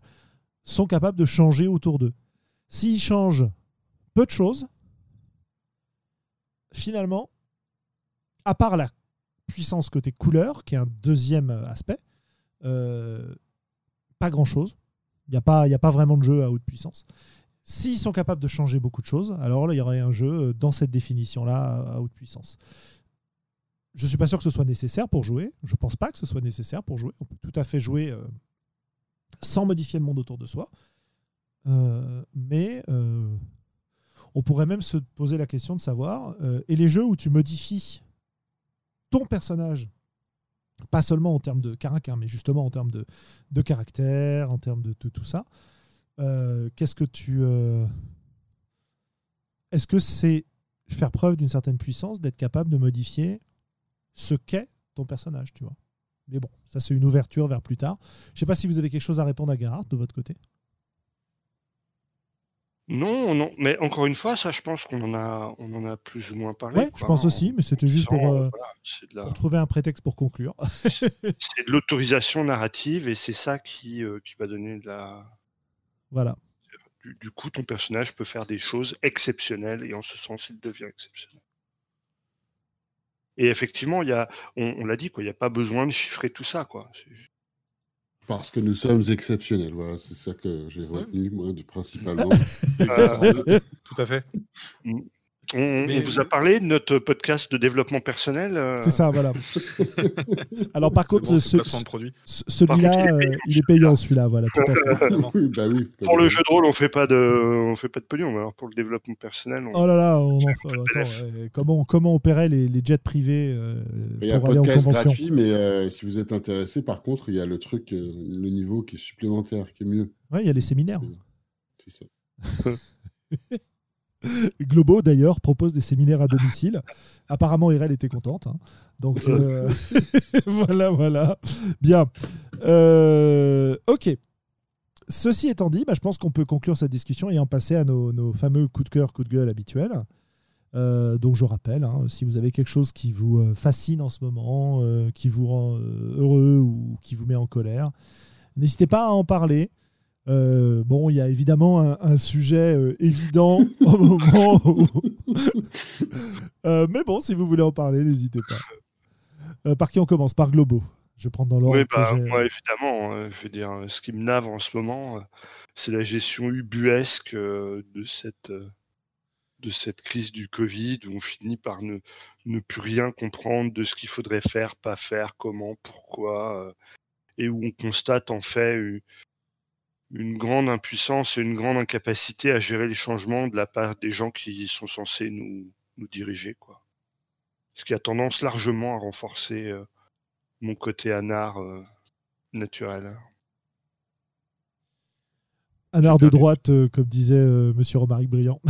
sont capables de changer autour d'eux. S'ils changent peu de choses, finalement, à part la puissance côté couleur, qui est un deuxième aspect, euh, pas grand-chose. Il n'y a pas, y a pas vraiment de jeu à haute puissance. S'ils sont capables de changer beaucoup de choses, alors là, il y aurait un jeu dans cette définition-là à haute puissance. Je ne suis pas sûr que ce soit nécessaire pour jouer. Je ne pense pas que ce soit nécessaire pour jouer. On peut tout à fait jouer... Euh, sans modifier le monde autour de soi. Euh, mais euh, On pourrait même se poser la question de savoir, euh, et les jeux où tu modifies ton personnage, pas seulement en termes de caractère, mais justement en termes de, de caractère, en termes de, de tout ça, euh, qu'est-ce que tu... Euh, est-ce que c'est faire preuve d'une certaine puissance d'être capable de modifier ce qu'est ton personnage, tu vois? Mais bon, ça c'est une ouverture vers plus tard. Je ne sais pas si vous avez quelque chose à répondre à Gerhard de votre côté. Non, non, mais encore une fois, ça, je pense qu'on en a, on en a plus ou moins parlé. Oui, je pense aussi, mais c'était juste pour, euh, voilà, c'est de la... pour trouver un prétexte pour conclure. c'est, c'est de l'autorisation narrative et c'est ça qui, euh, qui va donner de la... Voilà. Du, du coup, ton personnage peut faire des choses exceptionnelles et en ce sens, il devient exceptionnel. Et effectivement, y a, on, on l'a dit, il n'y a pas besoin de chiffrer tout ça, quoi. C'est... Parce que nous sommes exceptionnels, voilà, c'est ça que j'ai retenu, moi, de, principalement. euh, tout à fait. On, on vous a parlé de notre podcast de développement personnel euh... C'est ça, voilà. Alors, par contre, bon, ce, ce, celui-là, par contre, il est payant, il est payant celui-là, voilà, tout à fait. oui, bah oui, pour le jeu de rôle, on ne fait pas de pognon, mais alors pour le développement personnel... On... Oh là là, on... Attends, comment, comment on paierait les, les jets privés euh, pour aller en convention ? Il y a un podcast gratuit, mais euh, si vous êtes intéressé, par contre, il y a le truc, euh, le niveau qui est supplémentaire, qui est mieux. Oui, il y a les séminaires. C'est ça. Globo, d'ailleurs, propose des séminaires à domicile. Apparemment, R L était contente. Hein. Donc, euh... voilà, voilà. Bien. Euh... OK. Ceci étant dit, bah, je pense qu'on peut conclure cette discussion et en passer à nos, nos fameux coups de cœur, coups de gueule habituels. Euh, donc, je rappelle, hein, si vous avez quelque chose qui vous fascine en ce moment, euh, qui vous rend heureux ou qui vous met en colère, n'hésitez pas à en parler. Euh, bon, il y a évidemment un, un sujet euh, évident au moment où... euh, mais bon, si vous voulez en parler, n'hésitez pas. Euh, par qui on commence? Par Globo. Je vais prendre dans l'ordre. Oui, bah, moi, évidemment, euh, je veux dire, ce qui me nave en ce moment, euh, c'est la gestion ubuesque euh, de, cette, euh, de cette crise du Covid, où on finit par ne, ne plus rien comprendre de ce qu'il faudrait faire, pas faire, comment, pourquoi, euh, et où on constate en fait... Euh, une grande impuissance et une grande incapacité à gérer les changements de la part des gens qui sont censés nous, nous diriger, quoi. Ce qui a tendance largement à renforcer euh, mon côté anard euh, naturel. Anard de droite, euh, comme disait euh, Monsieur Romaric Briand.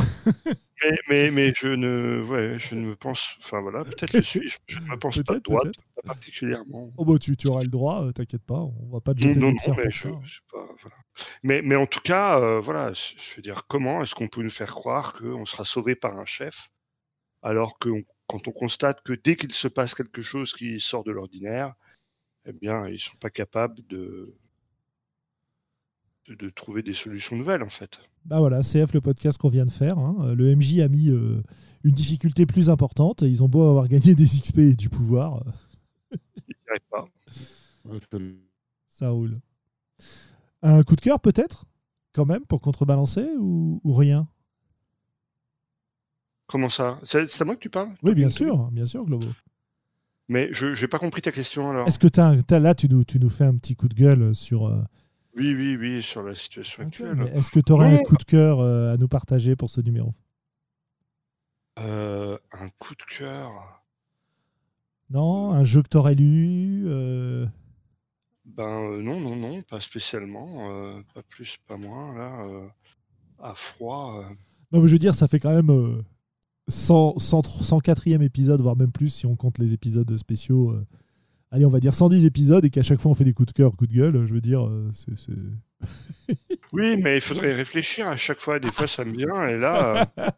mais, mais, mais je ne, ouais, je ne me pense... Enfin voilà, peut-être le suis, je, je ne me pense pas de droite, pas particulièrement. Oh bah, tu, tu auras le droit, euh, t'inquiète pas, on va pas te jeter des pierres pour je, ça. Je sais pas, voilà. Mais, mais en tout cas, euh, voilà, je veux dire, comment est-ce qu'on peut nous faire croire qu'on sera sauvé par un chef, alors que on, quand on constate que dès qu'il se passe quelque chose qui sort de l'ordinaire, eh bien, ils sont pas capables de, de, de trouver des solutions nouvelles, en fait. Bah voilà, C F, le podcast qu'on vient de faire, hein, le M J a mis euh, une difficulté plus importante, et ils ont beau avoir gagné des X P et du pouvoir. Euh... Ils n'y arrivent pas. Ça roule. Un coup de cœur peut-être, quand même, pour contrebalancer ou, ou rien? Comment ça? C'est, c'est à moi que tu parles? Oui, bien sûr, bien sûr, Globo. Mais je n'ai pas compris ta question alors. Est-ce que t'as, t'as, là, tu nous, tu nous fais un petit coup de gueule sur... Euh... Oui, oui, oui, sur la situation okay, actuelle. Est-ce que tu aurais un coup de cœur euh, à nous partager pour ce numéro? euh, Un coup de cœur? Non, un jeu que tu aurais lu euh... Ben euh, non, non, non, pas spécialement, euh, pas plus, pas moins, là, euh, à froid. Euh... Non, mais je veux dire, ça fait quand même euh, cent quatrième épisode, voire même plus, si on compte les épisodes spéciaux. Euh, allez, on va dire cent dix épisodes et qu'à chaque fois, on fait des coups de cœur, coups de gueule, je veux dire, euh, c'est... c'est... oui, mais il faudrait réfléchir à chaque fois, des fois, ça me vient, et là, euh...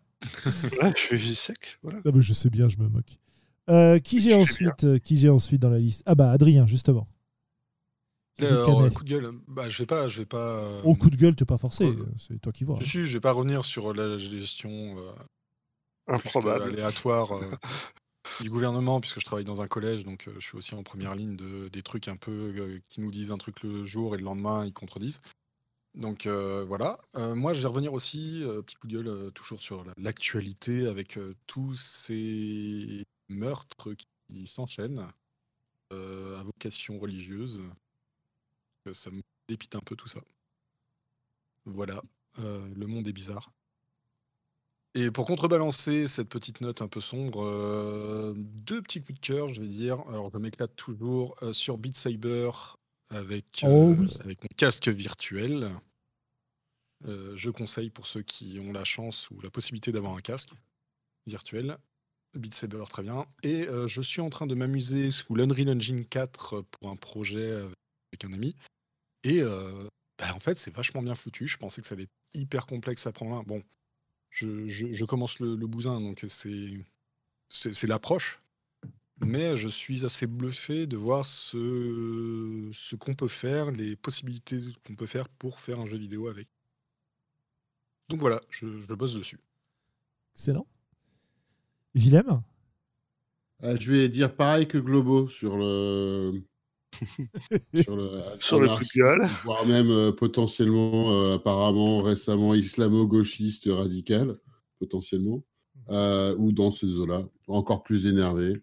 là je suis sec, voilà. Non, mais je sais bien, je me moque. Euh, qui, j'ai ensuite, euh, qui j'ai ensuite dans la liste? Ah bah, Adrien, justement. Alors, coup de gueule, bah, je vais pas, je vais pas. Euh... Au coup de gueule, t'es pas forcé, euh... c'est toi qui vois. Je, suis, je vais pas revenir sur la gestion euh... improbable, aléatoire euh... du gouvernement, puisque je travaille dans un collège, donc euh, je suis aussi en première ligne de des trucs un peu euh, qui nous disent un truc le jour et le lendemain ils contredisent. Donc euh, voilà. Euh, moi, je vais revenir aussi, euh, petit coup de gueule, euh, toujours sur l'actualité avec euh, tous ces meurtres qui s'enchaînent euh, à vocation religieuse. Ça me dépite un peu tout ça. Voilà, euh, le monde est bizarre. Et pour contrebalancer cette petite note un peu sombre, euh, deux petits coups de cœur, je vais dire. Alors, je m'éclate toujours euh, sur Beat Saber avec, euh, oh, oui. avec mon casque virtuel. Euh, je conseille pour ceux qui ont la chance ou la possibilité d'avoir un casque virtuel. Beat Saber, très bien. Et euh, je suis en train de m'amuser sous l'Unreal Engine quatre pour un projet avec un ami. Et euh, bah, en fait, c'est vachement bien foutu. Je pensais que ça allait être hyper complexe à prendre. Bon. Je, je, je commence le, le bousin, donc c'est, c'est, c'est l'approche. Mais je suis assez bluffé de voir ce, ce qu'on peut faire, les possibilités qu'on peut faire pour faire un jeu vidéo avec. Donc voilà, je, je bosse dessus. Excellent. Wilhelm ? euh, Je vais dire pareil que Globo sur le... sur le, sur le coup de gueule, voire même euh, potentiellement, euh, apparemment récemment, islamo-gauchiste radical, potentiellement, euh, ou dans ces eaux-là, encore plus énervé.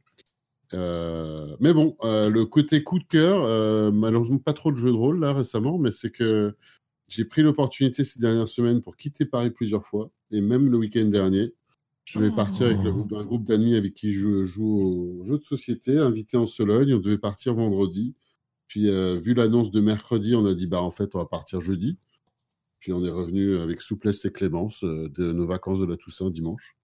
Euh, mais bon, euh, le côté coup de cœur, euh, malheureusement pas trop de jeux de rôle là récemment, mais c'est que j'ai pris l'opportunité ces dernières semaines pour quitter Paris plusieurs fois, et même le week-end dernier, je devais oh. partir avec le groupe, un groupe d'amis avec qui je joue aux jeux de société, invité en Sologne, on devait partir vendredi. Puis, euh, vu l'annonce de mercredi, on a dit, bah, en fait, on va partir jeudi. Puis, on est revenu avec souplesse et clémence euh, de nos vacances de la Toussaint dimanche.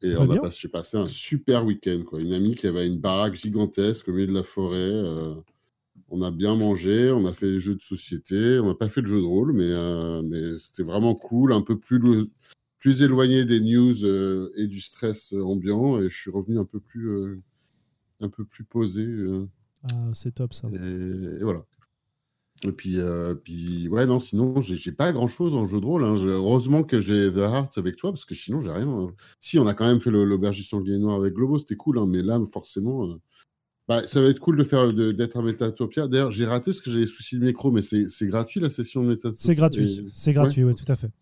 Et on a pas, j'ai passé un super week-end, quoi. Une amie qui avait une baraque gigantesque au milieu de la forêt. Euh, on a bien mangé, on a fait des jeux de société. On n'a pas fait de jeux de rôle, mais, euh, mais c'était vraiment cool. Un peu plus, le, plus éloigné des news euh, et du stress euh, ambiant. Et je suis revenu un peu plus, euh, un peu plus posé. Euh. Ah, c'est top ça. Et, et voilà. Et puis, euh, puis ouais, non, sinon, j'ai, j'ai pas grand chose en jeu de rôle. Hein. Je, heureusement que j'ai The Heart avec toi, parce que sinon, j'ai rien. Hein. Si, on a quand même fait le, l'auberge du sanglier noir avec Globo, c'était cool, hein, mais là, forcément, euh, bah, ça va être cool de faire, de, d'être à Métatopia. D'ailleurs, j'ai raté parce que j'ai des soucis de micro, mais c'est, c'est gratuit la session de Métatopia. C'est gratuit, et... c'est gratuit, ouais, ouais, tout à fait.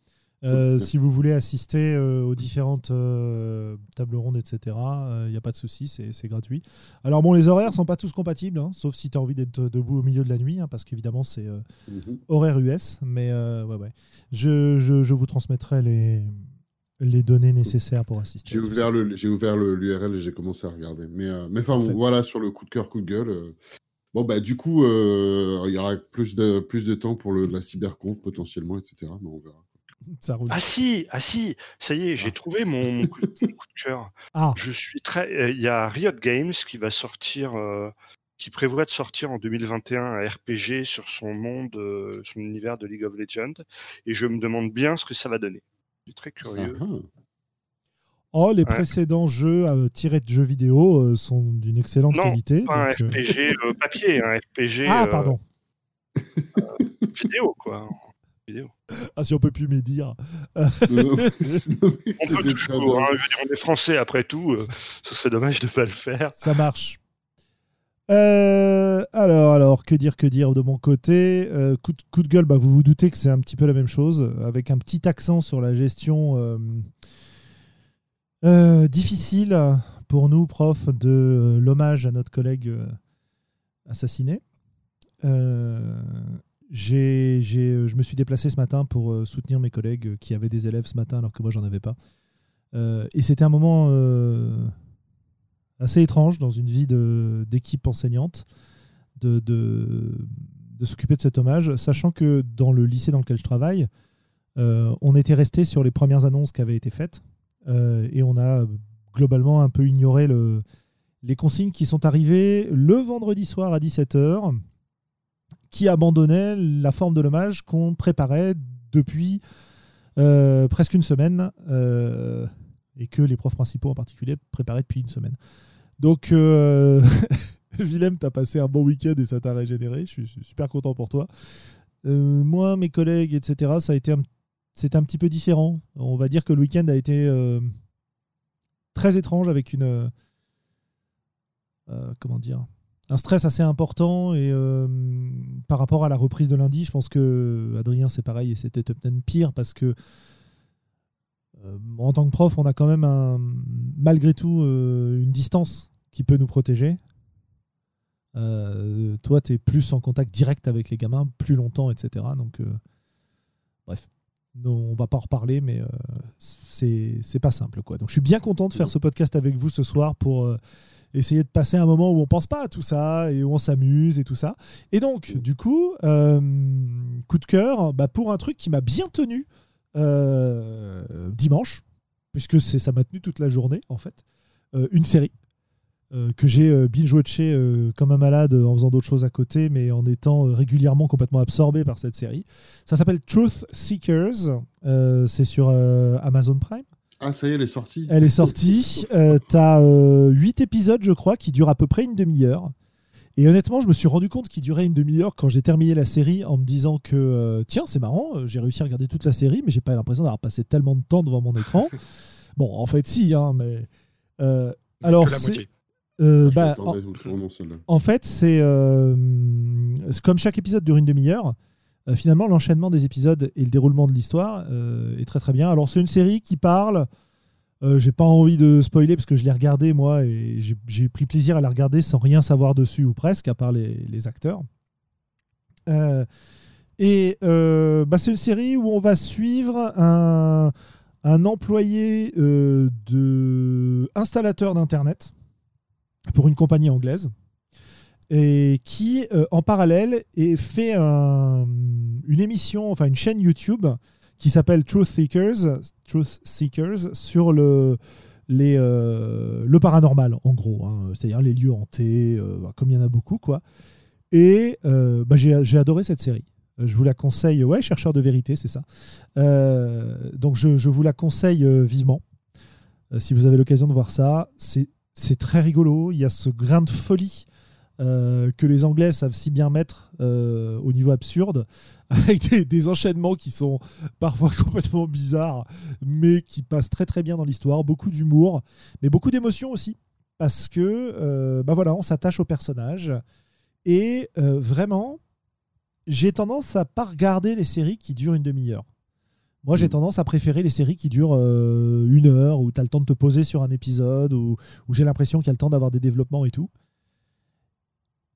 Euh, si vous voulez assister euh, aux différentes euh, tables rondes, et cetera, il euh, n'y a pas de souci, c'est, c'est gratuit. Alors bon, les horaires ne sont pas tous compatibles, hein, sauf si tu as envie d'être debout au milieu de la nuit, hein, parce qu'évidemment, c'est euh, mm-hmm. horaire U S, mais euh, ouais, ouais. Je, je, je vous transmettrai les, les données nécessaires pour assister. J'ai ouvert, le, j'ai ouvert le, l'U R L et j'ai commencé à regarder. Mais, euh, mais enfin, bon, voilà, sur le coup de cœur, coup de gueule... Euh... Bon, bah, du coup, il euh, y aura plus de, plus de temps pour le, la cyberconf, potentiellement, et cetera, mais on verra. Ça ah si, ah si, ça y est, j'ai ah. trouvé mon, mon coup de cœur. Ah. Je suis très. Il euh, y a Riot Games qui va sortir, euh, qui prévoit de sortir en deux mille vingt et un un R P G sur son monde, euh, son univers de League of Legends, et je me demande bien ce que ça va donner. Je suis très curieux. Ah. Oh, les ouais. précédents jeux euh, tirés de jeux vidéo euh, sont d'une excellente non, qualité. Pas donc, un R P G euh... papier, un R P G. Ah pardon. Euh, euh, vidéo quoi. Vidéo. Ah, si on peut plus médire. Non, non, on peut toujours, hein, je veux dire, on est français après tout, euh, ce serait dommage de ne pas le faire. Ça marche. Euh, alors, alors, que dire, que dire de mon côté euh, coup, de, coup de gueule, bah, vous vous doutez que c'est un petit peu la même chose, avec un petit accent sur la gestion euh, euh, difficile pour nous, profs, de euh, l'hommage à notre collègue euh, assassiné. Euh... J'ai, j'ai, je me suis déplacé ce matin pour soutenir mes collègues qui avaient des élèves ce matin alors que moi j'en avais pas. Euh, et c'était un moment euh, assez étrange dans une vie de, d'équipe enseignante de, de, de s'occuper de cet hommage, sachant que dans le lycée dans lequel je travaille, euh, on était resté sur les premières annonces qui avaient été faites euh, et on a globalement un peu ignoré le, les consignes qui sont arrivées le vendredi soir à dix-sept heures. Qui abandonnait la forme de l'hommage qu'on préparait depuis euh, presque une semaine euh, et que les profs principaux en particulier préparaient depuis une semaine. Donc, euh, Willem, t'as passé un bon week-end et ça t'a régénéré. Je suis, je suis super content pour toi. Euh, moi, mes collègues, et cetera, ça a été un, c'était un petit peu différent. On va dire que le week-end a été euh, très étrange avec une... Euh, euh, comment dire ? Un stress assez important et euh, par rapport à la reprise de lundi, je pense que Adrien c'est pareil et c'était peut-être pire parce que euh, en tant que prof, on a quand même un, malgré tout euh, une distance qui peut nous protéger. Euh, toi, tu es plus en contact direct avec les gamins, plus longtemps, et cetera. Donc, euh, bref. non, on va pas en reparler, mais euh, c'est pas simple, quoi. Donc je suis bien content de faire ce podcast avec vous ce soir pour euh, essayer de passer un moment où on pense pas à tout ça et où on s'amuse et tout ça. Et donc, du coup, euh, coup de cœur bah, pour un truc qui m'a bien tenu euh, dimanche, puisque ça m'a tenu toute la journée, en fait, euh, une série. Euh, que j'ai euh, binge-watché euh, comme un malade euh, en faisant d'autres choses à côté, mais en étant euh, régulièrement complètement absorbé par cette série. Ça s'appelle Truth Seekers. Euh, c'est sur euh, Amazon Prime. Ah, ça y est, elle est sortie. Elle est sortie. Euh, t'as euh, huit épisodes, je crois, qui durent à peu près une demi-heure. Et honnêtement, je me suis rendu compte qu'il durait une demi-heure quand j'ai terminé la série en me disant que euh, tiens, c'est marrant, j'ai réussi à regarder toute la série, mais j'ai pas l'impression d'avoir passé tellement de temps devant mon écran. Bon, en fait, si, hein, mais. Euh, alors, c'est. Euh, bah, en, en fait c'est euh, comme chaque épisode dure une demi-heure, euh, finalement l'enchaînement des épisodes et le déroulement de l'histoire euh, est très très bien. Alors c'est une série qui parle, euh, j'ai pas envie de spoiler parce que je l'ai regardée moi et j'ai pris plaisir à la regarder sans rien savoir dessus ou presque à part les, les acteurs euh, et euh, bah, c'est une série où on va suivre un, un employé euh, de installateur d'internet pour une compagnie anglaise, et qui, euh, en parallèle, est fait un, une émission, enfin une chaîne YouTube qui s'appelle Truth Seekers, Truth Seekers sur le, les, euh, le paranormal, en gros, hein, c'est-à-dire les lieux hantés, euh, comme il y en a beaucoup, quoi. Et euh, bah, j'ai, j'ai adoré cette série. Je vous la conseille, ouais, chercheur de vérité, c'est ça. Euh, donc je, je vous la conseille vivement. Euh, si vous avez l'occasion de voir ça, c'est C'est très rigolo, il y a ce grain de folie euh, que les Anglais savent si bien mettre euh, au niveau absurde, avec des, des enchaînements qui sont parfois complètement bizarres, mais qui passent très très bien dans l'histoire, beaucoup d'humour, mais beaucoup d'émotion aussi, parce que euh, bah voilà, on s'attache aux personnages, et euh, vraiment, j'ai tendance à pas regarder les séries qui durent une demi-heure. Moi, j'ai tendance à préférer les séries qui durent euh, une heure, où tu as le temps de te poser sur un épisode, où, où j'ai l'impression qu'il y a le temps d'avoir des développements et tout.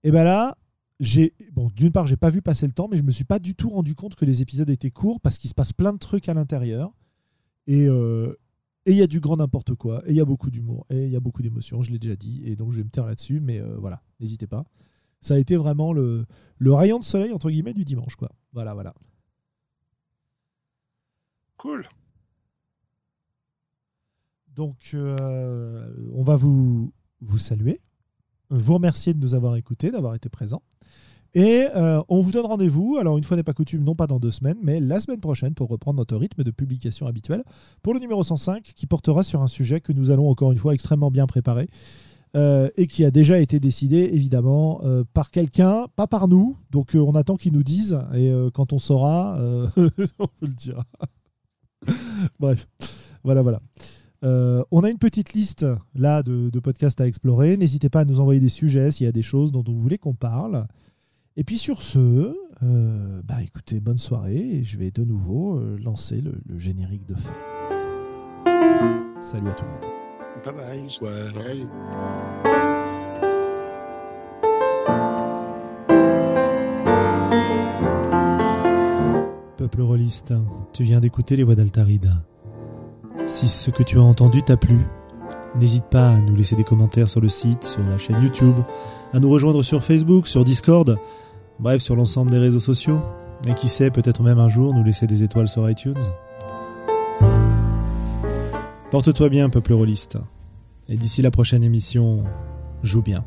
Et bien là, j'ai, bon, d'une part, j'ai pas vu passer le temps, mais je me suis pas du tout rendu compte que les épisodes étaient courts parce qu'il se passe plein de trucs à l'intérieur. Et euh, et y a du grand n'importe quoi, et il y a beaucoup d'humour, et il y a beaucoup d'émotions, je l'ai déjà dit, et donc je vais me taire là-dessus, mais euh, voilà, n'hésitez pas. Ça a été vraiment le, le rayon de soleil, entre guillemets, du dimanche, quoi. Voilà, voilà. Cool. Donc, euh, on va vous, vous saluer, vous remercier de nous avoir écoutés, d'avoir été présents. Et euh, on vous donne rendez-vous, alors une fois n'est pas coutume, non pas dans deux semaines, mais la semaine prochaine pour reprendre notre rythme de publication habituel pour le numéro cent cinq qui portera sur un sujet que nous allons encore une fois extrêmement bien préparer euh, et qui a déjà été décidé évidemment euh, par quelqu'un, pas par nous. Donc, euh, on attend qu'ils nous disent et euh, quand on saura, euh, on vous le dira. Bref, voilà, voilà. Euh, on a une petite liste là de, de podcasts à explorer. N'hésitez pas à nous envoyer des sujets s'il y a des choses dont vous voulez qu'on parle. Et puis sur ce, euh, bah écoutez, bonne soirée. Et je vais de nouveau euh, lancer le, le générique de fin. Salut à tout le monde. Bye bye. Ouais. Bye. Peuple rôliste, tu viens d'écouter les voix d'Altarida. Si ce que tu as entendu t'a plu, n'hésite pas à nous laisser des commentaires sur le site, sur la chaîne YouTube, à nous rejoindre sur Facebook, sur Discord, bref, sur l'ensemble des réseaux sociaux. Et qui sait, peut-être même un jour, nous laisser des étoiles sur iTunes. Porte-toi bien, peuple rôliste. Et d'ici la prochaine émission, joue bien.